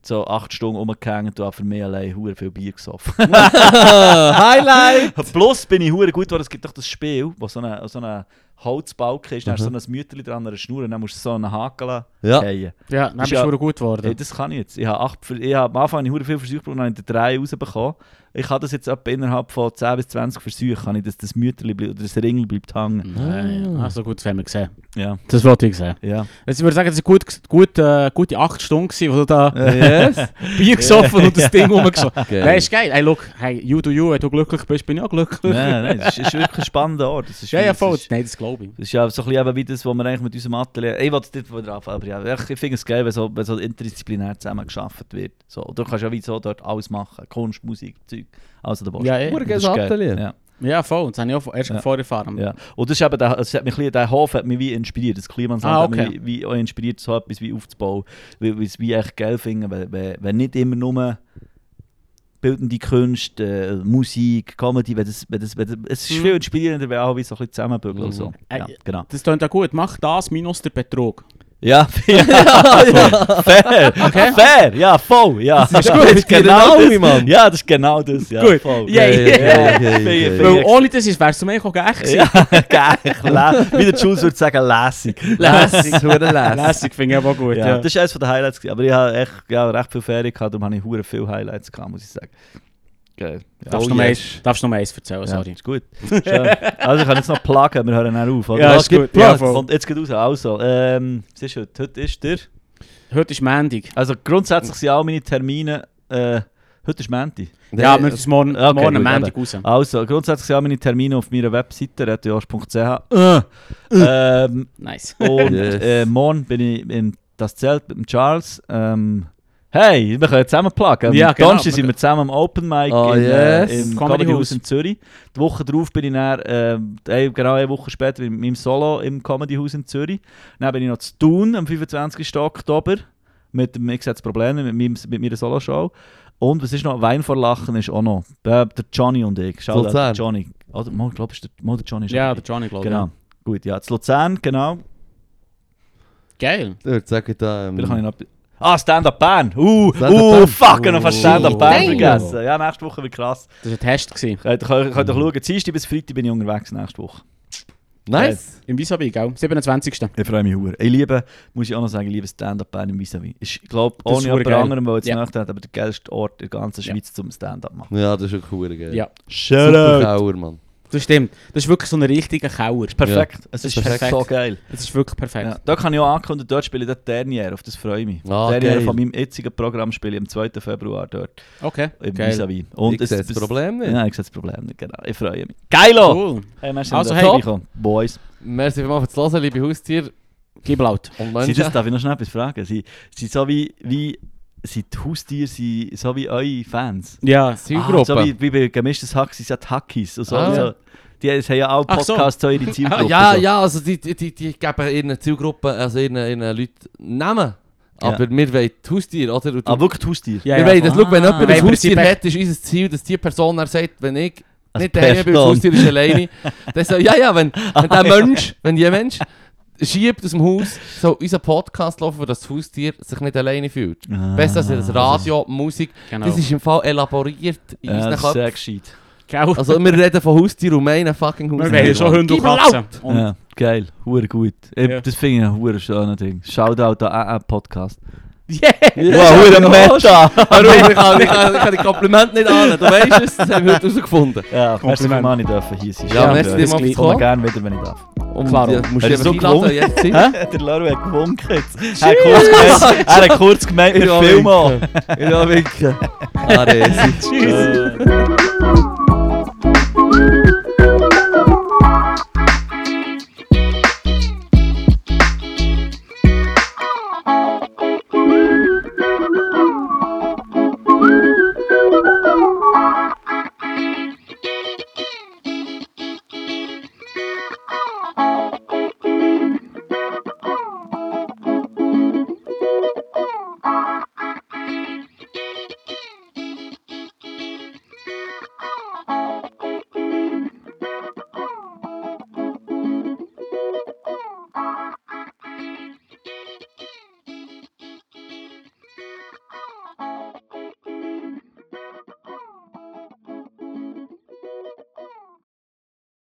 so 8 Stunden rumgehängt und habe für mich allein verdammt viel Bier gesoffen. Highlight! Plus bin ich verdammt gut, weil es gibt doch das Spiel, wo so eine Holzbalken ist, dann hast du so ein Mütterchen dran an einer Schnur und dann musst du so einen Haken lassen. Ja, dann bist du verdammt gut geworden. Hey, das kann ich jetzt. Am Anfang habe ich viel Versuche gebraucht, dann habe ich den 3 rausbekommen. Ich habe das jetzt etwa innerhalb von 10 bis 20 Versuchen, habe ich, dass das Mütterchen oder das Ringel bleibt hängen. So gut, das haben wir gesehen. Ja. Das wollte ich sehen. Ja. Jetzt würde ich sagen, es waren gute 8 Stunden, die du da Bier gesoffen und das Ding rumgeschossen. Nein, ist geil. Hey, look, hey, you do you, wenn du glücklich bist, bin ich auch glücklich. Nein, das ist wirklich ein spannender Ort. Das ist voll. Nein, das glaube ich. Das ist ja so ein bisschen wie das, was wir eigentlich mit unserem Atelier... Ich wollte dort wieder anfangen, aber ja, ich finde es geil, wenn so interdisziplinär zusammen gearbeitet wird. So, und du kannst ja wie so dort alles machen. Kunst, Musik, Zeug. Also da brauchst du ein Atelier. Ja, voll. Das habe ich auch erst vorgefahren. Ja. Und das ist eben, der Hof hat mich wie inspiriert. Das Kliemannsland hat mich wie auch inspiriert, so etwas wie aufzubauen. Weil ich es wie echt geil finde, wenn nicht immer nur bildende Kunst, Musik, Comedy, es ist viel inspirierender, wenn auch wie so ein bisschen zusammenbügeln. So. Ja, genau. Das klingt ja gut. Mach das minus der Betrug. Ja, fair. Okay. Fair, ja, voll, ja. Das ist gut, das ist genau das, Mann. Ja, das ist genau das, ja, gut. Voll. Weil ohne das wäre es zu mir auch geächt. Ja, geächt. Wie der Juice würde sagen, lässig. Lässig finde ich aber auch gut, ja. Das war eines der Highlights, aber ich habe recht viel Ferien gehabt, darum habe ich verdammt viele Highlights gehabt, muss ich sagen. Okay. Ja, darfst du noch eins erzählen? Ja, sorry. Ist gut. Also ich kann jetzt noch pluggen, wir hören dann auf. Oder? Ja, ist gut. Und jetzt geht raus. Also, was ist heute? Heute ist Montag. Also grundsätzlich sind alle meine Termine... heute ist Montag. Ja, wir müssen morgen Montag raus. Also grundsätzlich sind alle meine Termine auf meiner Webseite retojost.ch. Nice. Und morgen bin ich in das Zelt mit dem Charles. Hey, wir können zusammen pluggen. Ja, genau. Donnerstag sind wir zusammen am Open Mic im Comedy House in Zürich. Die Woche darauf bin ich dann, genau eine Woche später, mit meinem Solo im Comedy House in Zürich. Dann bin ich noch zu Thun am 25. Oktober. Ich sehe das Problem mit meiner Solo-Show. Und was ist noch? Wein vor Lachen ist auch noch. Der Johnny und ich. Schau, Johnny. Oder, ich glaube, der Johnny ist ja, der Johnny, glaube ich. Genau. Ja. Gut, ja, zu Luzern, genau. Geil. Ich würde sagen, da... Stand-up-Bahn! Fuck, noch fast Stand-up-Bahn vergessen. Ja, nächste Woche wird krass. Das war ein Test. Könnt ihr schauen, Dienstag bis Freitag bin ich unterwegs nächste Woche. Nice! Im Visavi, gell? 27. Ich freue mich sehr. Ich liebe, muss ich auch noch sagen, ich liebe Stand-up-Bahn im Visavi. Ich glaube, ohne jemand anderem, der jetzt nachdenkt, aber der geilste Ort in der ganzen Schweiz zum Stand-up machen. Ja, das ist auch cool, geil. Ja. Super Kauer, Mann. Das stimmt. Das ist wirklich so ein richtiger Kauer. Das ist perfekt. Ja. Es ist perfekt. So geil. Es ist wirklich perfekt. Ja. Da kann ich auch ankündigen, dort spiele ich den Thurnherr, auf das freue ich mich. Ah, Thurnherr von meinem jetzigen Programm spiele ich am 2. Februar dort. Okay. Im Visavi. Und ich sehe das Problem nicht. Nein, ich sehe das Problem nicht. Genau. Ich freue mich. Geilo! Cool. Hey, also hey, Boys. Merci vielmals fürs Hören, liebe Haustiere. Gib laut. Darf ich noch schnell etwas fragen? Sie so wie sind die Haustiere so wie eure Fans? Ja, Zielgruppe. So wie bei gemischtes Hack sind ja die Hackies. Also so. Die haben ja auch Podcasts so in die Zielgruppe. Ja, also die geben ihren Zielgruppen, also ihren Leuten Namen. Aber wir wollen die Haustiere, oder? Wirklich Haustiere? Wir wollen das, wenn jemand ein Haustier hat, ist unser Ziel, dass die Person sagt, wenn ich nicht daheim bin, das Haustier ist alleine. Wenn jeder Mensch schiebt aus dem Haus, so unser Podcast laufen, dass das Haustier sich nicht alleine fühlt. Besser als das Radio, Musik. Genau. Das ist im Fall elaboriert in unseren Kopf. Sehr gescheit. Also wir reden von Haustier und meinen fucking Haustier. Wir haben schon Hunde und Katzen. Ja, geil, hure gut. Das finde ich ein hure schönes Ding. Shoutout an Podcast. Yeah! Wow, hure Meta! Ich kann die Komplimente nicht ahnen, du weißt es, das haben wir heute herausgefunden. Ja, Komplimente dürfen hier sein. Ja, das komme ich gerne wieder, wenn ich darf. Und klar, musst du so gewunken. Der Leroy hat gewunken jetzt. Er hat kurz gemeint, wir filmen an. Ja, winken. Tschüss.